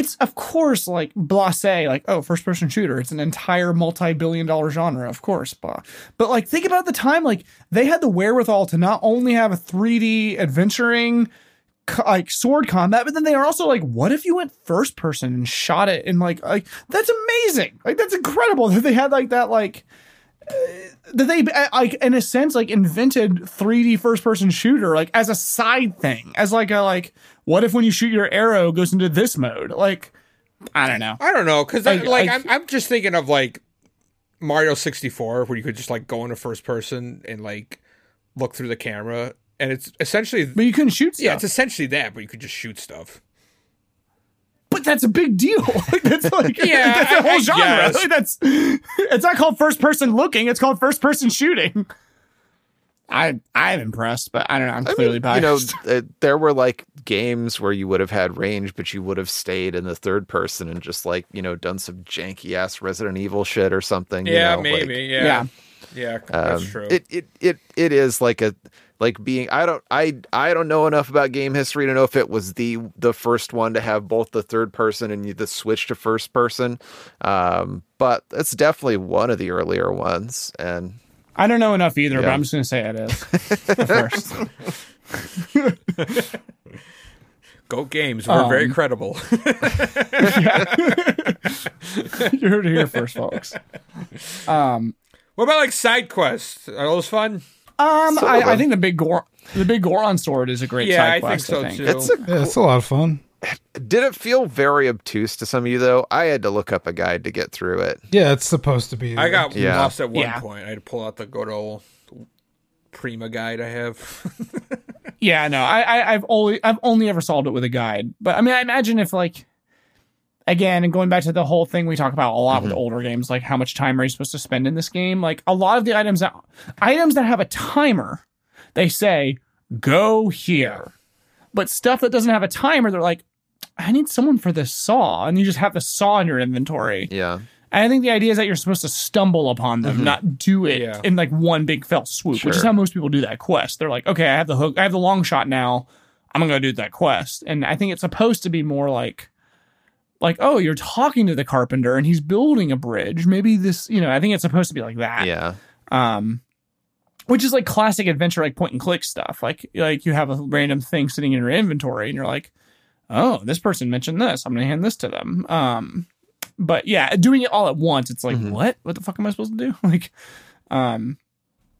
it's of course like blasé, like, oh, first person shooter. It's an entire multi-billion dollar genre, of course. Bah. But like, think about the time, like they had the wherewithal to not only have a three D adventuring like sword combat, but then they are also like, what if you went first person and shot it? And like, like that's amazing. Like that's incredible that they had like that, like uh, that they like in a sense like invented three D first person shooter like as a side thing, as like a like, what if when you shoot your arrow it goes into this mode? Like, I don't know. I don't know, because like, like I, I'm, I'm just thinking of like Mario sixty-four, where you could just like go into first person and like look through the camera. And it's essentially... But you couldn't shoot stuff. Yeah, it's essentially that, but you could just shoot stuff. But that's a big deal. Like, that's like... yeah, that's a whole I, I genre. Like, that's... It's not called first-person looking. It's called first-person shooting. I, I'm impressed, but I don't know. I'm I clearly mean, biased. You know, th- there were, like, games where you would have had range, but you would have stayed in the third person and just, like, you know, done some janky-ass Resident Evil shit or something. Yeah, you know, maybe, like, yeah. Yeah. Yeah, that's um, true. It, it it it is like a like being I don't I I don't know enough about game history to know if it was the the first one to have both the third person and the switch to first person, um, but it's definitely one of the earlier ones. And I don't know enough either, yeah. But I'm just gonna say it is the first. Go games, we're um, very credible. You heard it here first, folks. Um. What about like side quests? Are those fun? Um, so I, I think the big Gor- the big Goron sword is a great yeah, side quest. Yeah, I think so I think. too. It's a, yeah, it's a lot of fun. Did it feel very obtuse to some of you though? I had to look up a guide to get through it. Yeah, it's supposed to be. I got yeah. lost at one yeah. point. I had to pull out the good old Prima guide I have. yeah, no, I, I I've only I've only ever solved it with a guide. But I mean, I imagine if like. Again, and going back to the whole thing we talk about a lot mm-hmm. with older games, like how much time are you supposed to spend in this game? Like a lot of the items that items that have a timer, they say, go here. But stuff that doesn't have a timer, they're like, I need someone for this saw. And you just have the saw in your inventory. Yeah. And I think the idea is that you're supposed to stumble upon them, mm-hmm. not do it yeah. in like one big fell swoop, sure. which is how most people do that quest. They're like, okay, I have the hook, I have the long shot now. I'm going to go do that quest. And I think it's supposed to be more like, Like, oh, you're talking to the carpenter and he's building a bridge. Maybe this, you know, I think it's supposed to be like that. Yeah. Um, which is like classic adventure, like point and click stuff. Like, like you have a random thing sitting in your inventory and you're like, oh, this person mentioned this. I'm going to hand this to them. Um, but yeah, doing it all at once, it's like, mm-hmm. what? What the fuck am I supposed to do? Like, um,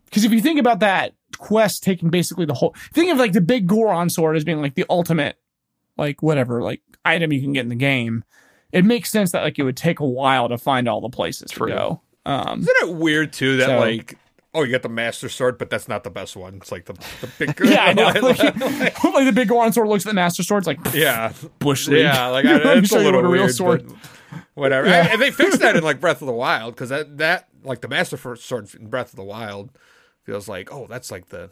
because if you think about that quest taking basically the whole, think of like the big Goron sword as being like the ultimate, like whatever, like item you can get in the game. It makes sense that like it would take a while to find all the places True. to go. Um, Isn't it weird too that so, like, oh, you got the Master Sword, but that's not the best one. It's like the the big yeah, I know. Like, like, like the big Goron sword looks at the Master Sword, it's like yeah, bush league. Yeah, like I, it's a little weird. Real sword. Whatever. Yeah. I, and they fixed that in like Breath of the Wild because that that like the Master Sword in Breath of the Wild feels like oh, that's like the.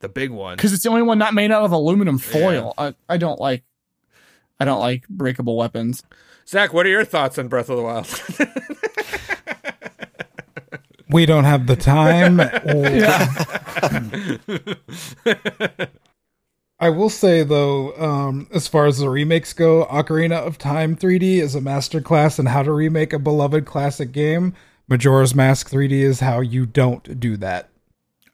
The big one. Because it's the only one not made out of aluminum foil. Yeah. I, I don't like I don't like breakable weapons. Zach, what are your thoughts on Breath of the Wild? We don't have the time. Yeah. I will say, though, um, as far as the remakes go, Ocarina of Time three D is a masterclass in how to remake a beloved classic game. Majora's Mask three D is how you don't do that.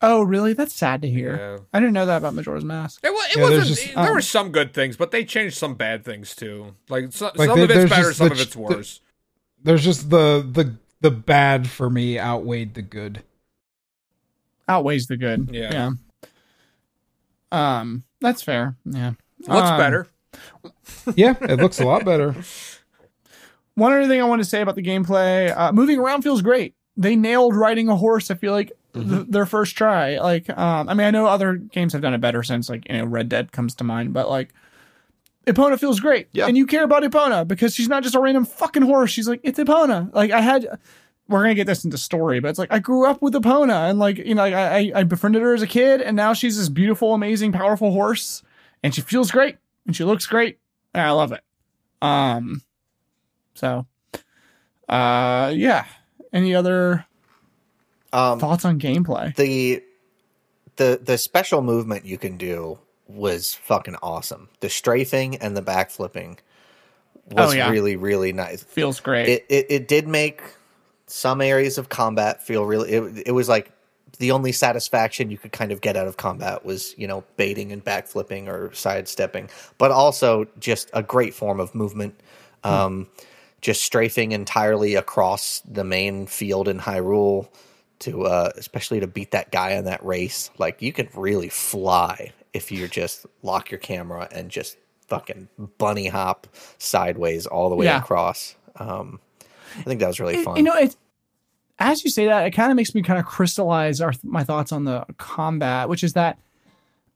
Oh, really? That's sad to hear. Yeah. I didn't know that about Majora's Mask. It, it yeah, wasn't. Just, it, there um, were some good things, but they changed some bad things too. Like, so, like some there, of it's better, some the, of it's worse. The, there's just the the the bad for me outweighed the good. Outweighs the good. Yeah. yeah. Um, that's fair. Yeah. Looks um, better. Yeah, it looks a lot better. One other thing I want to say about the gameplay: uh, moving around feels great. They nailed riding a horse. I feel like. Mm-hmm. Their first try, like, um, I mean, I know other games have done it better since, like, you know, Red Dead comes to mind, but like, Epona feels great, yeah. And you care about Epona because she's not just a random fucking horse. She's like, it's Epona. Like, I had, we're gonna get this into story, but it's like I grew up with Epona, and like, you know, like I, I befriended her as a kid, and now she's this beautiful, amazing, powerful horse, and she feels great, and she looks great, and I love it. Um, so, uh, yeah. Any other? Um, Thoughts on gameplay? The the the special movement you can do was fucking awesome. The strafing and the backflipping was oh, yeah. really, really nice. Feels great. It, it it did make some areas of combat feel really... It, it was like the only satisfaction you could kind of get out of combat was, you know, baiting and backflipping or sidestepping, but also just a great form of movement. Um, hmm. Just strafing entirely across the main field in Hyrule to, uh, especially to beat that guy in that race. Like, you could really fly if you just lock your camera and just fucking bunny hop sideways all the way yeah. across. Um, I think that was really it, fun. You know, it's, as you say that, it kind of makes me kind of crystallize our, my thoughts on the combat, which is that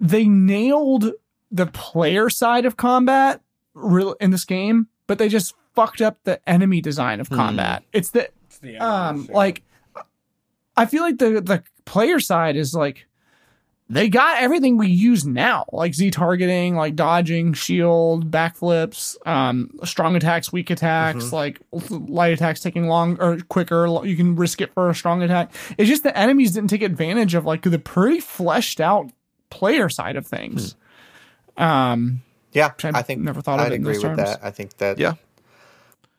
they nailed the player side of combat real, in this game, but they just fucked up the enemy design of combat. Mm. It's the, it's the um, sure. like, I feel like the, the player side is like, they got everything we use now, like Z targeting, like dodging, shield, backflips, um, strong attacks, weak attacks, mm-hmm. like light attacks taking long or quicker. You can risk it for a strong attack. It's just the enemies didn't take advantage of like the pretty fleshed out player side of things. Mm. Um, yeah, I think never thought I'd of it agree in those with terms. that. I think that yeah,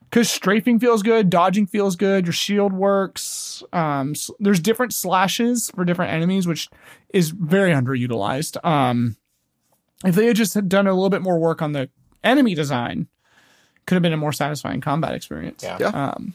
because strafing feels good, dodging feels good, your shield works. Um, so there's different slashes for different enemies, which is very underutilized. Um, if they had just had done a little bit more work on the enemy design, could have been a more satisfying combat experience. Yeah, yeah. Um,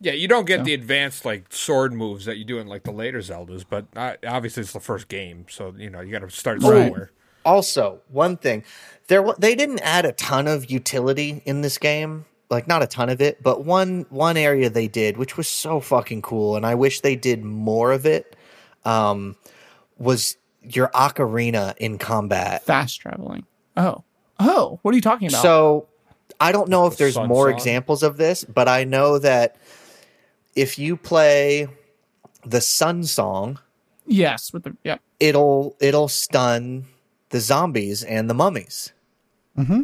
yeah you don't get so. the advanced like sword moves that you do in like the later Zeldas, but uh, obviously it's the first game, so you know you got to start somewhere. Also, one thing, there they didn't add a ton of utility in this game. Like, not a ton of it, but one one area they did, which was so fucking cool, and I wish they did more of it. Um, was your ocarina in combat fast traveling? Oh, oh, what are you talking about? So, I don't know if there's more examples of this, but I know that if you play the Sun Song, yes, with the yeah, it'll it'll stun the zombies and the mummies. Mm-hmm.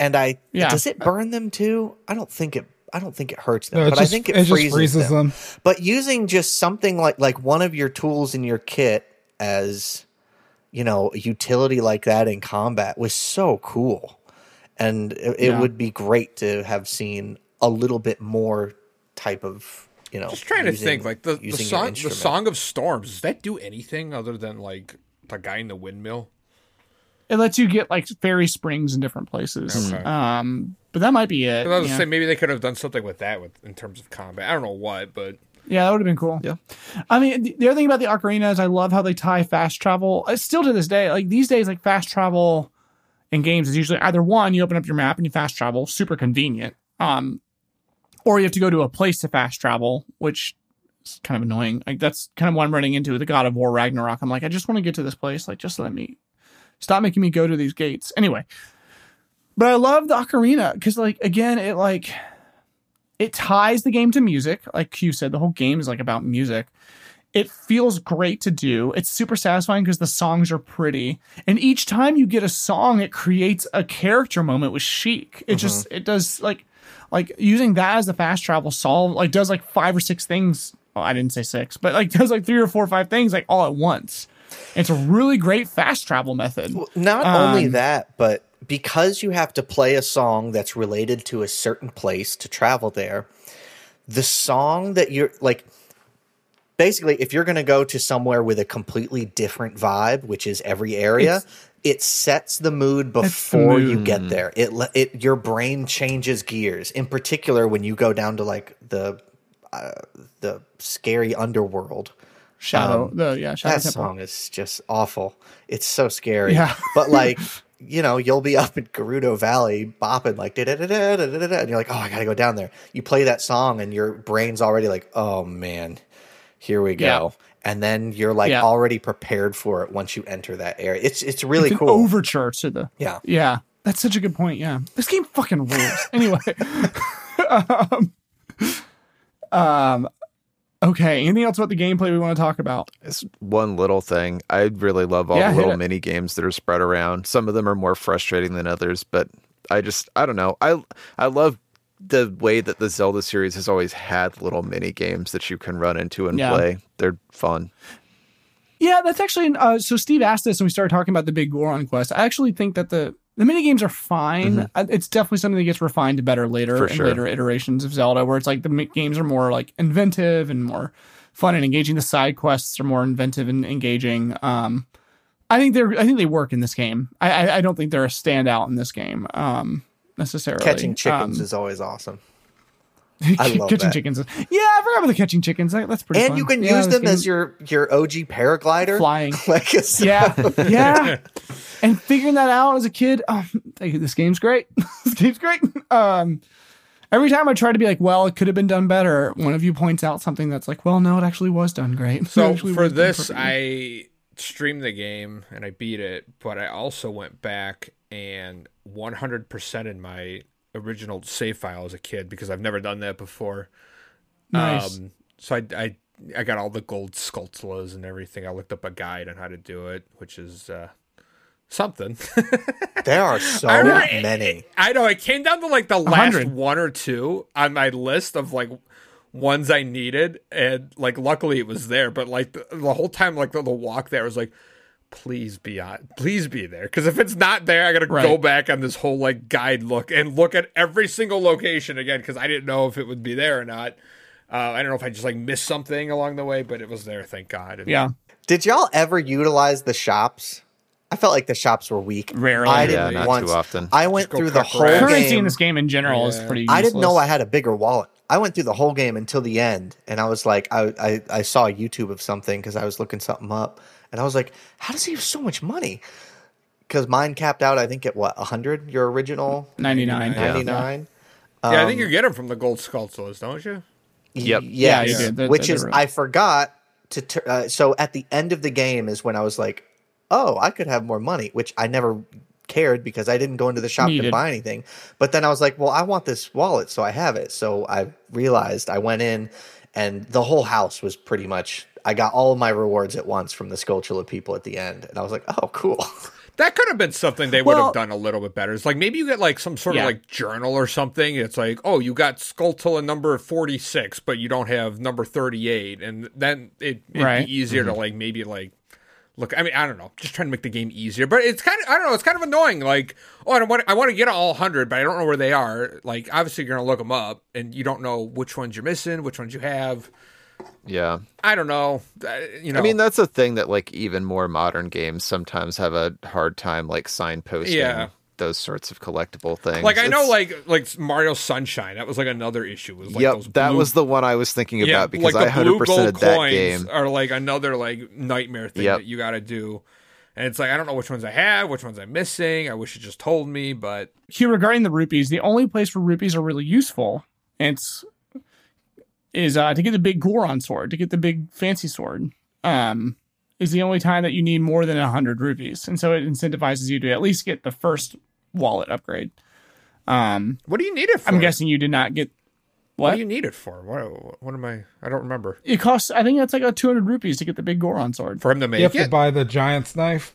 And I yeah. does it burn them too? I don't think it. I don't think it hurts them, no, it but just, I think it, it freezes, just freezes them. them. But using just something like like one of your tools in your kit as, you know, a utility like that in combat was so cool, and it, yeah. it would be great to have seen a little bit more type of you know. Just trying using, to think like the the song, the Song of Storms. Does that do anything other than like the guy in the windmill? It lets you get like fairy springs in different places. Okay. Um, but that might be it. I was yeah. saying maybe they could have done something with that with in terms of combat. I don't know what, but yeah, that would have been cool. Yeah. I mean, the, the other thing about the Ocarina is I love how they tie fast travel. It's still to this day, like these days, like fast travel in games is usually either one, you open up your map and you fast travel, super convenient. Um, or you have to go to a place to fast travel, which is kind of annoying. Like that's kind of what I'm running into with the God of War Ragnarok. I'm like, I just want to get to this place. Like, just let me. Stop making me go to these gates. Anyway, but I love the ocarina because, like, again, it like it ties the game to music. Like you said, the whole game is like about music. It feels great to do. It's super satisfying because the songs are pretty, and each time you get a song, it creates a character moment with Sheik. It mm-hmm. just it does like like using that as the fast travel solve like does like five or six things. Well, I didn't say six, but like does like three or four or five things like all at once. It's a really great fast travel method. Well, not um, only that, but because you have to play a song that's related to a certain place to travel there, the song that you're like, basically, if you're going to go to somewhere with a completely different vibe, which is every area, it sets the mood before the mood. you get there. It, it, your brain changes gears. In particular, when you go down to like the, uh, the scary underworld. Shadow, um, the, yeah, Shadow that Temple. Song is just awful. It's so scary. Yeah. But like, you know, you'll be up in Gerudo Valley bopping like da da da da da da, and you're like, oh, I gotta go down there. You play that song, and your brain's already like, oh man, here we go. Yeah. And then you're like yeah. already prepared for it once you enter that area. It's it's really it's an cool overture to the yeah yeah. That's such a good point. Yeah, this game fucking rules. Anyway, um. um Okay, anything else about the gameplay we want to talk about? It's one little thing. I really love all yeah, the little mini games that are spread around. Some of them are more frustrating than others, but I just, I don't know. I I love the way that the Zelda series has always had little mini games that you can run into and yeah. play. They're fun. Yeah, that's actually, uh, so Steve asked this and we started talking about the big Goron quest. I actually think that the The minigames are fine. Mm-hmm. It's definitely something that gets refined better later For in sure. later iterations of Zelda, where it's like the games are more like inventive and more fun and engaging. The side quests are more inventive and engaging. Um, I think they're. I think they work in this game. I, I, I don't think they're a standout in this game um, necessarily. Catching chickens um, is always awesome. I love catching that. chickens. Yeah, I forgot about the catching chickens. That, that's pretty. And fun. you can yeah, use them game. as your your O G paraglider, flying. like a yeah, yeah. And figuring that out as a kid, oh, this game's great. This game's great. Um, every time I try to be like, well, it could have been done better. One of you points out something that's like, well, no, it actually was done great. So for this, I streamed the game and I beat it, but I also went back and one hundred percent in my original save file as a kid because I've never done that before. Nice. Um, so I, I, I got all the gold sculptulas and everything. I looked up a guide on how to do it, which is... Uh, Something. There are so I remember, many. I know. It came down to like the last one hundred one or two on my list of like ones I needed, and like luckily it was there. But like the, the whole time, like the, the walk there I was like, please be on, please be there, because if it's not there, I gotta right. go back on this whole like guide look and look at every single location again because I didn't know if it would be there or not. Uh, I don't know if I just like missed something along the way, but it was there. Thank God. And, yeah. Did y'all ever utilize the shops? I felt like the shops were weak. Rarely. I didn't yeah, not once. Too often. I went through the whole around. game. Currency in this game in general yeah. is pretty useless. I didn't know I had a bigger wallet. I went through the whole game until the end, and I was like, I I, I saw YouTube of something because I was looking something up, and I was like, how does he have so much money? Because mine capped out, I think, at what, one hundred Your original? ninety-nine ninety-nine Yeah, um, yeah I think you get them from the gold sculptures, don't you? Yep. Yes, yeah, you did. That, which that is, really. I forgot to, t- uh, so at the end of the game is when I was like, oh, I could have more money, which I never cared because I didn't go into the shop Needed. to buy anything. But then I was like, well, I want this wallet, so I have it. So I realized I went in, and the whole house was pretty much – I got all of my rewards at once from the Sculptula people at the end. And I was like, oh, cool. That could have been something they would well, have done a little bit better. It's like maybe you get like some sort yeah. of like journal or something. It's like, oh, you got Sculptula number forty-six, but you don't have number thirty-eight. And then it, it'd right. be easier mm-hmm. to like maybe like – Look, I mean, I don't know. Just trying to make the game easier, but it's kind of—I don't know—it's kind of annoying. Like, oh, I don't want—I want to get all hundred, but I don't know where they are. Like, obviously, you're gonna look them up, and you don't know which ones you're missing, which ones you have. Yeah, I don't know. You know, I mean, that's a thing that like even more modern games sometimes have a hard time like signposting. Yeah. Those sorts of collectible things. Like I it's, know, like like Mario Sunshine. That was like another issue. Was like yep, those blue, that was the one I was thinking about yeah, because like I hundred percent that game are like another like nightmare thing yep. that you got to do. And it's like I don't know which ones I have, which ones I'm missing. I wish it just told me. But here regarding the rupees, the only place where rupees are really useful it's is uh, to get the big Goron sword, to get the big fancy sword. Um, is the only time that you need more than a hundred rupees, and so it incentivizes you to at least get the first wallet upgrade. Um, what do you need it for? I'm guessing you did not get what, what do you need it for? What, what am I? I don't remember. It costs, I think that's like a two hundred rupees to get the big Goron sword. For him to make it? You have it? to buy the giant's knife.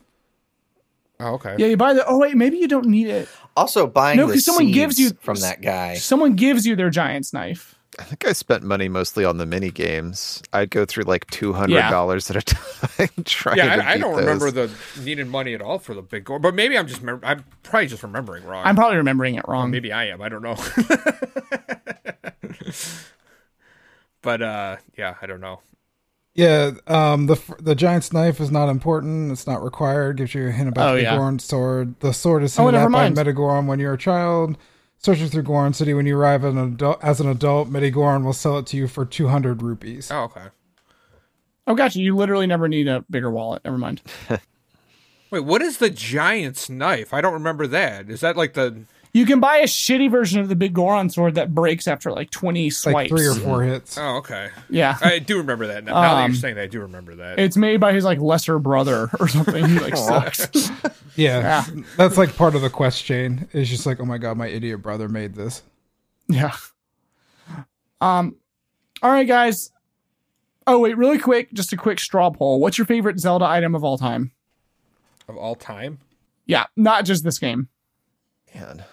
Oh, okay. Yeah, you buy the, oh, wait, maybe you don't need it. Also, buying no, the someone gives you from that guy. Someone gives you their giant's knife. I think I spent money mostly on the mini games. I'd go through like two hundred dollars yeah. at a time trying yeah, to Yeah, I, I don't those. remember the needed money at all for the big goal. But maybe I'm just I'm probably just remembering wrong. I'm probably remembering it wrong. Or maybe I am. I don't know. But uh, yeah, I don't know. Yeah, um, the the giant's knife is not important. It's not required. Gives you a hint about oh, the yeah. Goron sword. The sword is hinted oh, at by Metagoron when you're a child. Searching through Goron City, when you arrive an adult, as an adult, Metagoron will sell it to you for two hundred rupees. Oh, okay. Oh, gotcha. You literally never need a bigger wallet. Never mind. Wait, what is the giant's knife? I don't remember that. Is that like the... You can buy a shitty version of the big Goron sword that breaks after like twenty swipes. Like three or four hits. Oh, okay. Yeah. I do remember that. Now, um, now that you're saying that, I do remember that. It's made by his like lesser brother or something. He like sucks. Yeah, yeah, that's like part of the quest chain. It's just like, oh my god, my idiot brother made this. Yeah. Um. All right, guys. Oh wait, really quick, just a quick straw poll. What's your favorite Zelda item of all time? Of all time? Yeah, not just this game. Man,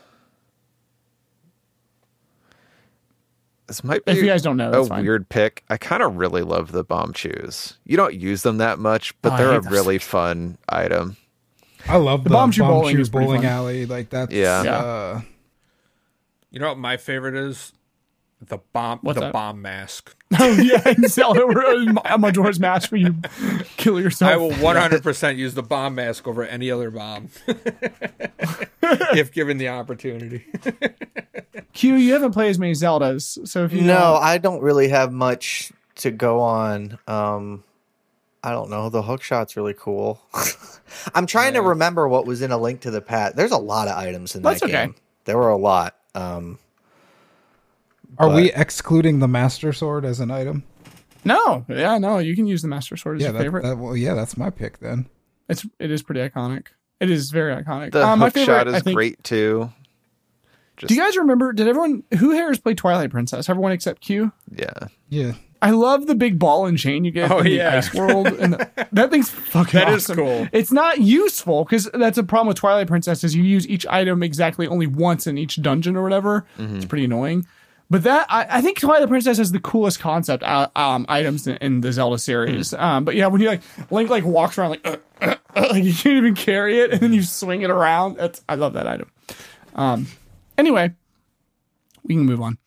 this might be. If you guys don't know, that's a fine. weird pick. I kind of really love the bomb chews. You don't use them that much, but oh, they're a really fun item. I love the, the bomb shoe bomb bowling, shoe bowling alley. Like that's yeah. yeah. Uh, you know what my favorite is? The bomb. What's the that? Bomb mask. Oh yeah, and Zelda Majora's Mask where you kill yourself. I will one hundred percent use the bomb mask over any other bomb if given the opportunity. Q, you haven't played as many Zeldas, so if you no, know. I don't really have much to go on. Um, I don't know. The hookshot's really cool. I'm trying yeah. to remember what was in A Link to the Past. There's a lot of items in That's that okay. game. There were a lot. Um, Are but. we excluding the Master Sword as an item? No. Yeah, no. You can use the Master Sword as yeah, your that, favorite. That, well, yeah, that's my pick then. It's It is pretty iconic. It is very iconic. The um, hook my favorite, shot is I think, great too. Just... Do you guys remember, did everyone, who here has played Twilight Princess? Everyone except Q? Yeah. Yeah. I love the big ball and chain you get oh, in the yeah. ice world. And the, that thing's fucking that awesome. That is cool. It's not useful because that's a problem with Twilight Princess is you use each item exactly only once in each dungeon or whatever. Mm-hmm. It's pretty annoying. But that I, I think Twilight Princess has the coolest concept uh, um, items in, in the Zelda series. Mm. Um, but yeah, when you like Link like walks around like, uh, uh, uh, like you can't even carry it, and then you swing it around. That's, I love that item. Um, anyway, we can move on.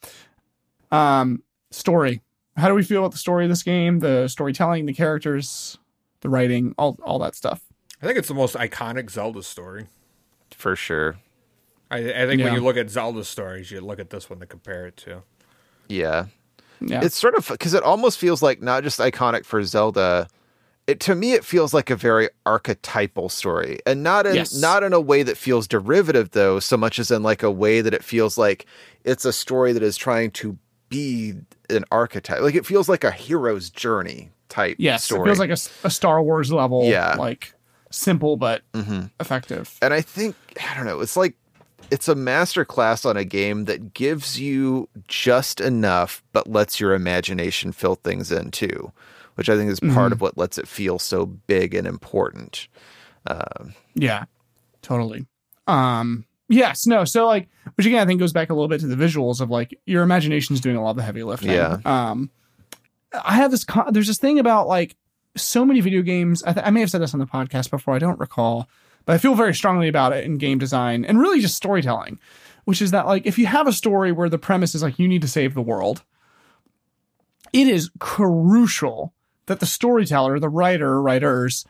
Um, story. How do we feel about the story of this game? The storytelling, the characters, the writing, all all that stuff. I think it's the most iconic Zelda story, for sure. I, I think yeah. when you look at Zelda stories, you look at this one to compare it to. Yeah. yeah. It's sort of, because it almost feels like not just iconic for Zelda. It, to me, it feels like a very archetypal story. And not in, yes. not in a way that feels derivative, though, so much as in like a way that it feels like it's a story that is trying to be an archetype. Like it feels like a hero's journey type yes, story. Yes, it feels like a, a Star Wars level, yeah. like simple but mm-hmm. effective. And I think, I don't know, it's like, it's a masterclass on a game that gives you just enough, but lets your imagination fill things in too, which I think is part mm-hmm. of what lets it feel so big and important. Um, yeah, totally. Um, yes, no. So like, which again, I think goes back a little bit to the visuals of like your imagination is doing a lot of the heavy lifting. Yeah. Um, I have this, con- there's this thing about like so many video games. I, th- I may have said this on the podcast before. I don't recall. But I feel very strongly about it in game design and really just storytelling, which is that like if you have a story where the premise is like you need to save the world, it is crucial that the storyteller, the writer, writers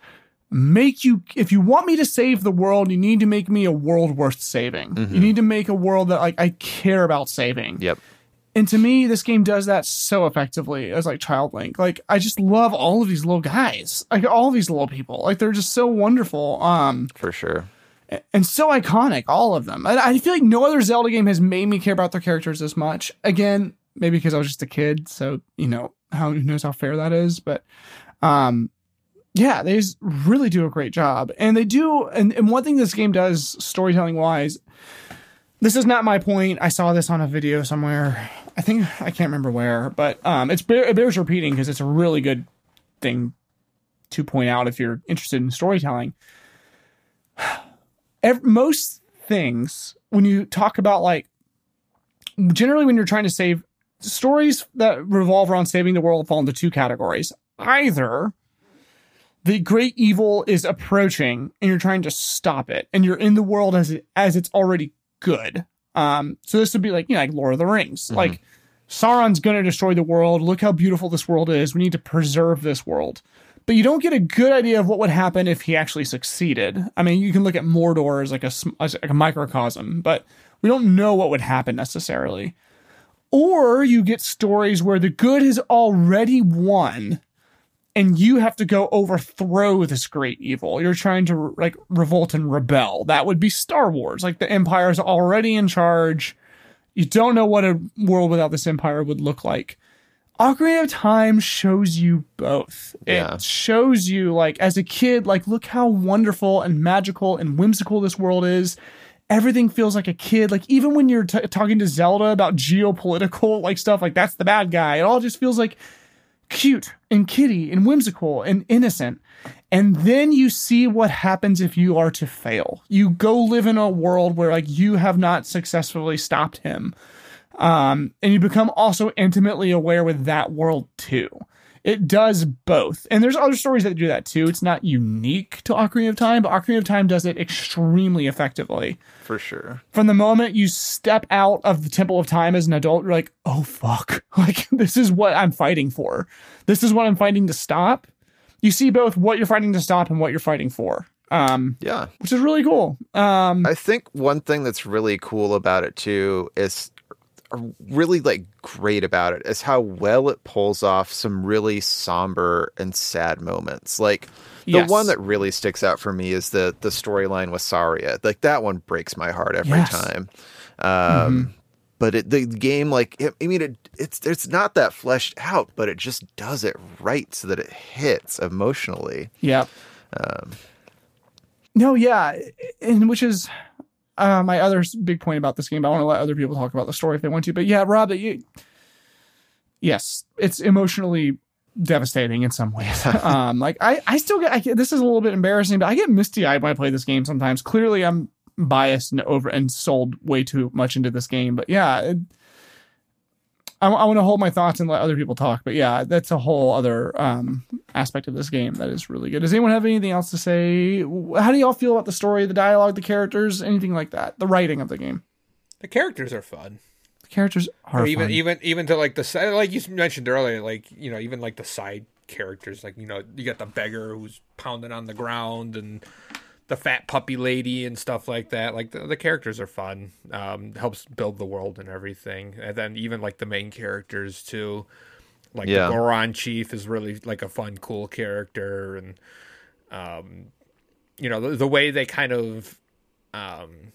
make you, if you want me to save the world, you need to make me a world worth saving. Mm-hmm. You need to make a world that like I care about saving. Yep. And to me, this game does that so effectively as like Child Link. Like I just love all of these little guys, like all these little people. Like they're just so wonderful. Um, for sure, and so iconic, all of them. I, I feel like no other Zelda game has made me care about their characters as much. Again, maybe because I was just a kid, so you know how who knows how fair that is. But um, yeah, they just really do a great job, and they do. And, and one thing this game does storytelling wise. This is not my point. I saw this on a video somewhere. I think I can't remember where, but um, it's it bears repeating because it's a really good thing to point out if you're interested in storytelling. Most things, when you talk about like, generally when you're trying to save stories that revolve around saving the world fall into two categories. Either the great evil is approaching and you're trying to stop it, and you're in the world as it, as it's already good. Um, so this would be like, you know, like Lord of the Rings. Mm-hmm. Like Sauron's going to destroy the world. Look how beautiful this world is. We need to preserve this world. But you don't get a good idea of what would happen if he actually succeeded. I mean, you can look at Mordor as like a, as like a microcosm, but we don't know what would happen necessarily. Or you get stories where the good has already won and you have to go overthrow this great evil. You're trying to like revolt and rebel. That would be Star Wars. Like the Empire's already in charge. You don't know what a world without this Empire would look like. Ocarina of Time shows you both. Yeah. It shows you like as a kid, like look how wonderful and magical and whimsical this world is. Everything feels like a kid. Like even when you're t- talking to Zelda about geopolitical like stuff, like that's the bad guy. It all just feels like cute and kitty and whimsical and innocent. And then you see what happens if you are to fail. You go live in a world where like you have not successfully stopped him. Um, and you become also intimately aware with that world too. It does both. And there's other stories that do that too. It's not unique to Ocarina of Time, but Ocarina of Time does it extremely effectively. For sure. From the moment you step out of the Temple of Time as an adult, you're like, oh, fuck. Like, this is what I'm fighting for. This is what I'm fighting to stop. You see both what you're fighting to stop and what you're fighting for. Um, yeah. Which is really cool. Um, I think one thing that's really cool about it, too, is really, like, great about it is how well it pulls off some really somber and sad moments. Like, the yes. one that really sticks out for me is the, the storyline with Saria. Like, that one breaks my heart every yes. time. Um, mm-hmm. But it, the game, like, it, I mean, it, it's it's not that fleshed out, but it just does it right so that it hits emotionally. Yeah. Um, no, yeah, and which is uh, my other big point about this game. But I want to let other people talk about the story if they want to. But yeah, Rob, you, yes, it's emotionally devastating in some ways. um, like I, I still get, I get this is a little bit embarrassing, but I get misty eyed when I play this game sometimes. Clearly, I'm biased and over and sold way too much into this game. But yeah, it, I, I want to hold my thoughts and let other people talk. But yeah, that's a whole other um, aspect of this game that is really good. Does anyone have anything else to say? How do y'all feel about the story, the dialogue, the characters, anything like that? The writing of the game. The characters are fun. The characters are or even fun. even even to like the like you mentioned earlier, like you know even like the side characters, like you know you got the beggar who's pounding on the ground and the fat puppy lady and stuff like that. Like the, the characters are fun. Um, helps build the world and everything. And then even like the main characters too, like yeah. the Goron Chief is really like a fun, cool character. And, um, you know, the, the way they kind of, um,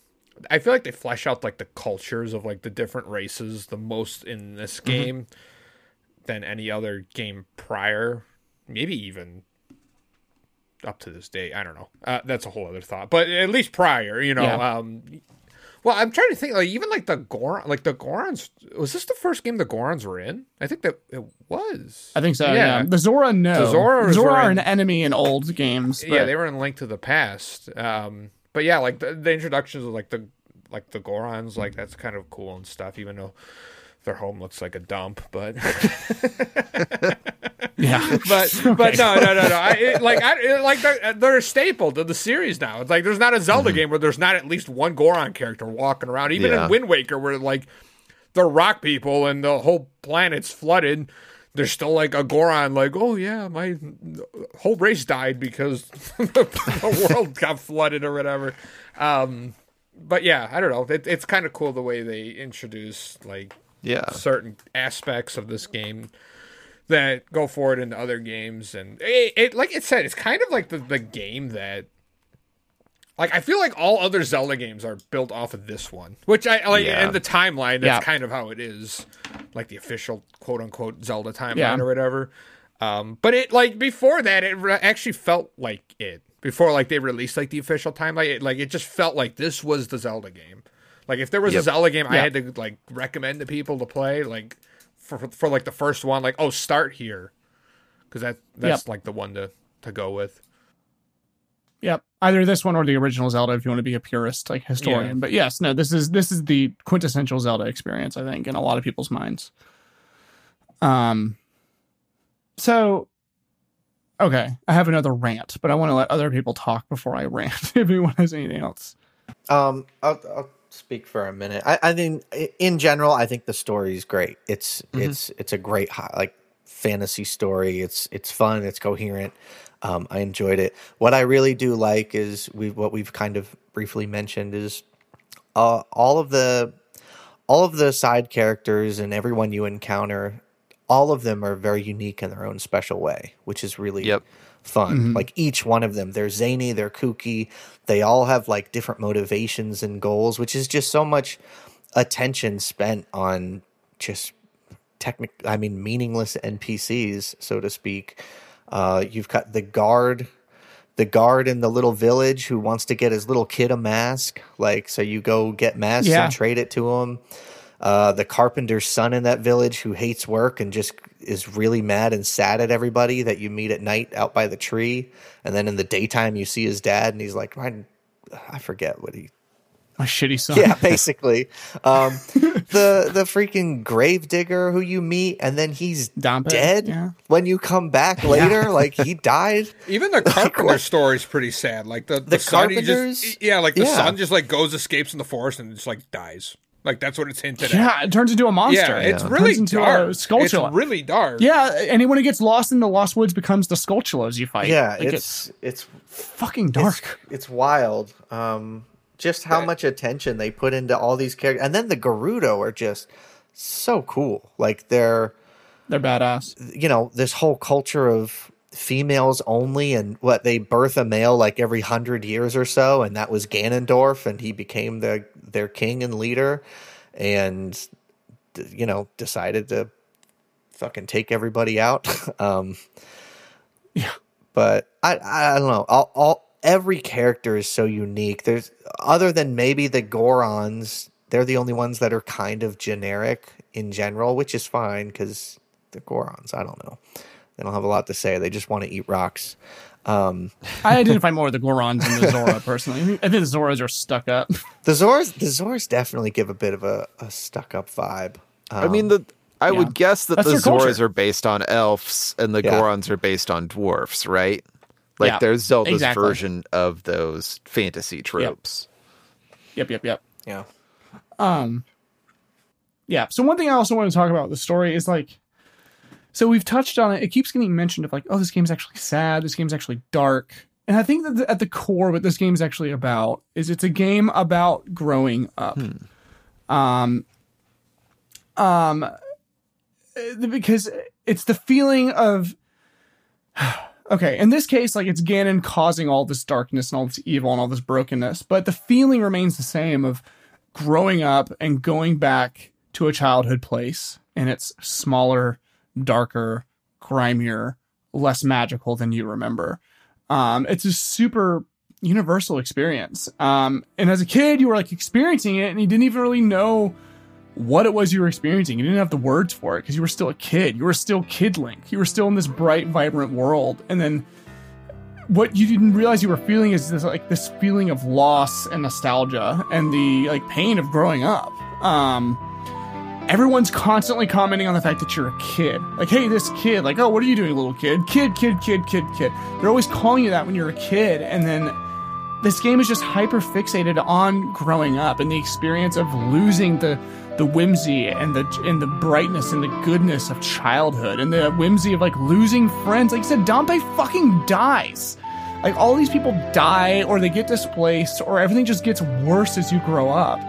I feel like they flesh out like the cultures of like the different races the most in this game mm-hmm. than any other game prior, maybe even up to this day. I don't know. Uh, that's a whole other thought, but at least prior, you know, yeah. um, well, I'm trying to think like, even like the Goron, like the Gorons, was this the first game the Gorons were in? I think that it was, I think so. Yeah. yeah. The Zora, no, the Zora, Zora are an enemy in old games. But... Yeah. They were in Link to the Past. Um, but yeah, like the, the introductions of like the, like the Gorons, like that's kind of cool and stuff, even though their home looks like a dump, but yeah, but okay. but no, no, no, no. I, it, like, I, it, like they're, they're a staple to the series now. It's like there's not a Zelda mm-hmm. game where there's not at least one Goron character walking around. Even yeah. in Wind Waker, where like the rock people and the whole planet's flooded, there's still like a Goron. Like, oh yeah, my whole race died because the, the world got flooded or whatever. Um, but yeah, I don't know. It, it's kind of cool the way they introduce like. Yeah, certain aspects of this game that go forward into other games, and it, it like it said, it's kind of like the, the game that, like I feel like all other Zelda games are built off of this one, which I like. Yeah. And the timeline, that's yeah. kind of how it is, like the official quote unquote Zelda timeline yeah. or whatever. Um, but it like before that, it re- actually felt like it before like they released like the official timeline. It, like it just felt like this was the Zelda game. Like, if there was yep. a Zelda game I yep. had to, like, recommend to people to play, like, for, for, for like, the first one, like, oh, start here. Because that, that's, yep. like, the one to, to go with. Yep. Either this one or the original Zelda, if you want to be a purist, like, historian. Yeah. But, yes, no, this is this is the quintessential Zelda experience, I think, in a lot of people's minds. Um. So, okay. I have another rant, but I want to let other people talk before I rant, if anyone has anything else. Um, I'll... I'll... speak for a minute. I, I mean, in general, I think the story is great. It's mm-hmm. it's it's a great like fantasy story. It's it's fun. It's coherent. Um, I enjoyed it. What I really do like is we what we've kind of briefly mentioned is uh, all of the all of the side characters and everyone you encounter. All of them are very unique in their own special way, which is really yep. fun. Mm-hmm. Like each one of them, they're zany, they're kooky. They all have like different motivations and goals, which is just so much attention spent on just technical, I mean, meaningless N P Cs, so to speak. Uh, you've got the guard, the guard in the little village who wants to get his little kid a mask. Like, so you go get masks yeah. and trade it to him. Uh, the carpenter's son in that village who hates work and just is really mad and sad at everybody that you meet at night out by the tree. And then in the daytime, you see his dad and he's like, I, I forget what he A shitty song. Yeah, basically. Um, the the freaking gravedigger who you meet, and then he's Dompe, dead yeah. when you come back later. Yeah. Like, he died. Even the carpenter like, story is pretty sad. Like, the, the, the son, he just, yeah, like, the yeah. son just, like, goes, escapes in the forest, and just, like, dies. Like, that's what it's hinted yeah, at. Yeah, it turns into a monster. Yeah, it's yeah. really it turns into dark. A Skulltula. It's really dark. Yeah, anyone who gets lost in the Lost Woods becomes the Skulltulas you fight. Yeah, like, it's, it's... It's fucking dark. It's, it's wild. Um... Just how right. much attention they put into all these characters. And then the Gerudo are just so cool. Like, they're... They're badass. You know, this whole culture of females only and what, they birth a male like every hundred years or so. And that was Ganondorf, and he became the, their king and leader. And, you know, decided to fucking take everybody out. um, yeah. But I, I don't know. I'll... I'll Every character is so unique. There's, other than maybe the Gorons, they're the only ones that are kind of generic in general, which is fine because the Gorons, I don't know. They don't have a lot to say. They just want to eat rocks. Um, I identify more with the Gorons than the Zora, personally. I think the Zoras are stuck up. The Zoras, the Zoras definitely give a bit of a, a stuck up vibe. Um, I mean, the... I yeah. would guess that That's the Zoras culture. Are based on elves and the yeah. Gorons are based on dwarfs, right? Like, yeah, there's Zelda's exactly. version of those fantasy tropes. Yep, yep, yep. yep. Yeah. Um, yeah. So one thing I also want to talk about with the story is, like, so we've touched on it. It keeps getting mentioned of, like, oh, this game's actually sad. This game's actually dark. And I think that the, at the core what this game's actually about is it's a game about growing up. Hmm. Um, um, because it's the feeling of... Okay, in this case, like, it's Ganon causing all this darkness and all this evil and all this brokenness, but the feeling remains the same of growing up and going back to a childhood place, and it's smaller, darker, grimier, less magical than you remember. Um, it's a super universal experience. Um, and as a kid, you were, like, experiencing it, and you didn't even really know what it was you were experiencing. You didn't have the words for it because you were still a kid. You were still Kid Link. You were still in this bright, vibrant world. And then what you didn't realize you were feeling is this, like, this feeling of loss and nostalgia and the, like, pain of growing up. Um, everyone's constantly commenting on the fact that you're a kid. Like, hey, this kid. Like, oh, what are you doing, little kid? Kid, kid, kid, kid, kid. They're always calling you that when you're a kid. And then this game is just hyper fixated on growing up and the experience of losing the the whimsy and the and the brightness and the goodness of childhood and the whimsy of, like, losing friends. Like you said, Dompe fucking dies. Like, all these people die or they get displaced or everything just gets worse as you grow up.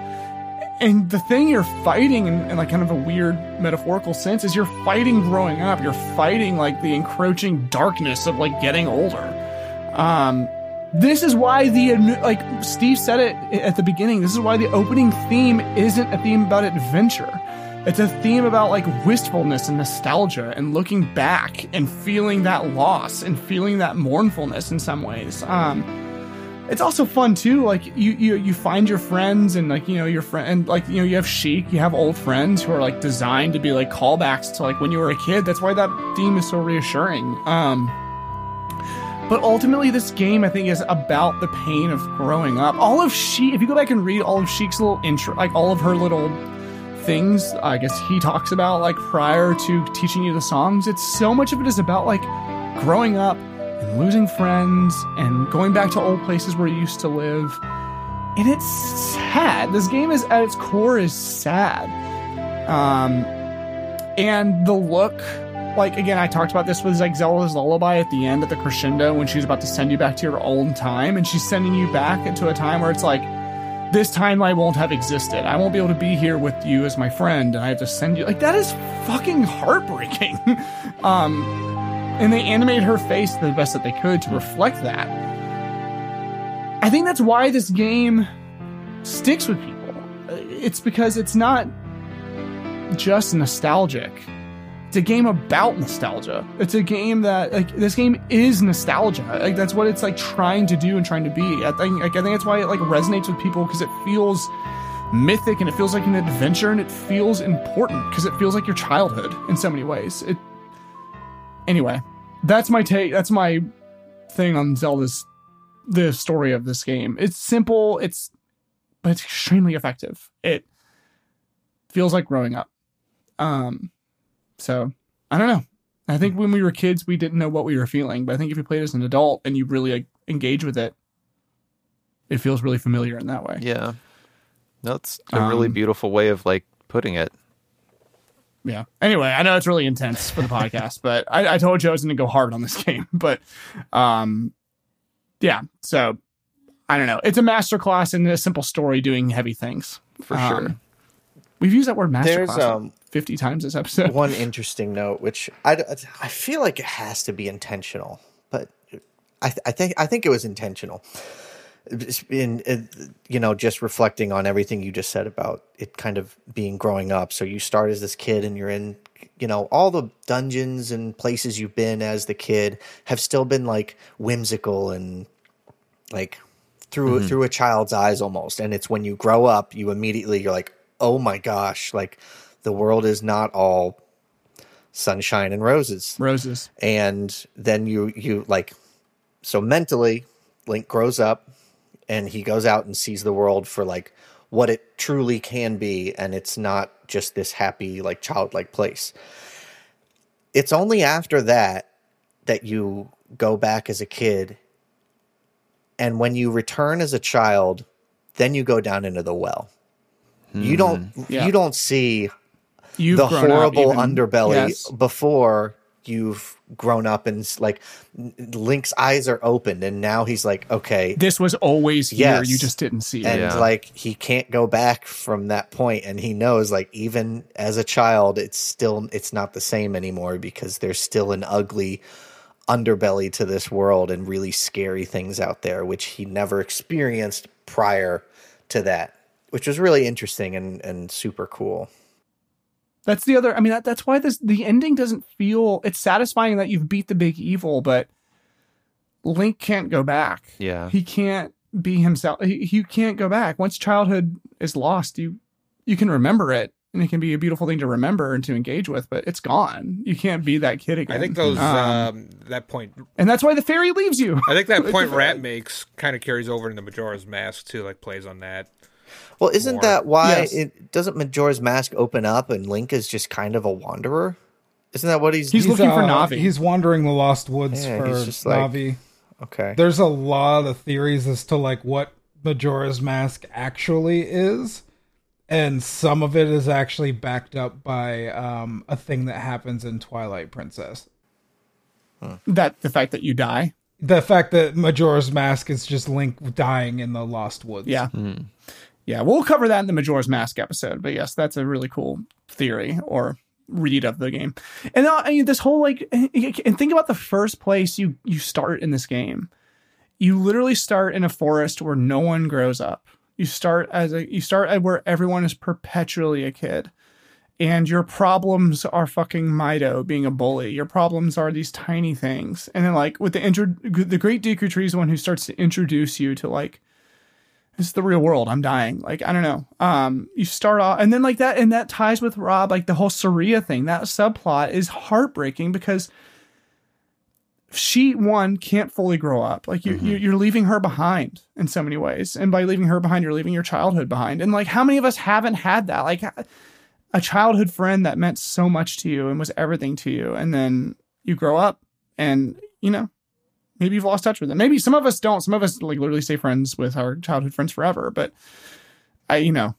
And the thing you're fighting in, in like kind of a weird metaphorical sense is you're fighting growing up. You're fighting, like, the encroaching darkness of, like, getting older. Um... This is why the, like Steve said it at the beginning, this is why the opening theme isn't a theme about adventure. It's a theme about, like, wistfulness and nostalgia and looking back and feeling that loss and feeling that mournfulness in some ways. Um, it's also fun too. Like, you, you, you find your friends and, like, you know, your friend, and, like, you know, you have Sheik, you have old friends who are, like, designed to be, like, callbacks to, like, when you were a kid. That's why that theme is so reassuring. Um, But ultimately, this game, I think, is about the pain of growing up. All of Sheik, if you go back and read all of Sheik's little intro, like, all of her little things, I guess he talks about, like, prior to teaching you the songs, it's so much of it is about, like, growing up and losing friends and going back to old places where you used to live. And it's sad. This game is, at its core, is sad. Um, and the look... Like, again, I talked about this with, like, Zelda's Lullaby at the end, at the crescendo, when she's about to send you back to your own time, and she's sending you back into a time where it's like, this timeline won't have existed. I won't be able to be here with you as my friend, and I have to send you... Like, that is fucking heartbreaking. um, and they animated her face the best that they could to reflect that. I think that's why this game sticks with people. It's because it's not just nostalgic. It's a game about nostalgia. It's a game that, like, this game is nostalgia. Like, that's what it's, like, trying to do and trying to be. I think, like, I think that's why it, like, resonates with people, because it feels mythic and it feels like an adventure and it feels important because it feels like your childhood in so many ways. It. Anyway, that's my take. That's my thing on Zelda's, the story of this game. It's simple. It's but it's extremely effective. It feels like growing up. Um, so I don't know. I think when we were kids, we didn't know what we were feeling, but I think if you play it as an adult and you really like, engage with it, it feels really familiar in that way. Yeah. That's a um, really beautiful way of like putting it. Yeah. Anyway, I know it's really intense for the podcast, but I, I told you I was going to go hard on this game, but um, yeah. So I don't know. It's a masterclass in a simple story doing heavy things. For um, sure. We've used that word masterclass um, fifty times this episode. One interesting note, which I, I feel like it has to be intentional, but I, th- I think I think it was intentional. In, in, you know, just reflecting on everything you just said about it kind of being growing up. So you start as this kid and you're in, you know, all the dungeons and places you've been as the kid have still been like whimsical and like through mm-hmm. through a child's eyes almost. And it's when you grow up, you immediately you're like, oh my gosh, like the world is not all sunshine and roses. Roses. And then you you like, so mentally Link grows up. And he goes out and sees the world for, like, what it truly can be. And it's not just this happy, like, childlike place. It's only after that that you go back as a kid. And when you return as a child, then you go down into the well. Mm. You don't yeah. you don't see you've the horrible underbelly yes. before you've grown up and like Link's eyes are opened and now he's like, okay, this was always here. Yes. You just didn't see it. And yeah. like, he can't go back from that point. And he knows like, even as a child, it's still, it's not the same anymore because there's still an ugly underbelly to this world and really scary things out there, which he never experienced prior to that, which was really interesting and, and super cool. That's the other, I mean, that, that's why this the ending doesn't feel, it's satisfying that you've beat the big evil, but Link can't go back. Yeah. He can't be himself. He, he can't go back. Once childhood is lost, you you can remember it, and it can be a beautiful thing to remember and to engage with, but it's gone. You can't be that kid again. I think those, um, um, that point. And that's why the fairy leaves you. I think that point Rat makes kind of carries over into Majora's Mask, too, like plays on that. Well, isn't more. that why yes. it doesn't Majora's Mask open up and Link is just kind of a wanderer? Isn't that what he's he's, he's looking uh, for Navi? He's wandering the Lost Woods yeah, for Navi. Like, okay, there's a lot of theories as to like what Majora's Mask actually is, and some of it is actually backed up by um, a thing that happens in Twilight Princess. Huh. That the fact that you die, the fact that Majora's Mask is just Link dying in the Lost Woods. Yeah. Mm. Yeah, we'll cover that in the Majora's Mask episode. But yes, that's a really cool theory or read of the game. And uh, I mean, this whole like, and think about the first place you you start in this game. You literally start in a forest where no one grows up. You start as a you start at where everyone is perpetually a kid, and your problems are fucking Mido being a bully. Your problems are these tiny things, and then like with the intro, the Great Deku Tree is the one who starts to introduce you to like. It's the real world. I'm dying. Like, I don't know. Um, you start off and then like that. And that ties with Rob, like the whole Saria thing, that subplot is heartbreaking because she one can't fully grow up. Like you, mm-hmm. you, you're leaving her behind in so many ways. And by leaving her behind, you're leaving your childhood behind. And like, how many of us haven't had that? Like a childhood friend that meant so much to you and was everything to you. And then you grow up and you know, maybe you've lost touch with them. Maybe some of us don't. Some of us like literally stay friends with our childhood friends forever. But I, you know,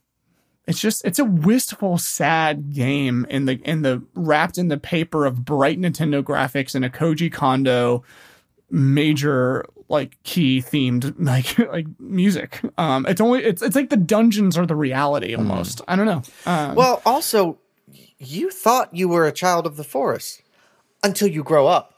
it's just it's a wistful, sad game in the in the wrapped in the paper of bright Nintendo graphics and a Koji Kondo major like key themed like like music. Um, it's only it's it's like the dungeons are the reality almost. Mm. I don't know. Um, well, also, you thought you were a child of the forest until you grow up.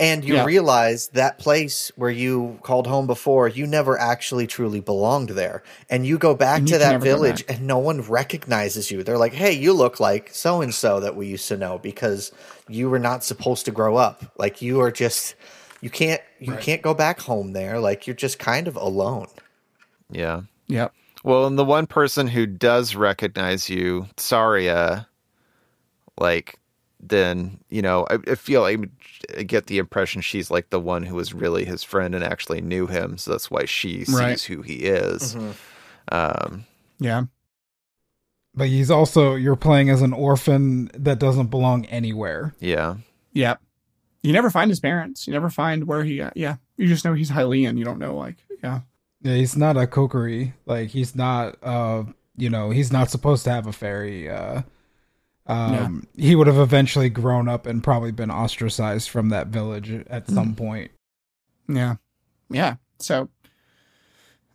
And you yeah. realize that place where you called home before, you never actually truly belonged there. And you go back and to that village and no one recognizes you. They're like, hey, you look like so-and-so that we used to know because you were not supposed to grow up. Like you are just, you can't, you right. can't go back home there. Like you're just kind of alone. Yeah. Yeah. Well, and the one person who does recognize you, Saria, like, then, you know, I, I feel I, I get the impression she's like the one who was really his friend and actually knew him. So that's why she sees right. who he is. Mm-hmm. Um, yeah. But he's also, you're playing as an orphan that doesn't belong anywhere. Yeah. Yeah. You never find his parents. You never find where he, uh, yeah. You just know he's Hylian. You don't know, like, yeah. Yeah, he's not a Kokiri. Like, he's not, uh, you know, he's not supposed to have a fairy. Uh, um, yeah. He would have eventually grown up and probably been ostracized from that village at mm. some point. Yeah. Yeah. So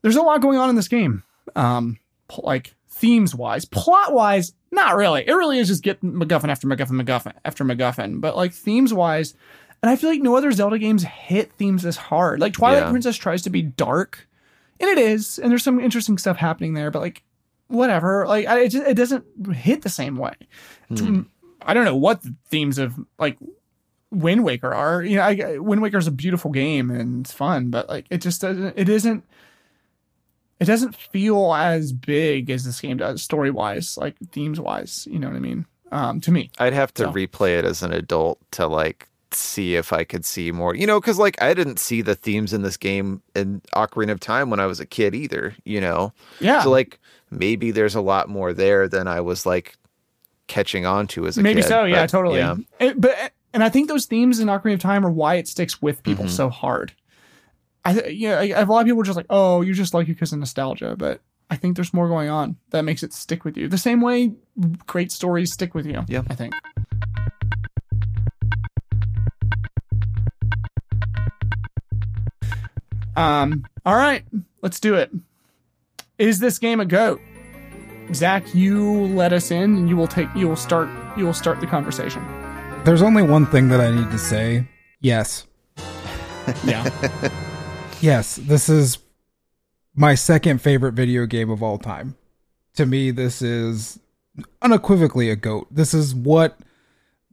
there's a lot going on in this game. Um, like, themes wise, plot wise, not really. It really is just getting MacGuffin after MacGuffin, MacGuffin after MacGuffin. But like themes wise, and I feel like no other Zelda games hit themes this hard. Like Twilight yeah. Princess tries to be dark, and it is, and there's some interesting stuff happening there. But like, whatever. Like I, it just, it doesn't hit the same way. Mm. I don't know what the themes of like Wind Waker are. You know, I, Wind Waker is a beautiful game and it's fun, but like it just doesn't. It isn't. It doesn't feel as big as this game does story wise, like themes wise, you know what I mean? Um, to me, I'd have to so. replay it as an adult to like see if I could see more, you know, cause like I didn't see the themes in this game in Ocarina of Time when I was a kid either, you know? Yeah. So like maybe there's a lot more there than I was like catching on to as a maybe kid. Maybe so. Yeah, but, totally. Yeah. It, but, and I think those themes in Ocarina of Time are why it sticks with people mm-hmm. so hard. I th- yeah, I, a lot of people are just like, oh, you just like it because of nostalgia, but I think there's more going on that makes it stick with you. The same way great stories stick with you, yeah. I think. Um. All right, let's do it. Is this game a goat? Zach, you let us in, and you will take. You will start. You will start the conversation. There's only one thing that I need to say. Yes. Yeah. Yes, this is my second favorite video game of all time. To me, this is unequivocally a GOAT. This is what,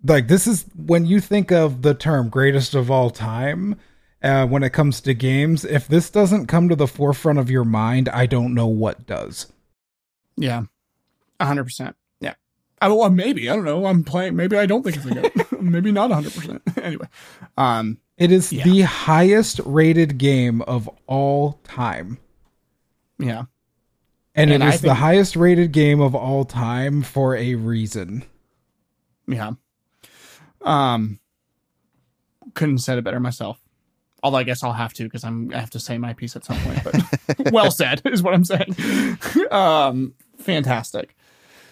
like, this is when you think of the term greatest of all time uh, when it comes to games. If this doesn't come to the forefront of your mind, I don't know what does. Yeah, one hundred percent. Yeah. I, well, maybe. I don't know. I'm playing. Maybe I don't think it's a GOAT. Maybe not one hundred percent. Anyway. Um, It is yeah. the highest rated game of all time. Yeah. And, and it I is think... the highest rated game of all time for a reason. Yeah. Um, couldn't have said it better myself. Although I guess I'll have to, because I'm I have to say my piece at some point, but well said is what I'm saying. um, fantastic.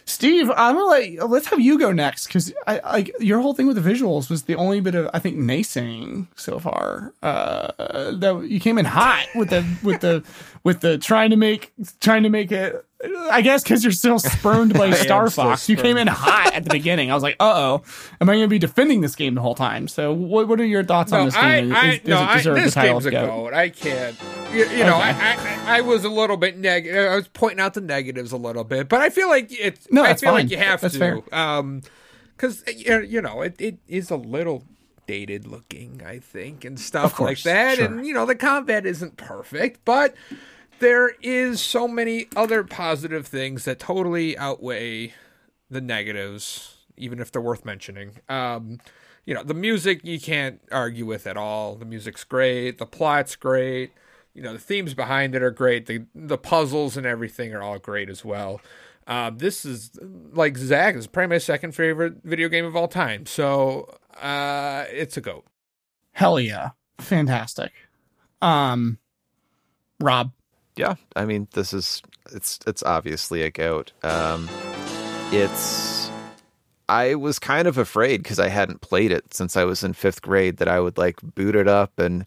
Steve, I'm gonna let you, let's have you go next, because I like your whole thing with the visuals was the only bit of I think naysaying so far. Uh, that you came in hot with the with the with the trying to make trying to make it. I guess because you're still spurned by Star Fox, you came in hot at the beginning. I was like, uh oh, am I going to be defending this game the whole time? So what what are your thoughts no, on this I, game? I, is, no, does it deserve I, this the title? Game's a goat. I can't. You, you okay. know, I, I I was a little bit negative. I was pointing out the negatives a little bit, but I feel like it's. No, I feel fine. like you have that's to, because um, you know it, it is a little dated looking, I think, and stuff course, like that. Sure. And you know the combat isn't perfect, but there is so many other positive things that totally outweigh the negatives, even if they're worth mentioning. Um, you know the music you can't argue with at all. The music's great. The plot's great. You know, the themes behind it are great. The the puzzles and everything are all great as well. Uh, this is, like Zach, this is probably my second favorite video game of all time. So uh, it's a GOAT. Hell yeah. Fantastic. Um, Rob. Yeah. I mean, this is, it's, it's obviously a GOAT. Um, it's, I was kind of afraid because I hadn't played it since I was in fifth grade that I would like boot it up and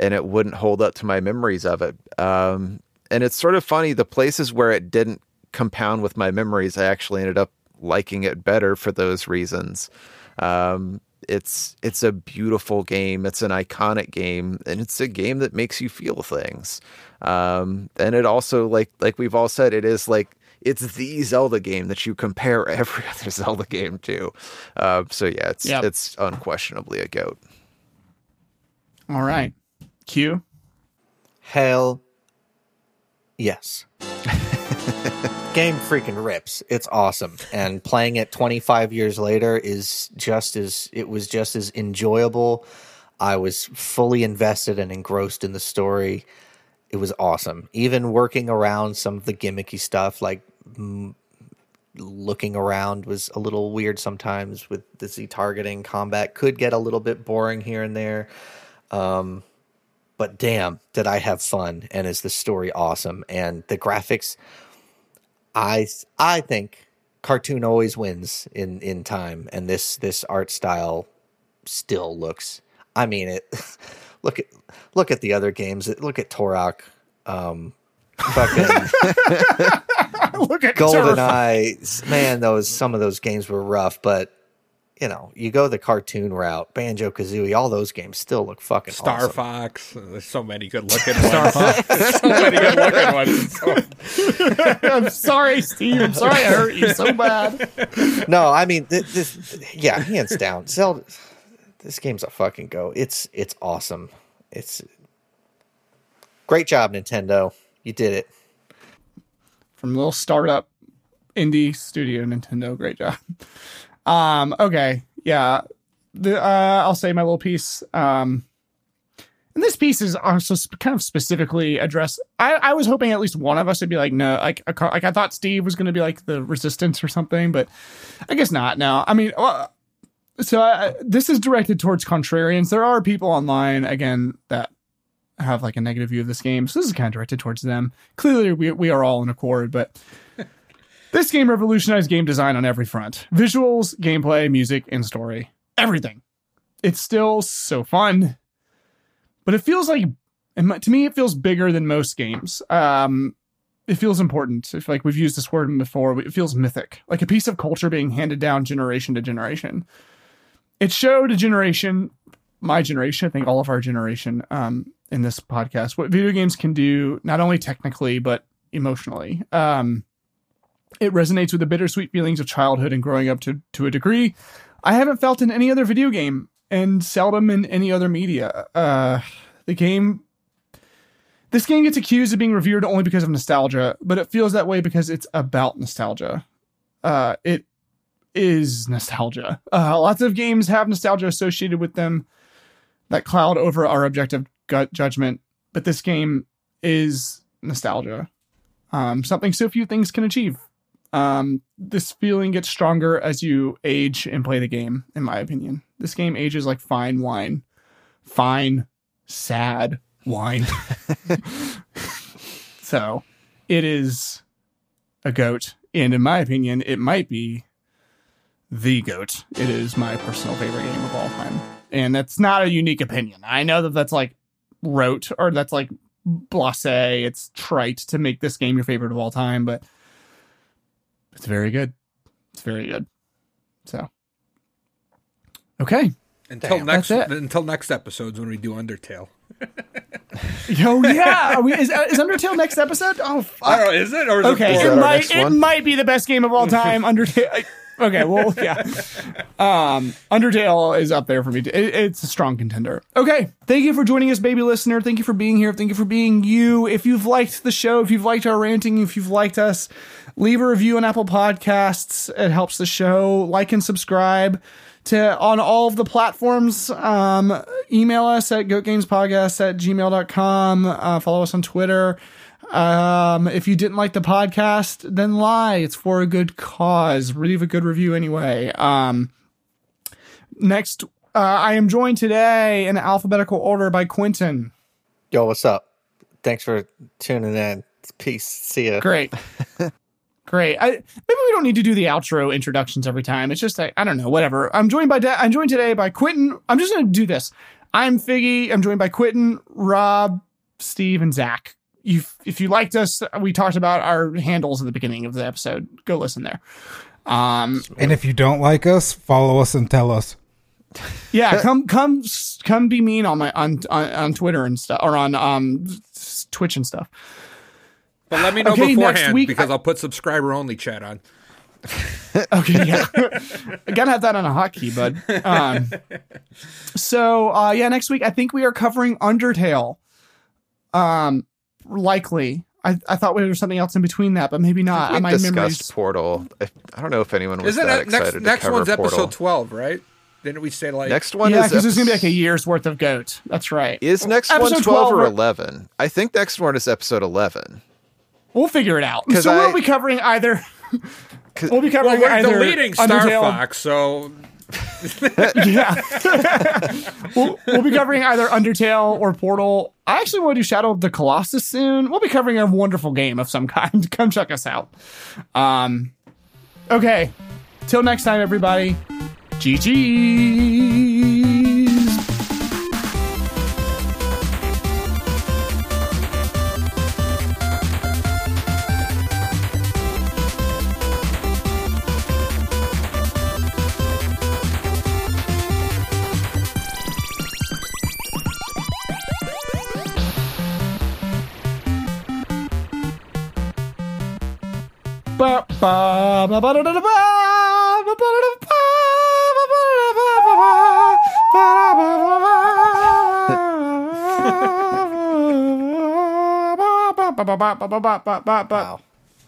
and it wouldn't hold up to my memories of it. Um, and it's sort of funny, the places where it didn't compound with my memories, I actually ended up liking it better for those reasons. Um, it's it's a beautiful game. It's an iconic game. And it's a game that makes you feel things. Um, and it also, like like we've all said, it is like, it's the Zelda game that you compare every other Zelda game to. Uh, so yeah, it's yep. it's unquestionably a GOAT. All right. Q? Hell yes. Game freaking rips. It's awesome. And playing it twenty-five years later is just as, it was just as enjoyable. I was fully invested and engrossed in the story. It was awesome. Even working around some of the gimmicky stuff, like m- looking around was a little weird sometimes with the Z-targeting. Combat could get a little bit boring here and there. Um, but damn, did I have fun, and is the story awesome. And the graphics, I I think cartoon always wins in, in time, and this this art style still looks... I mean, it. Look at look at the other games. Look at Turok. Um, fucking look at Goldeneye. Man, those some of those games were rough, but you know, you go the cartoon route. Banjo-Kazooie, all those games still look fucking Star awesome. Fox. There's so many good looking ones. Star Fox. There's so many good looking ones. I'm sorry, Steve. I'm sorry I hurt you so bad. No, I mean, this. Yeah, hands down, Zelda. This game's a fucking go. It's it's awesome. It's great job, Nintendo. You did it. From little startup indie studio Nintendo, great job. Um, okay, yeah. The uh, I'll say my little piece. Um, and this piece is also kind of specifically addressed. I, I was hoping at least one of us would be like, no, like a, like I thought Steve was going to be like the Resistance or something, but I guess not. No, I mean. Well, So uh, this is directed towards contrarians. There are people online, again, that have like a negative view of this game. So this is kind of directed towards them. Clearly, we we are all in accord, but this game revolutionized game design on every front. Visuals, gameplay, music, and story. Everything. It's still so fun. But it feels like, to me, it feels bigger than most games. Um, it feels important. If, like we've used this word before, it feels mythic. Like a piece of culture being handed down generation to generation. It showed a generation, my generation, I think all of our generation um, in this podcast, what video games can do, not only technically, but emotionally. Um, it resonates with the bittersweet feelings of childhood and growing up to, to a degree I haven't felt in any other video game, and seldom in any other media. Uh, the game... This game gets accused of being revered only because of nostalgia, but it feels that way because it's about nostalgia. Uh, it... is nostalgia. Uh, lots of games have nostalgia associated with them that cloud over our objective gut judgment, but this game is nostalgia. Um, something so few things can achieve. Um, this feeling gets stronger as you age and play the game, in my opinion. This game ages like fine wine. Fine, sad wine. So, it is a goat, and in my opinion, it might be the G O A T. It is my personal favorite game of all time. And that's not a unique opinion. I know that that's like rote, or that's like blasé. It's trite to make this game your favorite of all time, but it's very good. It's very good. So, okay. Until Damn, next until next episodes when we do Undertale. Yo, yeah. Are we, is, is Undertale next episode? Oh, fuck. I don't know, is it? Or is okay. It, it, might, it might be the best game of all time. Undertale. I, okay, well, yeah. Um, Undertale is up there for me. It, it's a strong contender. Okay, thank you for joining us, baby listener. Thank you for being here. Thank you for being you. If you've liked the show, if you've liked our ranting, if you've liked us, leave a review on Apple Podcasts. It helps the show. Like and subscribe to on all of the platforms. Um, email us at goat games podcast at gmail dot com. Uh, follow us on Twitter. Um, if you didn't like the podcast, then lie. It's for a good cause. Leave a good review anyway. Um, next, uh, I am joined today in alphabetical order by Quinton. Yo, what's up? Thanks for tuning in. Peace. See ya. Great. Great. I, maybe we don't need to do the outro introductions every time. It's just, I, I don't know, whatever. I'm joined by, da- I'm joined today by Quinton. I'm just going to do this. I'm Figgy. I'm joined by Quinton, Rob, Steve, and Zach. You, if you liked us, we talked about our handles at the beginning of the episode. Go listen there. Um, and if you don't like us, follow us and tell us. Yeah, come, come, come be mean on my on on, on Twitter and stuff, or on um, Twitch and stuff. But let me know okay, beforehand week, because I- I'll put subscriber only chat on. Okay, yeah. Gotta have that on a hotkey, bud. Um, so uh, yeah, next week I think we are covering Undertale. Um. Likely. I, I thought there was something else in between that, but maybe not. We My discussed memories... Portal. I, I don't know if anyone was Isn't that, that excited next, to next cover Portal. Next one's episode twelve, right? Then we say like next one. Yeah, because epi- there's gonna be like a year's worth of G O A T. That's right. Is next well, one twelve, twelve or eleven? I think next one is episode eleven. We'll figure it out. So I, we'll be covering either. We'll be covering well, either. We're deleting Star Undertale. Fox, so. yeah, we'll, we'll be covering either Undertale or Portal. I actually want to do Shadow of the Colossus soon. We'll be covering a wonderful game of some kind. Come check us out. Um, okay, till next time, everybody. G G. Wow.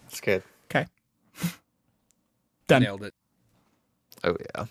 It's good. Okay. Done. Nailed it. Oh, yeah.